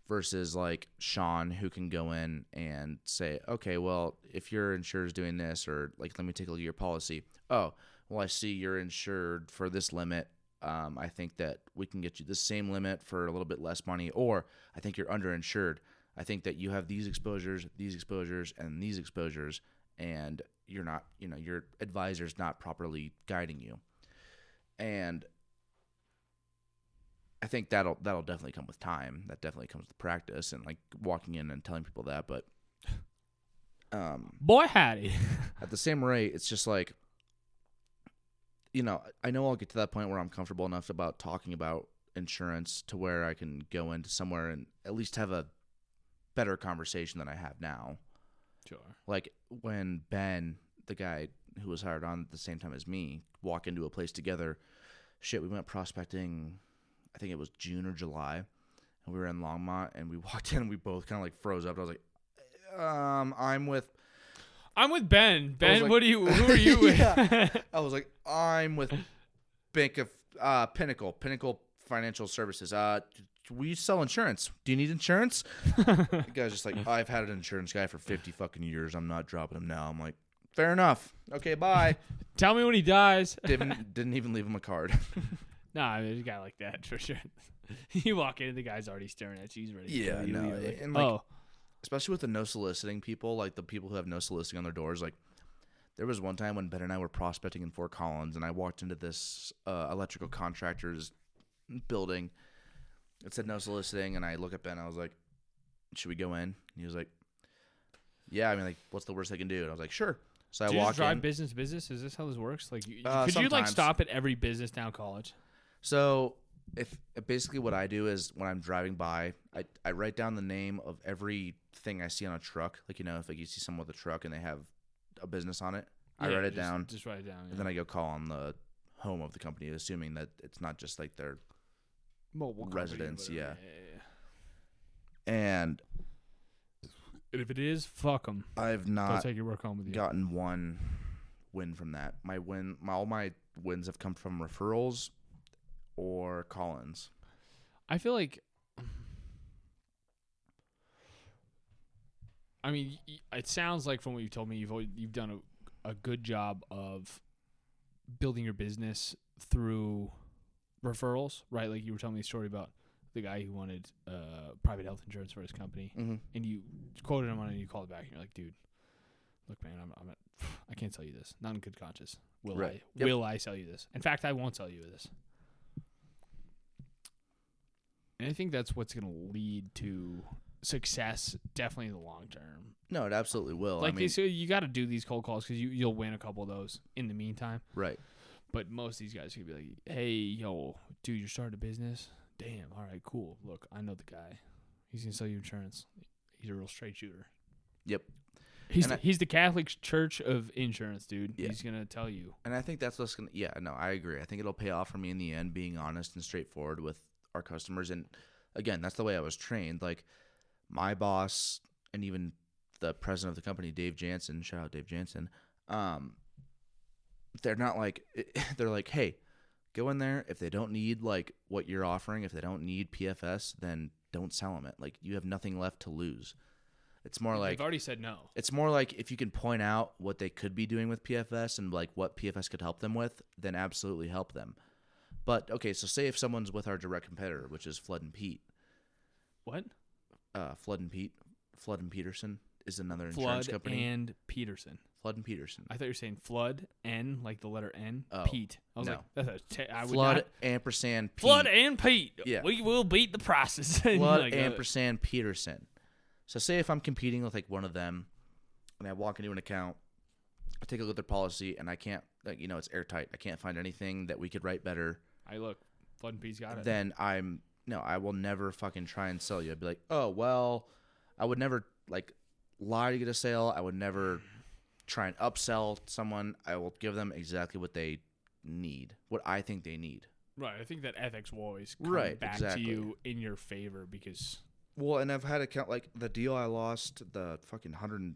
Versus like Sean, who can go in and say, okay, well, if your insurer's doing this, or like, let me take a look at your policy. Oh, well, I see you're insured for this limit. Um, I think that we can get you the same limit for a little bit less money, or I think you're underinsured. I think that you have these exposures, these exposures, and these exposures, and you're not, you know, your advisor's not properly guiding you. And I think that'll that'll definitely come with time. That definitely comes with practice and like walking in and telling people that. But um, boy, howdy. At the same rate, it's just like, you know, I know I'll get to that point where I'm comfortable enough about talking about insurance to where I can go into somewhere and at least have a better conversation than I have now. Sure. Like when Ben, the guy who was hired on at the same time as me, walk into a place together. Shit, we went prospecting. I think it was June or July, and we were in Longmont, and we walked in, and we both kind of like froze up. I was like, um, I'm with, I'm with Ben. Ben, like, what are you? Who are you with? Yeah. I was like, I'm with Bank of uh, Pinnacle, Pinnacle Financial Services. Uh, we sell insurance. Do you need insurance? The guy's just like, I've had an insurance guy for fifty fucking years. I'm not dropping him now. I'm like, fair enough. Okay, bye. Tell me when he dies. Didn't didn't even leave him a card. No, nah, I mean, a guy like that for sure. You walk in and the guy's already staring at you. He's ready. Yeah, you, no, like, and like, oh. Especially with the no soliciting people, like the people who have no soliciting on their doors. Like, there was one time when Ben and I were prospecting in Fort Collins, and I walked into this uh, electrical contractor's building. It said no soliciting, and I look at Ben. I was like, "Should we go in?" And he was like, "Yeah, I mean, like, what's the worst they can do?" And I was like, "Sure." So do I walk in. Do you just drive business to business? Is this how this works? Like, you, uh, could sometimes. You like stop at every business down college? So if basically what I do is when I'm driving by, I, I write down the name of everything I see on a truck. Like, you know, if like you see someone with a truck and they have a business on it, yeah, I write it just, down. Just write it down. Yeah. And then I go call on the home of the company, assuming that it's not just like their mobile residence. Yeah. yeah. And, and if it is, fuck them. I've not I'll take your work home with you. Gotten one win from that. My win, my, all my wins have come from referrals. Or Collins. I feel like, I mean, it sounds like from what you've told me, you've always, you've done a, a good job of building your business through referrals, right? Like you were telling me a story about the guy who wanted uh, private health insurance for his company, mm-hmm. and you quoted him on it, and you called back, and you're like, "Dude, look, man, I'm, I'm not, I can't sell you this. Not in good conscience. Will right. I? Yep. Will I sell you this? In fact, I won't sell you this." And I think that's what's going to lead to success, definitely in the long term. No, it absolutely will. Like I mean, they say, you got to do these cold calls because you you'll win a couple of those in the meantime. Right. But most of these guys could be like, "Hey, yo, dude, you're starting a business. Damn. All right, cool. Look, I know the guy. He's gonna sell you insurance. He's a real straight shooter. Yep. He's the, I, he's the Catholic Church of insurance, dude. Yeah. He's gonna tell you." And I think that's what's gonna. Yeah. No, I agree. I think it'll pay off for me in the end, being honest and straightforward with our customers. And again, that's the way I was trained. Like my boss and even the president of the company, Dave Jansen, shout out Dave Jansen. Um, they're not like, they're like, "Hey, go in there. If they don't need like what you're offering, if they don't need P F S, then don't sell them it. Like you have nothing left to lose." It's more like, I've already said no. It's more like if you can point out what they could be doing with P F S and like what P F S could help them with, then absolutely help them. But, okay, so say if someone's with our direct competitor, which is Flood and Pete. What? Uh, Flood and Pete. Flood and Peterson is another insurance Flood company. Flood and Peterson. Flood and Peterson. I thought you were saying Flood, N, like the letter N, oh, Pete. I was no. like, that's a t- I would Flood, not- ampersand, Pete. Flood and Pete. Yeah. We will beat the prices. Flood, like, ampersand, oh. Peterson. So say if I'm competing with, like, one of them, and I walk into an account, I take a look at their policy, and I can't, like, you know, it's airtight. I can't find anything that we could write better. I look, Flood and Pete's got it. Then I'm, no, I will never fucking try and sell you. I'd be like, "Oh, well," I would never, like, lie to get a sale. I would never try and upsell someone, I will give them exactly what they need, what I think they need. Right. I think that ethics will always come right, back exactly. to you in your favor because... Well, and I've had a count, like, the deal I lost, the fucking hundred and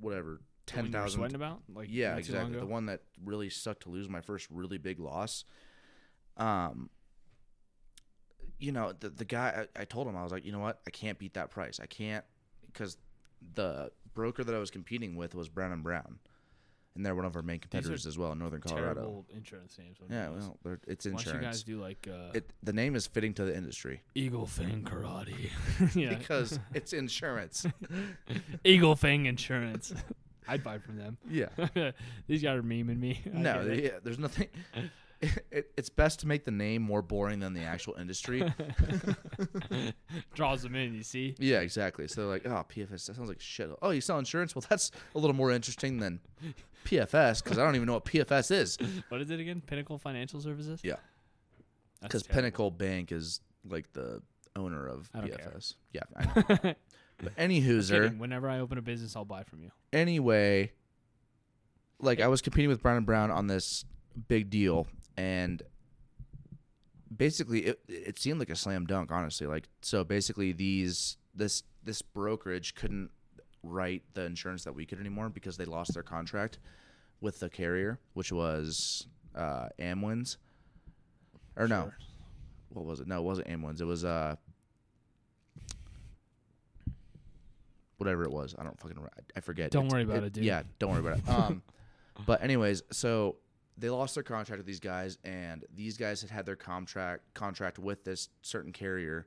whatever, ten thousand. The one you were sweating about? Like, yeah, exactly. The one that really sucked to lose, my first really big loss. Um, You know, the, the guy, I, I told him, I was like, you know what? I can't beat that price. I can't, because the broker that I was competing with was Brown and Brown. And they're one of our main competitors as well in Northern Colorado. Terrible insurance names. Yeah, well, it's insurance. Why don't you guys do like... Uh, it, the name is fitting to the industry. Eagle Fang Karate. Yeah. Because it's insurance. Eagle Fang Insurance. I'd buy from them. Yeah. These guys are memeing me. I no, they, yeah, there's nothing... It, it, it's best to make the name more boring than the actual industry. Draws them in, you see? Yeah, exactly. So they're like, oh, P F S, that sounds like shit. Oh, you sell insurance? Well, that's a little more interesting than P F S, because I don't even know what P F S is. What is it again? Pinnacle Financial Services? Yeah. Because Pinnacle Bank is like the owner of P F S. Care. Yeah, I know. But anywhoser. Whenever I open a business, I'll buy from you. Anyway, like yeah. I was competing with Brown and Brown on this big deal. And basically, it, it seemed like a slam dunk, honestly. Like, so basically, these this this brokerage couldn't write the insurance that we could anymore because they lost their contract with the carrier, which was uh, Amwins. Or no, sure. What was it? No, it wasn't Amwins. It was uh, whatever it was. I don't fucking I forget. Don't it, worry about it, it, dude. Yeah, don't worry about it. Um, but anyways, so. They lost their contract with these guys, and these guys had had their contract contract with this certain carrier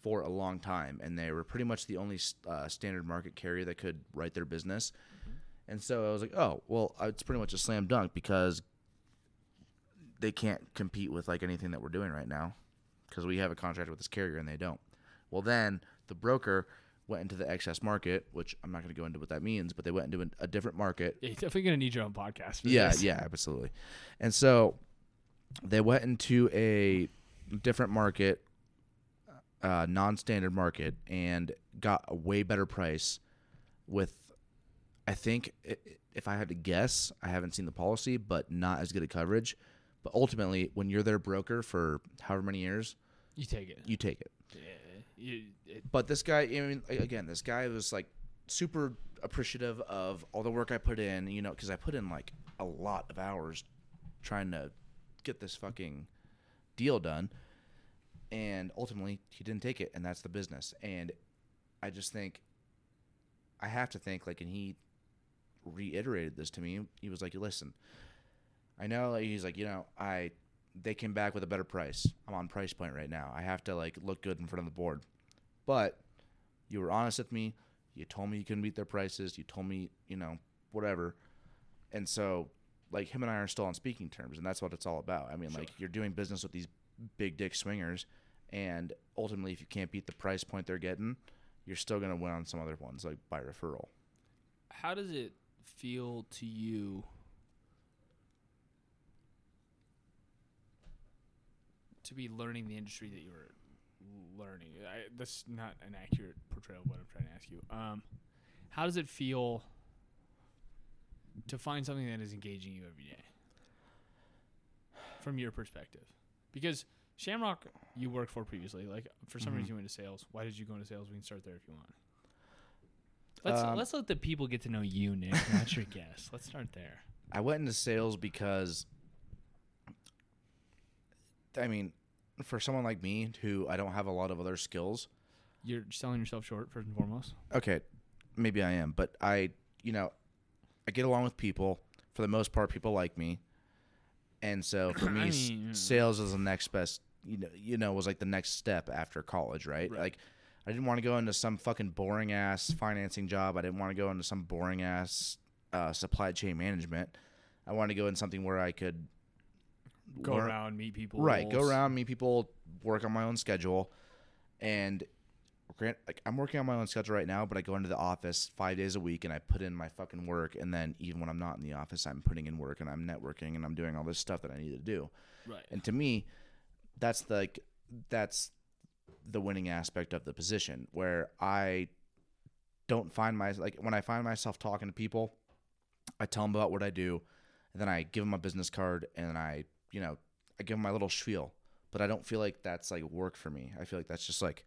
for a long time, and they were pretty much the only uh, standard market carrier that could write their business. Mm-hmm. And so I was like, oh, well, it's pretty much a slam dunk because they can't compete with like anything that we're doing right now because we have a contract with this carrier and they don't. Well, then the broker went into the excess market, which I'm not going to go into what that means, but they went into an, a different market. Yeah, you're definitely going to need your own podcast for yeah, this. Yeah, absolutely. And so they went into a different market, uh, non-standard market, and got a way better price with, I think, it, if I had to guess, I haven't seen the policy, but not as good a coverage. But ultimately, when you're their broker for however many years, you take it. You take it. Yeah. You, it, but this guy, I mean, again, this guy was like super appreciative of all the work I put in, you know, because I put in like a lot of hours trying to get this fucking deal done. And ultimately, he didn't take it. And that's the business. And I just think, I have to think, like, and he reiterated this to me. He was like, listen, I know, he's like, you know, I. They came back with a better price. I'm on price point right now. I have to like look good in front of the board. But you were honest with me. You told me you couldn't beat their prices. You told me, you know, whatever. And so like him and I are still on speaking terms, and that's what it's all about. I mean, sure. Like you're doing business with these big dick swingers, and ultimately if you can't beat the price point they're getting, you're still going to win on some other ones like by referral. How does it feel to you to be learning the industry that you were learning? I, that's not an accurate portrayal of what I'm trying to ask you. Um, how does it feel to find something that is engaging you every day from your perspective? Because Shamrock, you worked for previously. Like for some mm-hmm. reason, you went to sales. Why did you go into sales? We can start there if you want. Let's um, let's let the people get to know you, Nick. Not your guest. Let's start there. I went into sales because, I mean, for someone like me, who I don't have a lot of other skills. You're selling yourself short, first and foremost. Okay, maybe I am. But I, you know, I get along with people. For the most part, people like me. And so for me, I mean, s- sales is the next best, you know, you know, was like the next step after college, right? right? Like, I didn't want to go into some fucking boring-ass financing job. I didn't want to go into some boring-ass uh, supply chain management. I wanted to go in something where I could... Go learn, around, meet people. Right, go around, meet people, work on my own schedule. And grant, like, I'm working on my own schedule right now, but I go into the office five days a week and I put in my fucking work. And then even when I'm not in the office, I'm putting in work and I'm networking and I'm doing all this stuff that I need to do. Right. And to me, that's the, like that's the winning aspect of the position, where I don't find my like when I find myself talking to people, I tell them about what I do, and then I give them my business card, and I, you know, I give them my little spiel. But I don't feel like that's like work for me. I feel like that's just like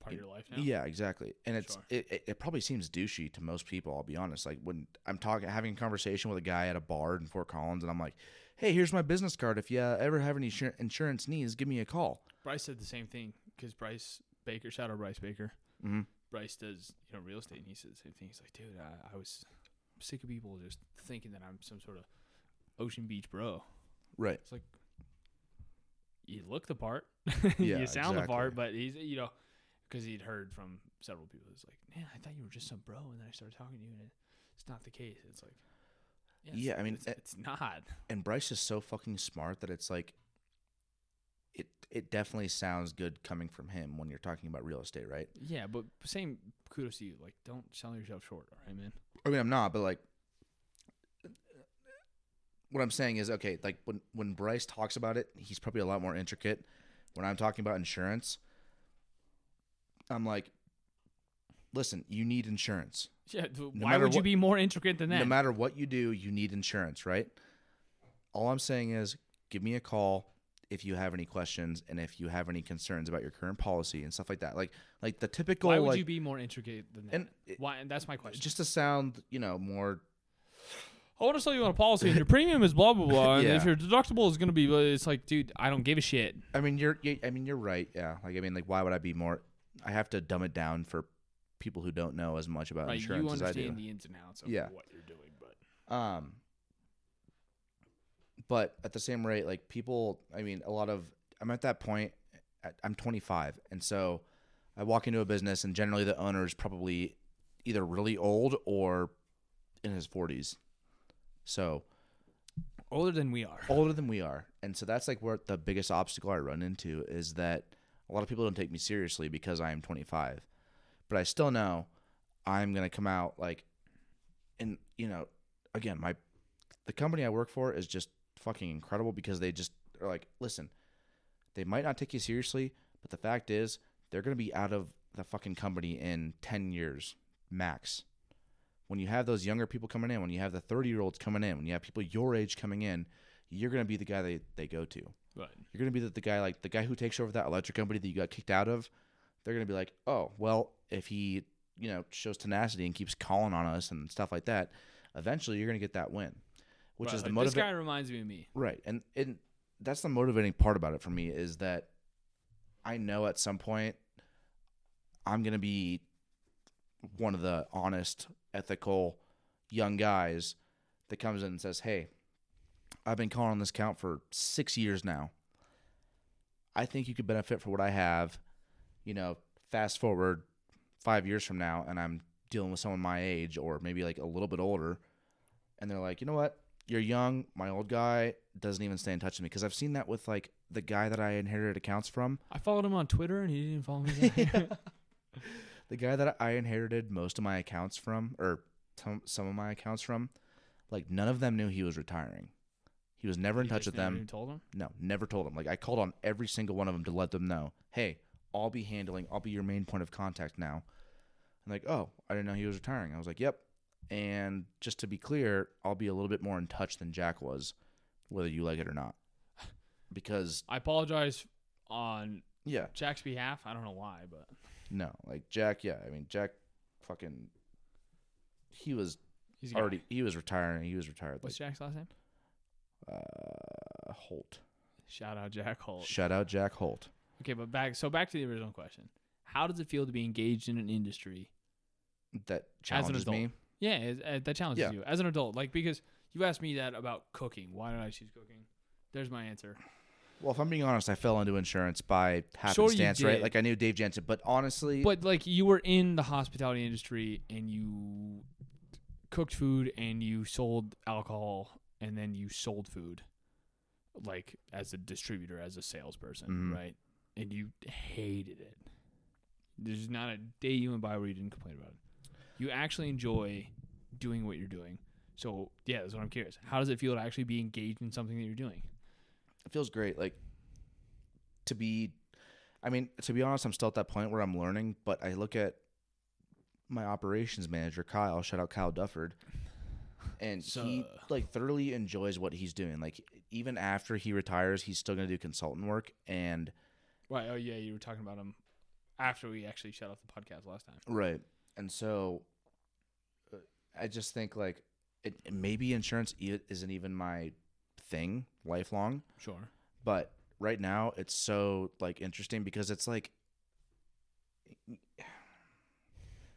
part of your life now. Yeah, exactly. And it's sure. it, it, it probably seems douchey to most people. I'll be honest. Like when I'm talking, having a conversation with a guy at a bar in Fort Collins, and I'm like, "Hey, here's my business card. If you ever have any insur- insurance needs, give me a call." Bryce said the same thing because Bryce Baker, shout out Bryce Baker. Mm-hmm. Bryce does you know real estate, and he said the same thing. He's like, "Dude, I, I was sick of people just thinking that I'm some sort of Ocean Beach bro." Right. It's like. You look the part, yeah, you sound exactly. the part, but he's, you know, because he'd heard from several people. It's like, man, I thought you were just some bro, and then I started talking to you, and it's not the case. It's like, yeah, yeah it's, I mean, it's, it's not. And Bryce is so fucking smart that it's like, it it definitely sounds good coming from him when you're talking about real estate, right? Yeah, but same kudos to you. Like, don't sell yourself short, all right, man? I mean, I'm not, but like, what I'm saying is, okay, like when, when Bryce talks about it, he's probably a lot more intricate. When I'm talking about insurance, I'm like, listen, you need insurance. Yeah, no why would what, you be more intricate than that? No matter what you do, you need insurance, right? All I'm saying is give me a call if you have any questions and if you have any concerns about your current policy and stuff like that. Like like the typical... Why would like, you be more intricate than that? And it, why? And that's my question. Just to sound, you know, more... I want to sell you on a policy, and your premium is blah blah blah, and yeah. if your deductible is going to be, it's like, dude, I don't give a shit. I mean, you're, I mean, you're right, yeah. Like, I mean, like, why would I be more? I have to dumb it down for people who don't know as much about right, insurance as I do. You understand the ins and outs of yeah. what you're doing, but um, but at the same rate, like people, I mean, a lot of, I'm at that point. At, I'm twenty-five, and so I walk into a business, and generally the owner is probably either really old or in his forties. So older than we are, older than we are. And so that's like where the biggest obstacle I run into is that a lot of people don't take me seriously because I am twenty-five, but I still know I'm going to come out like, and you know, again, my, the company I work for is just fucking incredible because they just are like, listen, they might not take you seriously, but the fact is they're going to be out of the fucking company in ten years max. When you have those younger people coming in, when you have the thirty-year-olds coming in, when you have people your age coming in, you're going to be the guy they, they go to. Right. You're going to be the, the guy like the guy who takes over that electric company that you got kicked out of. They're going to be like, oh, well, if he you know shows tenacity and keeps calling on us and stuff like that, eventually you're going to get that win, which right, is like the motivating. This guy reminds me of me. Right, and and that's the motivating part about it for me is that I know at some point I'm going to be one of the honest, ethical young guys that comes in and says, hey, I've been calling on this account for six years now. I think you could benefit from what I have. You know, fast forward five years from now and I'm dealing with someone my age or maybe like a little bit older. And they're like, you know what? You're young. My old guy doesn't even stay in touch with me because I've seen that with like the guy that I inherited accounts from. I followed him on Twitter and he didn't even follow me back. The guy that I inherited most of my accounts from, or t- some of my accounts from, like none of them knew he was retiring. He was never in you touch with them. You told him? No, never told them. Like I called on every single one of them to let them know, hey, I'll be handling, I'll be your main point of contact now. And like, oh, I didn't know he was retiring. I was like, yep. And just to be clear, I'll be a little bit more in touch than Jack was, whether you like it or not. Because I apologize on yeah. Jack's behalf. I don't know why, but... No, like Jack, yeah. I mean, Jack fucking, he was He's already, guy. he was retiring. He was retired. What's like, Jack's last name? Uh, Holt. Shout out Jack Holt. Shout out Jack Holt. Okay, but back, so back to the original question. How does it feel to be engaged in an industry that challenges me? Yeah, uh, that challenges yeah. you as an adult. Like, because you asked me that about cooking. Why did I choose cooking? There's my answer. Well, if I'm being honest, I fell into insurance by happenstance, sure right? Like I knew Dave Jensen, but honestly... But like you were in the hospitality industry and you cooked food and you sold alcohol and then you sold food like as a distributor, as a salesperson, mm-hmm. right? And you hated it. There's not a day you went by where you didn't complain about it. You actually enjoy doing what you're doing. So yeah, that's what I'm curious. How does it feel to actually be engaged in something that you're doing? It feels great. Like to be, I mean, to be honest, I'm still at that point where I'm learning, but I look at my operations manager, Kyle, shout out Kyle Dufford. And so, he like thoroughly enjoys what he's doing. Like even after he retires, he's still going to do consultant work. And right, oh yeah, you were talking about him after we actually shut off the podcast last time. Right. And so uh, I just think like it, it maybe insurance e- isn't even my thing lifelong. Sure. But right now it's so like interesting because it's like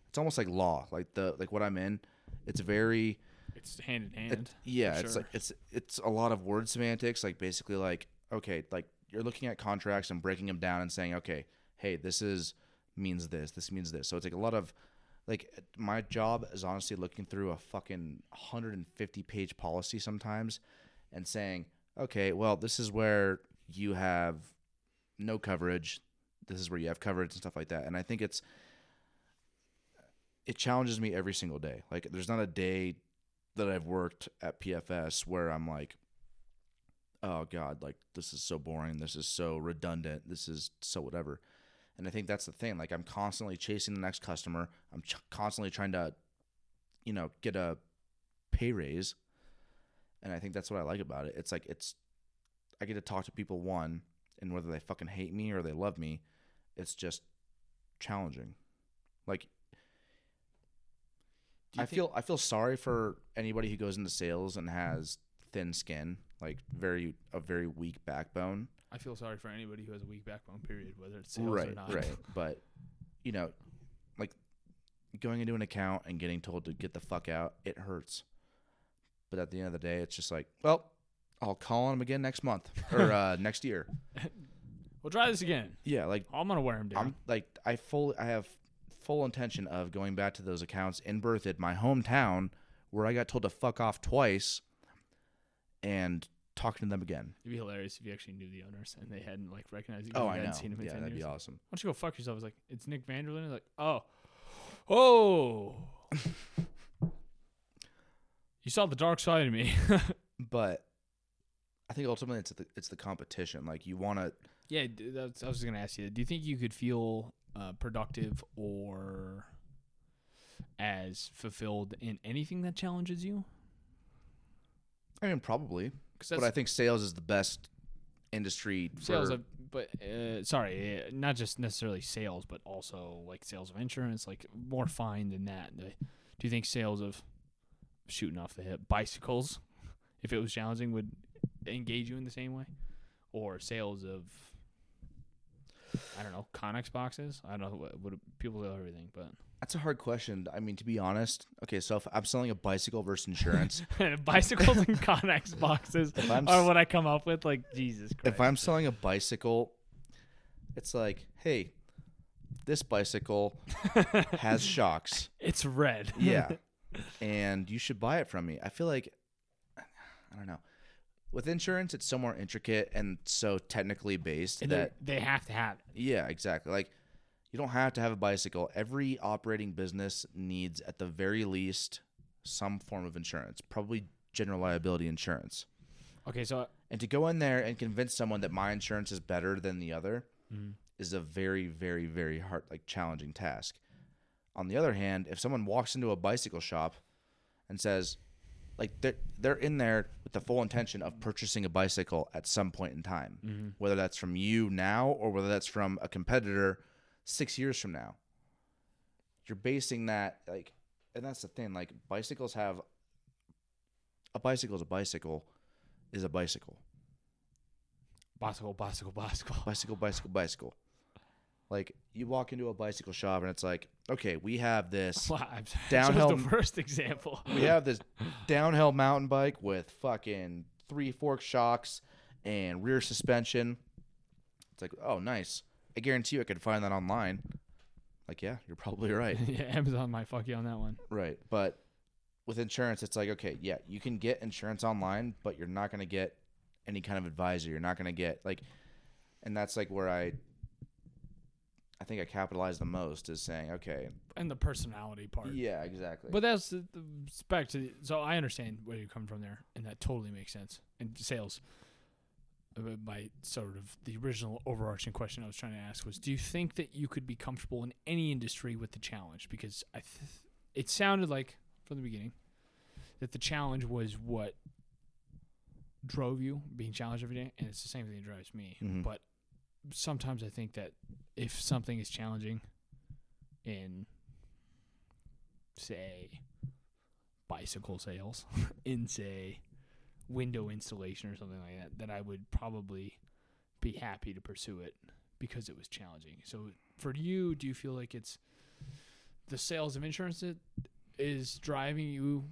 it's almost like law, like the like what I'm in. It's very It's hand in hand. It, yeah, it's sure. like it's it's a lot of word semantics. Like basically, like okay, like you're looking at contracts and breaking them down and saying, okay, hey, this is means this, this means this. So it's like a lot of like my job is honestly looking through a fucking one hundred fifty page policy sometimes and saying, okay, well, this is where you have no coverage. This is where you have coverage and stuff like that. And I think it's it challenges me every single day. Like there's not a day that I've worked at P F S where I'm like, oh God, like this is so boring. This is so redundant. This is so whatever. And I think that's the thing. Like I'm constantly chasing the next customer. I'm ch- constantly trying to, you know, get a pay raise. And I think that's what I like about it. It's like, it's, I get to talk to people one and whether they fucking hate me or they love me, it's just challenging. Like, I think- feel I feel sorry for anybody who goes into sales and has thin skin, like very a very weak backbone. I feel sorry for anybody who has a weak backbone, period, whether it's sales right, or not. Right, right. But, you know, like going into an account and getting told to get the fuck out, it hurts. But at the end of the day, it's just like, well, I'll call on him again next month or uh, next year. We'll try this again. Yeah, like I'm gonna wear him down. I'm like I fully I have. full intention of going back to those accounts in Berth at my hometown where I got told to fuck off twice and talking to them again. It'd be hilarious if you actually knew the owners and they hadn't like recognized you. Oh, I know. Seen him in yeah, that'd years. Be awesome. Why don't you go fuck yourself? I was like, it's Nick Vanderlyn. Like, oh, oh, you saw the dark side of me. But I think ultimately it's the it's the competition. Like you want to. Yeah, that's, I was going to ask you. Do you think you could feel Uh, productive or as fulfilled in anything that challenges you? I mean, probably. But I think sales is the best industry. Sales, for... of, but uh, sorry, not just necessarily sales, but also like sales of insurance, like more fine than that. Do you think sales of shooting off the hip bicycles, if it was challenging, would engage you in the same way, or sales of? I don't know, Connex boxes? I don't know. What, what people do everything, but... That's a hard question. I mean, to be honest, okay, so if I'm selling a bicycle versus insurance... Bicycles and Connex boxes are what I come up with. Like, Jesus Christ. If I'm selling a bicycle, it's like, hey, this bicycle has shocks. It's red. Yeah. And you should buy it from me. I feel like... I don't know. With insurance, it's so more intricate and so technically based and that... They have to have it. Yeah, exactly. Like, you don't have to have a bicycle. Every operating business needs, at the very least, some form of insurance. Probably general liability insurance. Okay, so... And to go in there and convince someone that my insurance is better than the other mm-hmm. is a very, very, very hard, like, challenging task. On the other hand, if someone walks into a bicycle shop and says... Like, they're, they're in there with the full intention of purchasing a bicycle at some point in time, mm-hmm. whether that's from you now or whether that's from a competitor six years from now. You're basing that, like, and that's the thing. Like, bicycles have – a bicycle is a bicycle is a bicycle. Bicycle, bicycle, bicycle. Bicycle, bicycle, bicycle. Like, you walk into a bicycle shop and it's like, okay, we have this well, downhill. That was the first example. We have this downhill mountain bike with fucking three fork shocks and rear suspension. It's like, oh, nice. I guarantee you I could find that online. Like, yeah, you're probably right. Yeah, Amazon might fuck you on that one. Right. But with insurance, it's like, okay, yeah, you can get insurance online, but you're not going to get any kind of advisor. You're not going to get, like, and that's like where I. I think I capitalize the most is saying, okay. And the personality part. Yeah, exactly. But that's the, the back to the, so I understand where you come from there, and that totally makes sense. And sales, my sort of the original overarching question I was trying to ask was, do you think that you could be comfortable in any industry with the challenge? Because I, th- it sounded like from the beginning that the challenge was what drove you, being challenged every day, and it's the same thing that drives me. Mm-hmm. But sometimes I think that if something is challenging in, say, bicycle sales, in, say, window installation or something like that, that I would probably be happy to pursue it because it was challenging. So for you, do you feel like it's the sales of insurance that is driving you,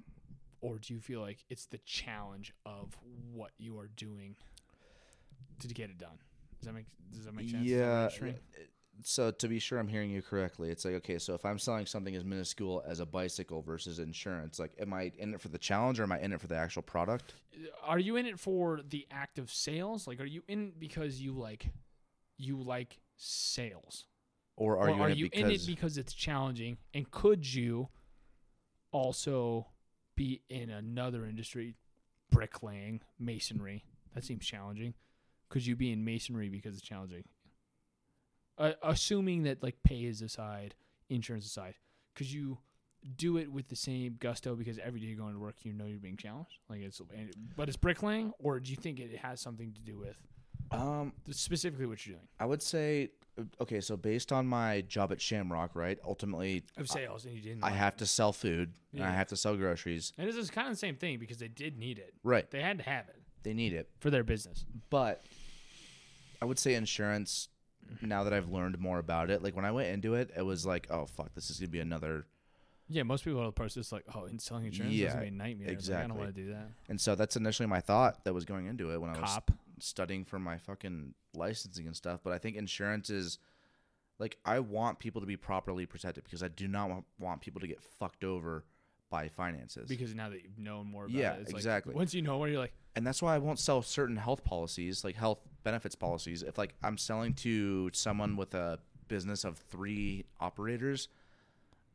or do you feel like it's the challenge of what you are doing to get it done? Does that make, does that make sense? Yeah. So to be sure I'm hearing you correctly, it's like, okay, so if I'm selling something as minuscule as a bicycle versus insurance, like, am I in it for the challenge or am I in it for the actual product? Are you in it for the act of sales? Like, are you in because you like, you like sales? Or are, or you, are in, you because... in it because it's challenging? And could you also be in another industry, bricklaying, masonry? That seems challenging. Could you be in masonry because it's challenging? Uh, assuming that like pay is aside, insurance aside, could you do it with the same gusto because every day you're going to work, you know you're being challenged? Like it's, but it's bricklaying, or do you think it has something to do with um, specifically what you're doing? I would say, okay, so based on my job at Shamrock, right? Ultimately, of sales, I, and you didn't. I like have it. to sell food, yeah. and I have to sell groceries. And this is kind of the same thing because they did need it, right? They had to have it. They need it for their business. But I would say insurance. Now that I've learned more about it, like when I went into it, it was like, oh, fuck, this is going to be another. Yeah, most people approach this like, oh, and selling insurance yeah, is going to be a nightmare. Exactly. Like, I don't want to do that. And so that's initially my thought that was going into it when I was Cop. studying for my fucking licensing and stuff. But I think insurance is like, I want people to be properly protected because I do not want people to get fucked over by finances. Because now that you've known more about yeah, it, it's exactly. like once you know more, you're like. And that's why I won't sell certain health policies, like health benefits policies. If like I'm selling to someone with a business of three operators,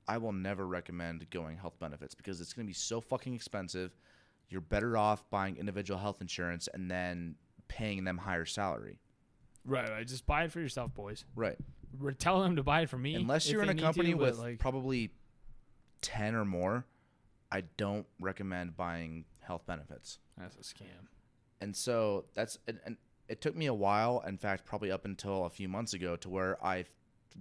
I will never recommend going health benefits because it's going to be so fucking expensive. You're better off buying individual health insurance and then paying them higher salary. Right, right. Just buy it for yourself, boys. Right. We're telling them to buy it for me. Unless you're in a company to, with like... probably ten or more, I don't recommend buying health benefits. That's a scam. And so that's and, and it took me a while, in fact, probably up until a few months ago, to where I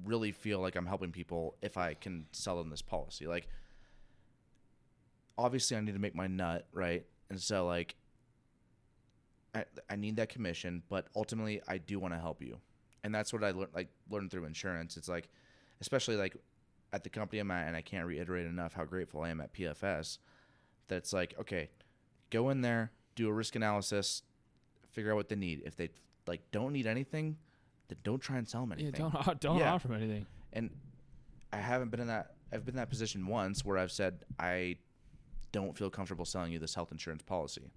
really feel like I'm helping people if I can sell them this policy. Like, obviously, I need to make my nut, right? And so, like, I I need that commission, but ultimately, I do want to help you. And that's what I learned, like, learned through insurance. It's like, especially, like, at the company I'm at, and I can't reiterate enough how grateful I am at P F S, that's like, okay, go in there, do a risk analysis, figure out what they need. If they like don't need anything, then don't try and sell them anything. Yeah, don't don't yeah. offer them anything. And I haven't been in that. I've been in that position once where I've said I don't feel comfortable selling you this health insurance policy.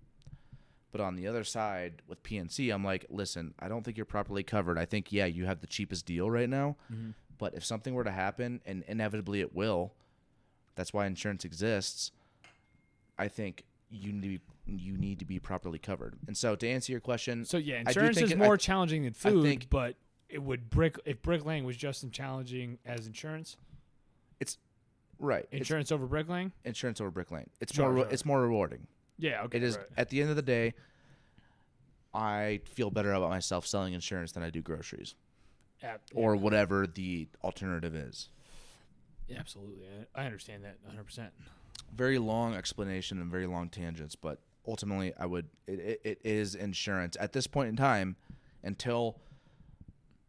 But on the other side with P N C, I'm like, listen, I don't think you're properly covered. I think yeah, you have the cheapest deal right now. Mm-hmm. But if something were to happen, and inevitably it will, that's why insurance exists, I think you need you need to be properly covered. And so to answer your question... So yeah, insurance is it, more I, challenging than food, think, but it would brick if bricklaying was just as challenging as insurance. It's... Right. Insurance it's, over bricklaying? Insurance over bricklaying. It's, sure, more, sure. it's more rewarding. Yeah, okay. It is. Right. At the end of the day, I feel better about myself selling insurance than I do groceries. At, or yeah. whatever the alternative is. Yeah, absolutely. I, I understand that one hundred percent. Very long explanation and very long tangents, but ultimately I would it, it is insurance at this point in time until,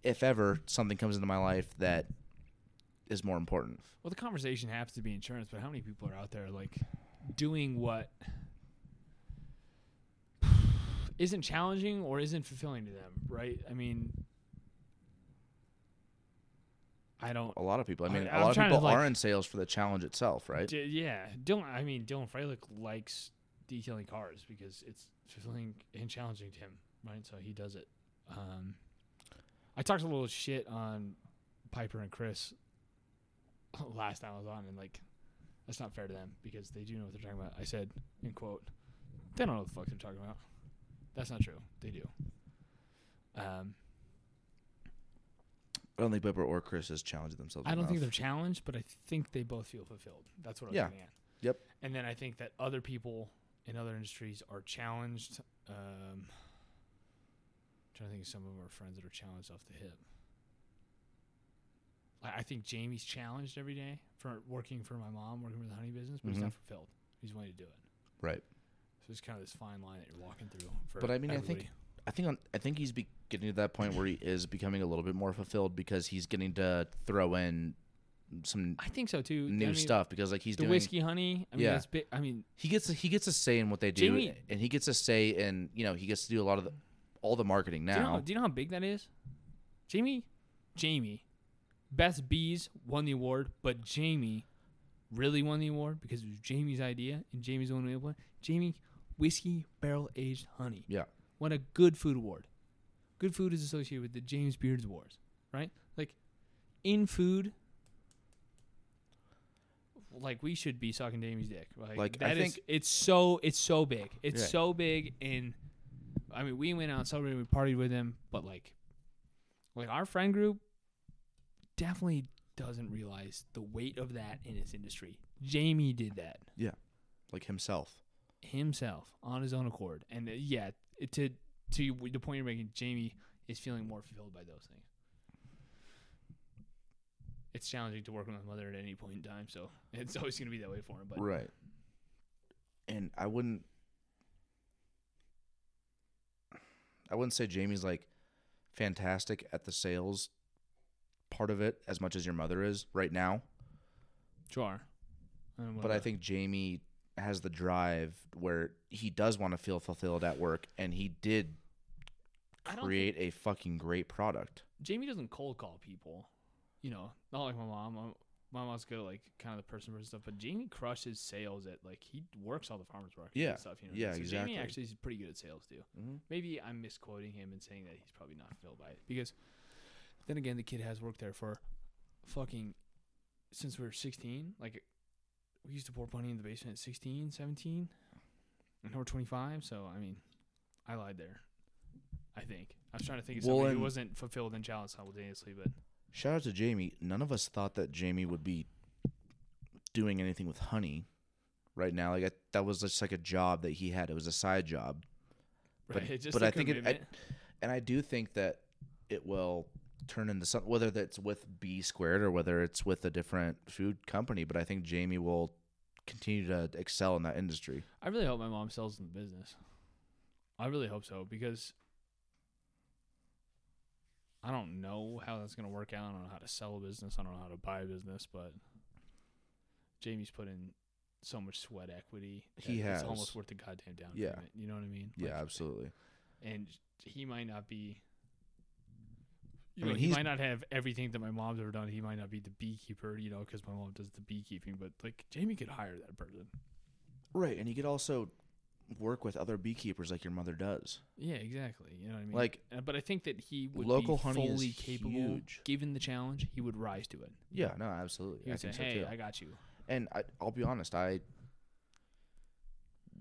if ever, something comes into my life that is more important. Well, the conversation happens to be insurance, but how many people are out there like doing what isn't challenging or isn't fulfilling to them, right? I mean... I don't. A lot of people. I mean, I, a lot of people like, are in sales for the challenge itself, right? D- yeah. Dylan, I mean, Dylan Freilich likes detailing cars because it's fulfilling and challenging to him, right? So he does it. Um, I talked a little shit on Piper and Chris last time I was on, and like, that's not fair to them because they do know what they're talking about. I said, in quote, they don't know what the fuck they're talking about. That's not true. They do. Um. I don't think Piper or Chris has challenged themselves I don't enough. think they're challenged, but I think they both feel fulfilled. That's what I was yeah. getting at. Yep. And then I think that other people in other industries are challenged. Um, I'm trying to think of some of our friends that are challenged off the hip. I, I think Jamie's challenged every day for working for my mom, working for the honey business, but mm-hmm. he's not fulfilled. He's willing to do it. Right. So it's kind of this fine line that you're walking through. For but I mean, everybody. I think. I think on, I think he's be getting to that point where he is becoming a little bit more fulfilled because he's getting to throw in some. I think so too. New I mean, stuff because like he's the doing the whiskey honey. I mean, yeah. That's big, I mean, he gets a, he gets a say in what they do, Jamie, and he gets a say in you know he gets to do a lot of the, all the marketing now. Do you know, do you know how big that is? Jamie, Jamie, Best Bees won the award, but Jamie really won the award because it was Jamie's idea and Jamie's the one who won. Jamie, whiskey barrel aged honey. Yeah. Won a Good Food Award. Good Food is associated with the James Beard Awards, right? Like, in food, like we should be sucking Jamie's dick. Like, like that I is, think it's so it's so big. It's yeah. so big, and I mean, we went out, celebrated, we partied with him, but like, like our friend group definitely doesn't realize the weight of that in its industry. Jamie did that. Yeah, like himself, himself on his own accord, and uh, yeah. It to to the point you're making, Jamie is feeling more fulfilled by those things. It's challenging to work with my mother at any point in time, so it's always going to be that way for him. But right, and I wouldn't, I wouldn't say Jamie's like fantastic at the sales part of it as much as your mother is right now. Sure, I don't know but I think Jamie has the drive where he does want to feel fulfilled at work, and he did create a fucking great product. Jamie doesn't cold call people, you know, not like my mom. My mom's good at like kind of the person versus stuff, but Jamie crushes sales at like he works all the farmers market yeah. and stuff. You know, yeah, so exactly. Jamie actually is pretty good at sales too. Mm-hmm. Maybe I'm misquoting him and saying that he's probably not fulfilled by it because then again, the kid has worked there for fucking since we were sixteen, like. We used to pour honey in the basement at sixteen, seventeen, and now we're twenty-five. So, I mean, I lied there, I think. I was trying to think of well, somebody who wasn't fulfilled and challenged simultaneously. But shout out to Jamie. None of us thought that Jamie would be doing anything with honey right now. Like I, That was just like a job that he had. It was a side job. Right. But, just but I commitment. think it, I, and I do think that it will turn into something, whether that's with B Squared or whether it's with a different food company. But I think Jamie will continue to excel in that industry. I really hope my mom sells in the business. I really hope so because I don't know how that's going to work out. I don't know how to sell a business. I don't know how to buy a business, but Jamie's put in so much sweat equity. He has. It's almost worth the goddamn down payment. Yeah. You know what I mean? Like, yeah, absolutely. And he might not be You know, I mean, he might not have everything that my mom's ever done. He might not be the beekeeper, you know, because my mom does the beekeeping. But, like, Jamie could hire that person. Right, and he could also work with other beekeepers like your mother does. Yeah, exactly. You know what I mean? Like, uh, but I think that he would local be honey fully is capable. Huge. Given the challenge, he would rise to it. Yeah, no, absolutely. He would I say, think so hey, too. I got you. And I, I'll be honest, I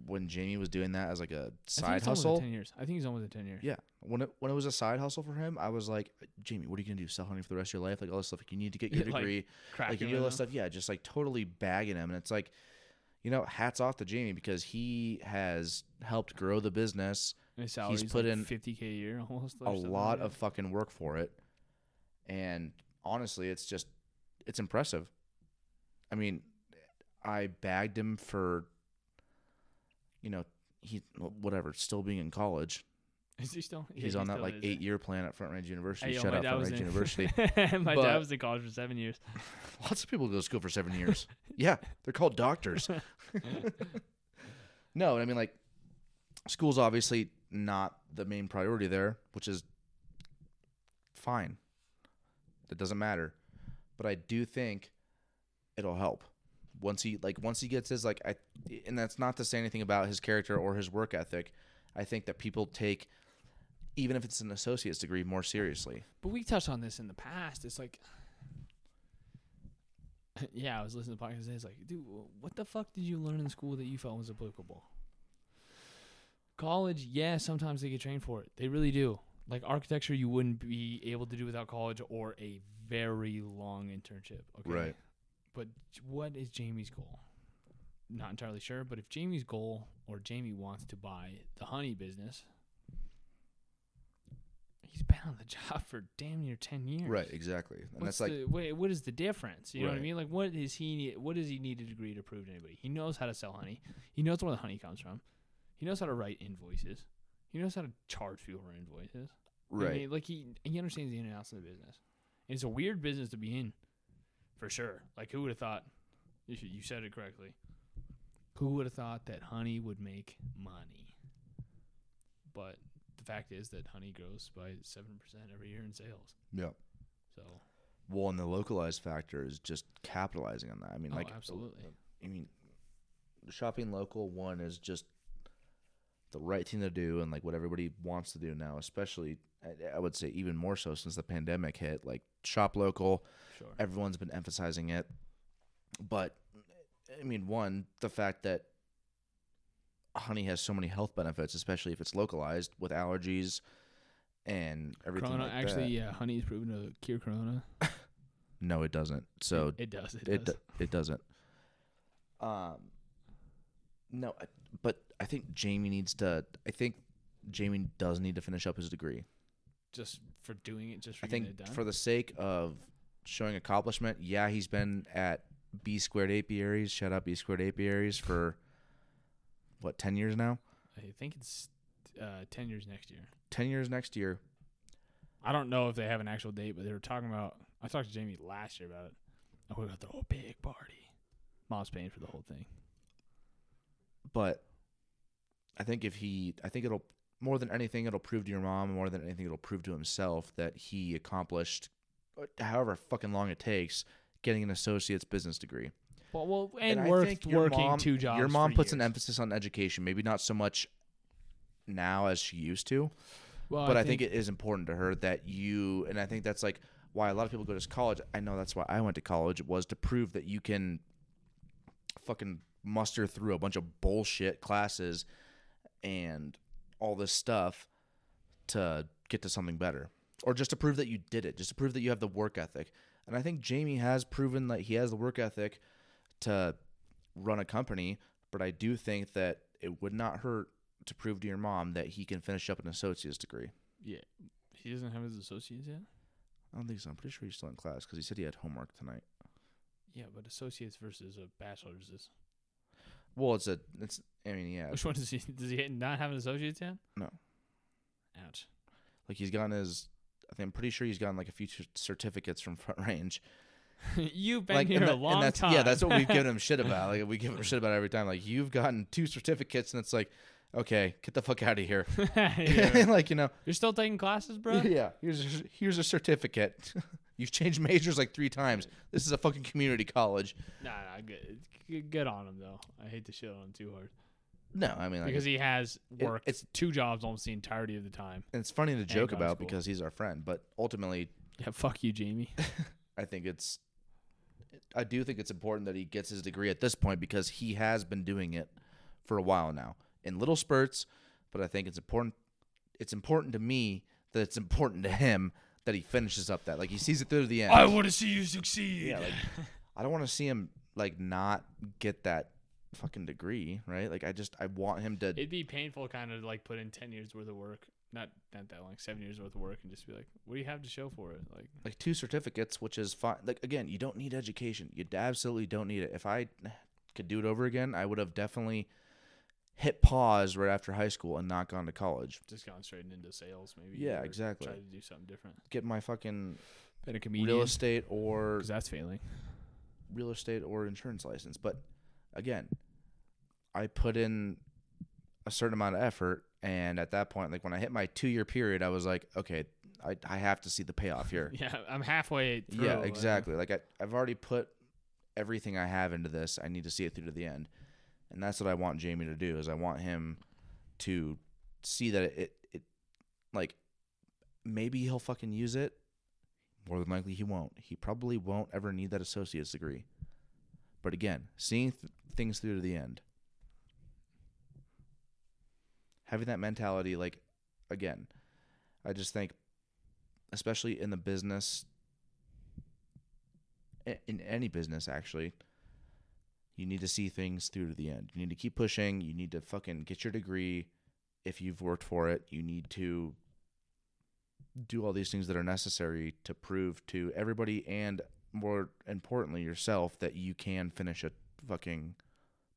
when Jamie was doing that as, like, a side hustle. ten years. I think he's almost at ten years. Yeah. When it, when it was a side hustle for him, I was like, Jamie, what are you going to do? Sell honey for the rest of your life? Like, all this stuff. Like, you need to get your degree. like, like, you do all this stuff. Yeah, just, like, totally bagging him. And it's like, you know, hats off to Jamie because he has helped grow the business. And his salary's He's put like in fifty K a year almost. A lot like of fucking work for it. And, honestly, it's just, it's impressive. I mean, I bagged him for... You know, he whatever, still being in college. Is he still? He's yeah, on that, like, eight-year plan at Front Range University. Hey, yo, Shut up, Front Range in. University. my but dad was in college for seven years. Lots of people go to school for seven years. yeah, they're called doctors. no, I mean, like, school's obviously not the main priority there, which is fine. That doesn't matter. But I do think it'll help. Once he like once he gets his like I and that's not to say anything about his character or his work ethic. I think that people take, even if it's an associate's degree, more seriously. But we touched on this in the past. It's like, yeah, I was listening to podcasts today. It's like, dude, what the fuck did you learn in school that you felt was applicable? College, yeah, sometimes they get trained for it. They really do. Like architecture, you wouldn't be able to do without college or a very long internship. Okay? Right. But what is Jamie's goal? not entirely sure, but if Jamie's goal or Jamie wants to buy the honey business, he's been on the job for damn near ten years. Right, exactly. And What's that's like, the, wait, what is the difference? You know right. what I mean? Like, what is he? What does he need a degree to prove to anybody? He knows how to sell honey. He knows where the honey comes from. He knows how to write invoices. He knows how to charge people for invoices. Right. I mean, like he he understands the in and outs of the business. And it's a weird business to be in, for sure. Like, who would have thought? You, should, you said it correctly. Who would have thought that honey would make money? But the fact is that honey grows by seven percent every year in sales. Yeah. So. Well, and the localized factor is just capitalizing on that. I mean, oh, like. absolutely. I mean, shopping local, one, is just the right thing to do, and like what everybody wants to do now, especially, I, I would say even more so since the pandemic hit, like shop local. Sure. Everyone's been emphasizing it. But, I mean, one, the fact that honey has so many health benefits, especially if it's localized with allergies and everything corona, like that. Actually, yeah, honey is proven to cure corona. No, it doesn't. So It, it does. It, it does. Do, it doesn't. Um, no, I, but I think Jamie needs to, I think Jamie does need to finish up his degree. Just for doing it, just for I getting think it done? For the sake of showing accomplishment, yeah, he's been at B Squared Apiaries, shout out B Squared Apiaries for what, ten years now? I think it's uh, ten years next year. Ten years next year. I don't know if they have an actual date, but they were talking about. I talked to Jamie last year about it. And we were going to throw a big party. Mom's paying for the whole thing. But I think if he, I think it'll more than anything, it'll prove to your mom, more than anything, it'll prove to himself that he accomplished, however fucking long it takes, getting an associate's business degree. Well, well and, and worth working mom, two jobs. Your mom for puts years. An emphasis on education, maybe not so much now as she used to, well, but I think, I think it is important to her that you, and I think that's like why a lot of people go to college. I know that's why I went to college, was to prove that you can fucking muster through a bunch of bullshit classes and all this stuff to get to something better, or just to prove that you did it, just to prove that you have the work ethic. And I think Jamie has proven that he has the work ethic to run a company, but I do think that it would not hurt to prove to your mom that he can finish up an associate's degree. Yeah. He doesn't have his associates yet? I don't think so. I'm pretty sure he's still in class because he said he had homework tonight. Yeah, but associates versus a bachelor's is... Well, it's a... It's. I mean, yeah. Which one does he... Does he not have an associate's yet? No. Ouch. Like, he's gotten his... I think I'm pretty sure he's gotten like a few certificates from Front Range. You've been like, here that, a long that's, time. Yeah, that's what we've given him shit about. Like we give him shit about every time. Like you've gotten two certificates, and it's like, okay, get the fuck out of here. Like you know, you're still taking classes, bro. Yeah, here's a, here's a certificate. You've changed majors like three times. This is a fucking community college. Nah, nah, good, good on him though. I hate to shit on him too hard. No, I mean... Like, because he has worked it, it's, two jobs almost the entirety of the time. And it's funny to joke about school. Because he's our friend, but ultimately... Yeah, fuck you, Jamie. I think it's... I do think it's important that he gets his degree at this point because he has been doing it for a while now. In little spurts, but I think it's important... It's important to me that it's important to him that he finishes up that. Like, he sees it through to the end. I want to see you succeed! Yeah, like... I don't want to see him, like, not get that... fucking degree, right? Like I just I want him to. It'd be painful, kind of like put in ten years worth of work, not not that long, seven years worth of work, and just be like, what do you have to show for it? Like, like two certificates, which is fine. Like again, you don't need education. You absolutely don't need it. If I could do it over again, I would have definitely hit pause right after high school and not gone to college. Just gone straight into sales, maybe. Yeah, exactly. Try to do something different. Get my fucking been a comedian, real estate or because that's failing. Real estate or insurance license, but again. I put in a certain amount of effort, and at that point, like when I hit my two-year period, I was like, okay, I, I have to see the payoff here. Yeah, I'm halfway through. Yeah, exactly. Like I, I've already put everything I have into this. I need to see it through to the end, and that's what I want Jamie to do is I want him to see that it, it, it like, maybe he'll fucking use it. More than likely, he won't. He probably won't ever need that associate's degree. But again, seeing th- things through to the end. Having that mentality, like, again, I just think, especially in the business, in any business, actually, You need to see things through to the end. You need to keep pushing. You need to fucking get your degree if you've worked for it. You need to do all these things that are necessary to prove to everybody and, more importantly, yourself that you can finish a fucking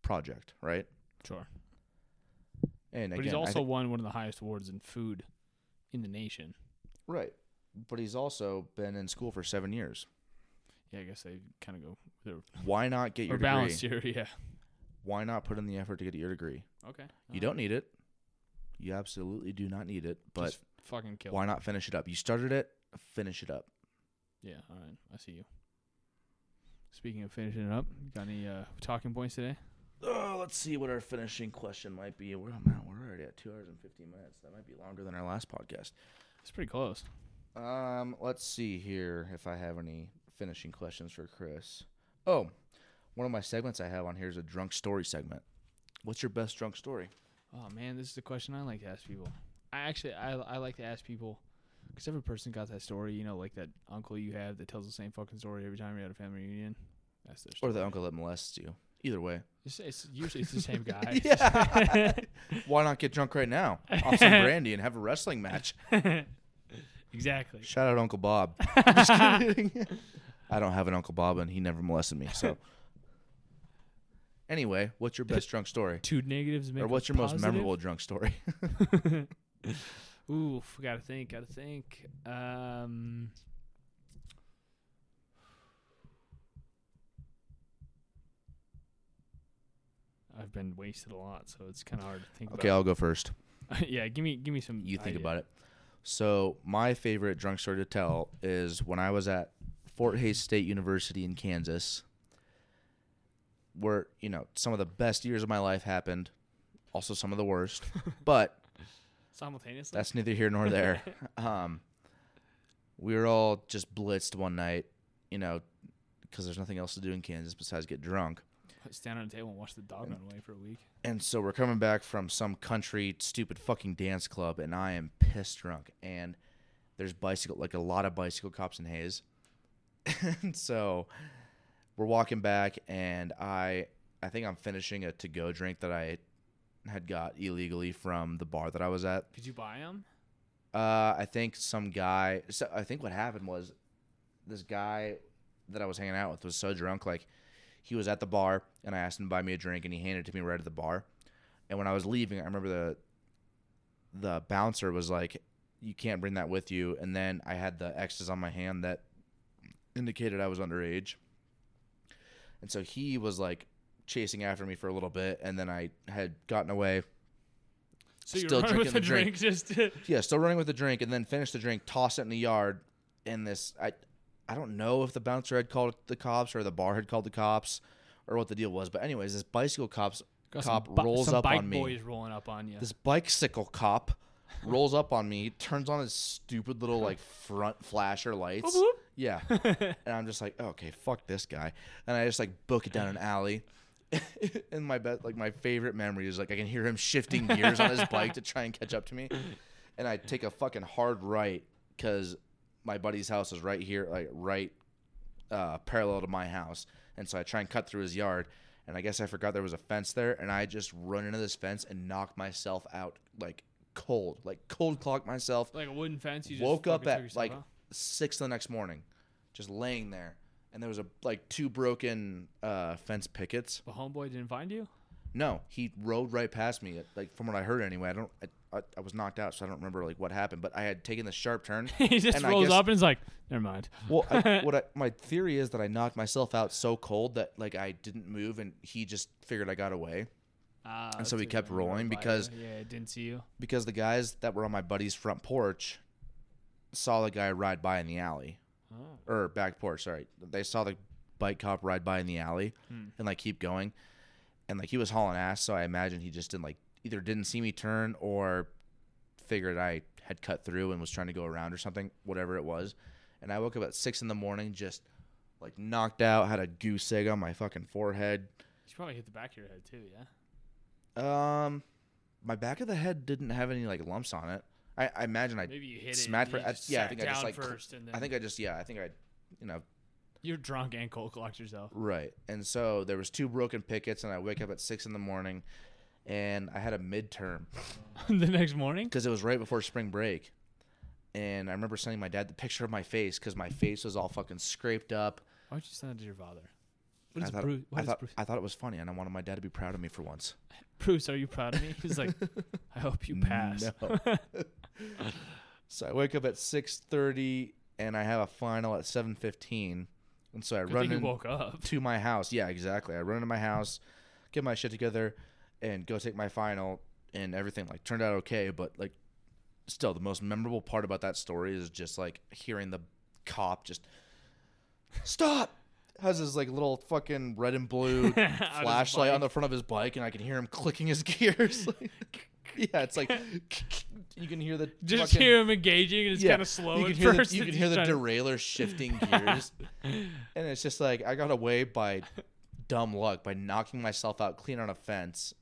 project, right? Sure. And but again, he's also th- won one of the highest awards in food in the nation. Right. But he's also been in school for seven years. Yeah, I guess they kind of go. Why not get your degree? Or balance your, yeah. Why not put in the effort to get your degree? Okay. You right. don't need it. You absolutely do not need it. But just fucking kill why it. Not finish it up? You started it, finish it up. Yeah, all right. I see you. Speaking of finishing it up, got any uh, talking points today? Oh, let's see what our finishing question might be. Where am I? We're already at two hours and fifteen minutes. That might be longer than our last podcast. It's pretty close. Um, let's see here if I have any finishing questions for Chris. Oh, one of my segments I have on here is a drunk story segment. What's your best drunk story? Oh man, this is a question I like to ask people. I actually I I like to ask people because every person got that story, you know, like that uncle you have that tells the same fucking story every time you're at a family reunion. That's their story. Or the uncle that molests you. Either way, it's, it's usually it's the same guy. Yeah. Why not get drunk right now off some brandy and have a wrestling match? Exactly. Shout out Uncle Bob. I'm just kidding. I don't have an Uncle Bob, and he never molested me. So, anyway, what's your best drunk story? Two negatives make or what's your positive? Most memorable drunk story? Oof, gotta think, gotta think. Um. I've been wasted a lot, so it's kind of hard to think about. Okay, I'll go first. Yeah, give me give me some You think idea. About it. So my favorite drunk story to tell is when I was at Fort Hays State University in Kansas, where, you know, some of the best years of my life happened, also some of the worst, but simultaneously. That's neither here nor there. um, we were all just blitzed one night, you know, because there's nothing else to do in Kansas besides get drunk. Stand on a table and watch the dog and, run away for a week. And so we're coming back from some country stupid fucking dance club, and I am piss drunk. And there's bicycle, like a lot of bicycle cops in Hayes. And so we're walking back, and I, I think I'm finishing a to-go drink that I had got illegally from the bar that I was at. Could you buy them? Uh, I think some guy. So I think what happened was this guy that I was hanging out with was so drunk, like. He was at the bar, and I asked him to buy me a drink, and he handed it to me right at the bar. And when I was leaving, I remember the the bouncer was like, you can't bring that with you. And then I had the X's on my hand that indicated I was underage. And so he was, like, chasing after me for a little bit, and then I had gotten away. So still running with the drink. drink just yeah, still running with the drink, and then finished the drink, tossed it in the yard, and this – I. I don't know if the bouncer had called the cops or the bar had called the cops or what the deal was. But anyways, this bicycle cops Got cop some bi- rolls some up bike on me. Boys rolling up on you. This bicycle cop rolls up on me, turns on his stupid little like front flasher lights. Yeah. And I'm just like, oh, okay, fuck this guy. And I just like book it down an alley. And my best, like my favorite memory is like I can hear him shifting gears on his bike to try and catch up to me. And I take a fucking hard right because my buddy's house is right here, like right uh, parallel to my house. And so I try and cut through his yard. And I guess I forgot there was a fence there. And I just run into this fence and knock myself out like cold, like cold clock myself. Like a wooden fence. You woke just up at like out. six the next morning, just laying there. And there was a like two broken uh, fence pickets. The homeboy didn't find you? No, he rode right past me. Like from what I heard, anyway. I don't. I, I, I was knocked out, so I don't remember like what happened. But I had taken the sharp turn. He just and rolls I guess, up and is like, "Never mind." Well, I, what I, my theory is that I knocked myself out so cold that like I didn't move, and he just figured I got away. Ah, and so we kept rolling because yeah, it didn't see you. Because the guys that were on my buddy's front porch saw the guy ride by in the alley, oh. or back porch. Sorry, they saw the bike cop ride by in the alley hmm. and like keep going. And, like, he was hauling ass, so I imagine he just didn't, like, either didn't see me turn or figured I had cut through and was trying to go around or something, whatever it was. And I woke up at six in the morning, just, like, knocked out, had a goose egg on my fucking forehead. You probably hit the back of your head, too, yeah? Um, my back of the head didn't have any, like, lumps on it. I, I imagine I Maybe you hit smacked it. Maybe you hit it. Yeah, I think I just, like, first and then I think I just, yeah, I think I, you know, You're drunk and cold clocked yourself. Right. And so there was two broken pickets, and I wake up at six in the morning, and I had a midterm. The next morning? Because it was right before spring break. And I remember sending my dad the picture of my face because my face was all fucking scraped up. Why don't you send it to your father? What is I thought, Bruce? What I, is thought, Bruce? I thought it was funny, and I wanted my dad to be proud of me for once. Bruce, are you proud of me? He's like, I hope you pass. No. So I wake up at six thirty, and I have a final at seven fifteen. And so I Good run in woke up. to my house. Yeah, exactly. I run into my house, get my shit together, and go take my final, and everything like turned out okay. But like, still, the most memorable part about that story is just like hearing the cop just stop. Has his like little fucking red and blue flashlight on the front of his bike, and I can hear him clicking his gears. Yeah, it's like you can hear the just fucking, hear him engaging, and it's yeah, kind of slow. You can hear the, you can hear the derailleur to... shifting gears, and it's just like I got away by dumb luck by knocking myself out clean on a fence.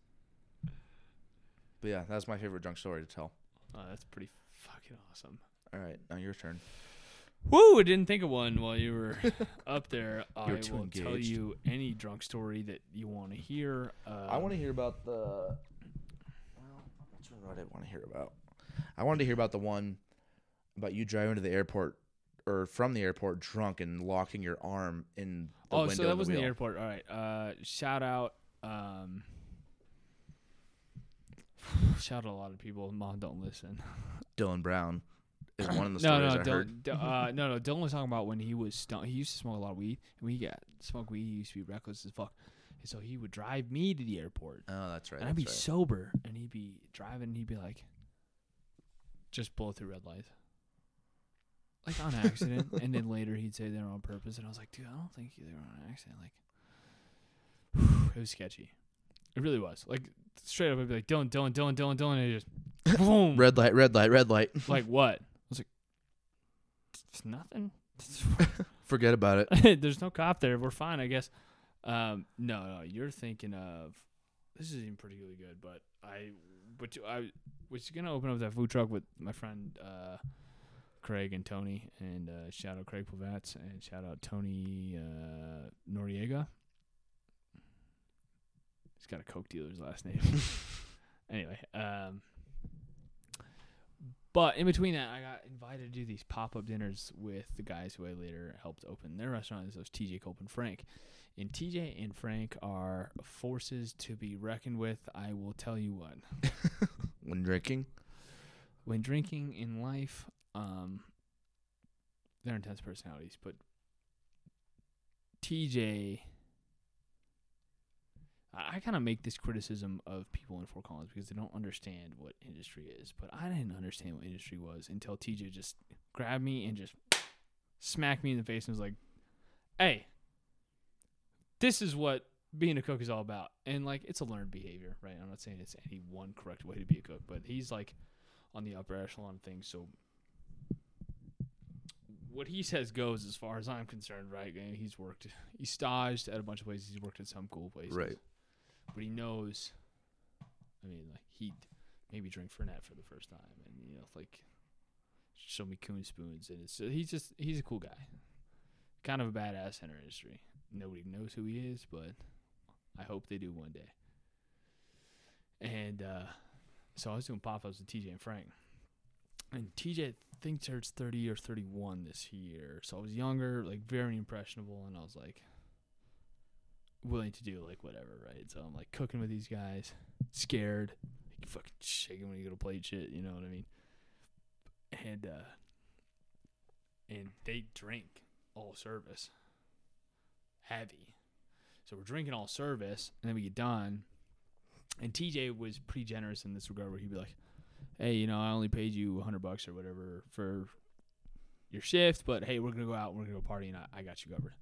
But yeah, that's my favorite drunk story to tell. Oh, that's pretty fucking awesome. All right, now your turn. Woo, I didn't think of one while you were up there. I will engaged. tell you any drunk story that you want to hear. Um, I want to hear about the... Well, which one did I want to hear about? I wanted to hear about the one about you driving to the airport or from the airport drunk and locking your arm in the oh, window. Oh, so that was in the airport. All right. Uh, shout out... Um, shout out a lot of people. Mom, don't listen. Dylan Brown. Is one of the stories no, no, I Dylan, heard. D- uh, no, no, Dylan was talking about when he was stoned. He used to smoke a lot of weed. And when he got smoked weed, he used to be reckless as fuck. And so he would drive me to the airport. Oh, that's right. And that's I'd be right. sober. And he'd be driving, and he'd be like, just blow through red lights. Like, on accident. And then later he'd say they were on purpose. And I was like, dude, I don't think they were on accident. Like, it was sketchy. It really was. Like, straight up, I'd be like, Dylan, Dylan, Dylan, Dylan, Dylan. And it just, boom. Red light, red light, red light. Like, what? It's nothing. Forget about it. There's no cop there. We're fine, I guess. Um, no, no, you're thinking of this isn't particularly good, but I, which I was gonna open up that food truck with my friend uh, Craig and Tony, and uh, shout out Craig Pavats and shout out Tony uh, Noriega. He's got a coke dealer's last name. Anyway, um. But in between that, I got invited to do these pop-up dinners with the guys who I later helped open their restaurant. It was T J, Cope, and Frank. And T J and Frank are forces to be reckoned with. I will tell you what. When drinking? When drinking in life, um, they're intense personalities. But T J, I kind of make this criticism of people in Fort Collins because they don't understand what industry is, but I didn't understand what industry was until T J just grabbed me and just smacked me in the face and was like, hey, this is what being a cook is all about. And, like, it's a learned behavior, right? I'm not saying it's any one correct way to be a cook, but he's, like, on the upper echelon of things, so what he says goes as far as I'm concerned, right? And he's worked, he's staged at a bunch of places. He's worked at some cool places. Right. But he knows, I mean, like, he'd maybe drink Fernet for the first time and, you know, like, show me coon spoons. And it's, he's just, he's a cool guy. Kind of a badass in our industry. Nobody knows who he is, but I hope they do one day. And uh, so I was doing pop-ups with T J and Frank. And T J, I think, turns thirty or thirty-one this year. So I was younger, like, very impressionable, and I was, like, willing to do like whatever, right? So I'm like cooking with these guys, scared, like, fucking shaking when you go to plate shit, you know what I mean? And uh and they drink all service, heavy. So we're drinking all service, and then we get done. And T J was pretty generous in this regard, where he'd be like, "Hey, you know, I only paid you a hundred bucks or whatever for your shift, but hey, we're gonna go out, and we're gonna go party, and I, I got you covered."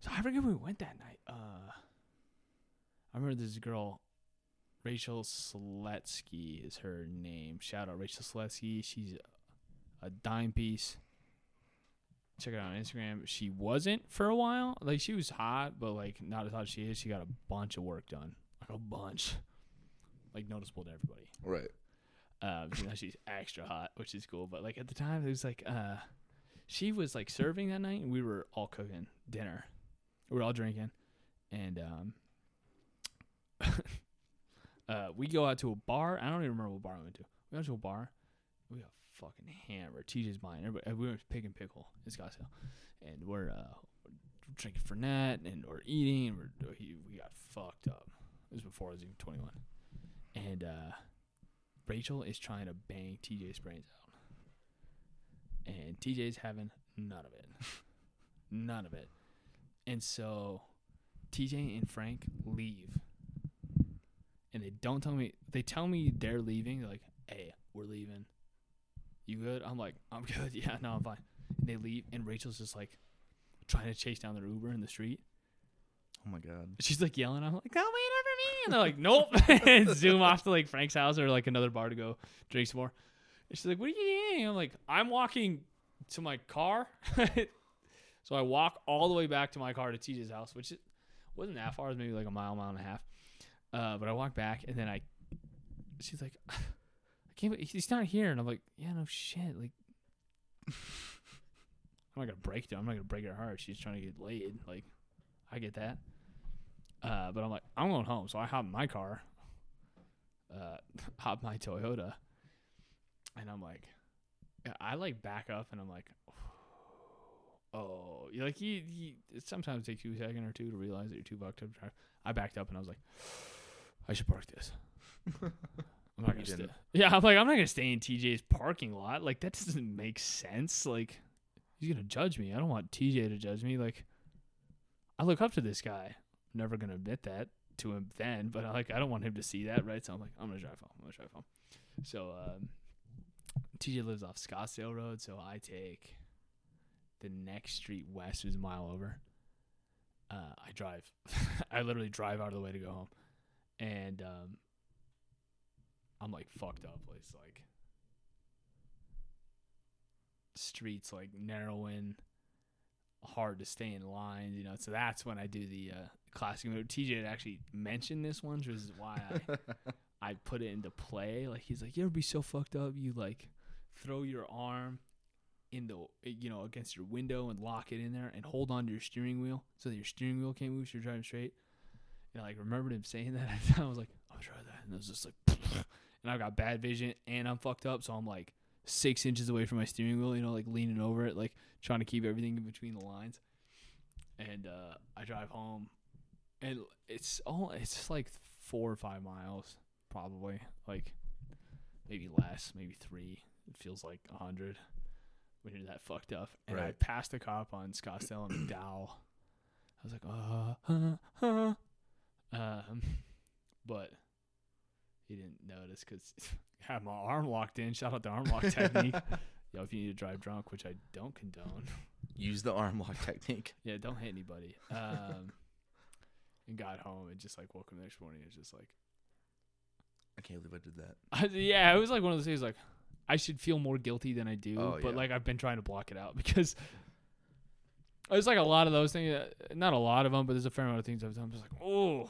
So I forget where we went that night. Uh, I remember this girl, Rachel Seletsky is her name. Shout out Rachel Seletsky. She's a, a dime piece. Check it out on Instagram. She wasn't for a while. Like, she was hot, but, like, not as hot as she is. She got a bunch of work done. Like, a bunch. Like, noticeable to everybody. Right. Um, now she's extra hot, which is cool. But, like, at the time, it was like... uh. she was like serving that night, and we were all cooking dinner. We were all drinking, and um, uh, we go out to a bar. I don't even remember what bar we went to. We went to a bar. We got fucking hammered. T J's buying. Everybody, we went pig and pickle. It's got sale, and we're uh, drinking Fernet, and we're eating, and we're, we got fucked up. It was before I was even twenty-one, and uh, Rachel is trying to bang T J's brains out. And T J's having none of it. None of it. And so T J and Frank leave. And they don't tell me. They tell me they're leaving. They're like, hey, we're leaving. You good? I'm like, I'm good. Yeah, no, I'm fine. And they leave. And Rachel's just like trying to chase down their Uber in the street. Oh, my God. She's like yelling. I'm like, don't wait over me. And they're like, nope. And zoom off to like Frank's house or like another bar to go drink some more. She's like, what are you doing? I'm like, I'm walking to my car. So I walk all the way back to my car to T J's house, which wasn't that far. It was maybe like a mile, mile and a half. Uh, but I walk back, and then I, she's like, I can't, he's not here. And I'm like, yeah, no shit. Like, I'm not going to break her. I'm not going to break her heart. She's trying to get laid. Like, I get that. Uh, but I'm like, I'm going home. So I hop in my car, uh, hop my Toyota. And I'm like, I like back up, and I'm like, oh, you like you, you. It sometimes takes you a second or two to realize that you're too fucked up to drive. I backed up, and I was like, I should park this. I'm not gonna stay. Yeah, I'm like, I'm not gonna stay in T J's parking lot. Like that doesn't make sense. Like he's gonna judge me. I don't want T J to judge me. Like I look up to this guy. I'm never gonna admit that to him then, but I, like I don't want him to see that, right? So I'm like, I'm gonna drive home. I'm gonna drive home. So. um T J lives off Scottsdale Road, so I take the next street west, is a mile over. Uh, I drive. I literally drive out of the way to go home. And um, I'm, like, fucked up. It's, like, streets, like, narrowing, hard to stay in line, you know. So that's when I do the uh, classic move. T J had actually mentioned this once, which is why I... I put it into play. Like he's like, you ever be so fucked up you like throw your arm in the, you know, against your window and lock it in there and hold on to your steering wheel so that your steering wheel can't move so you're driving straight. And I like remembered him saying that. I was like, I'll try that. And I was just like, and I've got bad vision and I'm fucked up, so I'm like six inches away from my steering wheel, you know, like leaning over it, like trying to keep everything in between the lines. And uh, I drive home, and it's all it's like four or five miles. Probably like maybe less, maybe three. It feels like a hundred when you're that fucked up. And right. I passed a cop on Scottsdale and McDowell. I was like, uh, uh, uh, um, but he didn't notice because I had my arm locked in. Shout out the arm lock technique. Yo, if you need to drive drunk, which I don't condone, use the arm lock technique. Yeah, don't hit anybody. Um, and got home and just like woke up the next morning. It's just like. I can't believe I did that. I, yeah, it was like one of those things like, I should feel more guilty than I do, oh, but yeah. like I've been trying to block it out because it's like a lot of those things, not a lot of them, but there's a fair amount of things I've done. I'm just like, oh.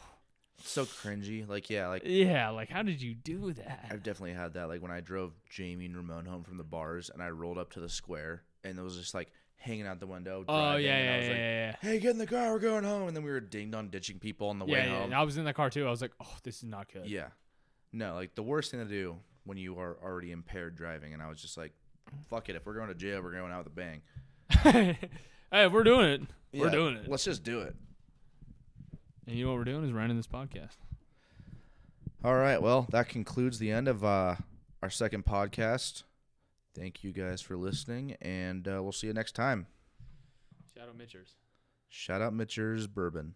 So cringy. Like, yeah. like Yeah, like how did you do that? I've definitely had that. Like when I drove Jamie and Ramon home from the bars and I rolled up to the square and it was just like hanging out the window. Oh, yeah, and yeah, I was yeah, like, yeah, yeah. Hey, get in the car. We're going home. And then we were ding-dong ditching people on the yeah, way yeah, home. Yeah, and I was in the car too. I was like, oh, this is not good. Yeah. No, like the worst thing to do when you are already impaired driving, and I was just like, fuck it. If we're going to jail, we're going out with a bang. Hey, we're doing it. We're yeah, doing it. Let's just do it. And you know what we're doing is running this podcast. All right. Well, that concludes the end of uh, our second podcast. Thank you guys for listening, and uh, we'll see you next time. Shout out Michter's. Shout out Michter's Bourbon.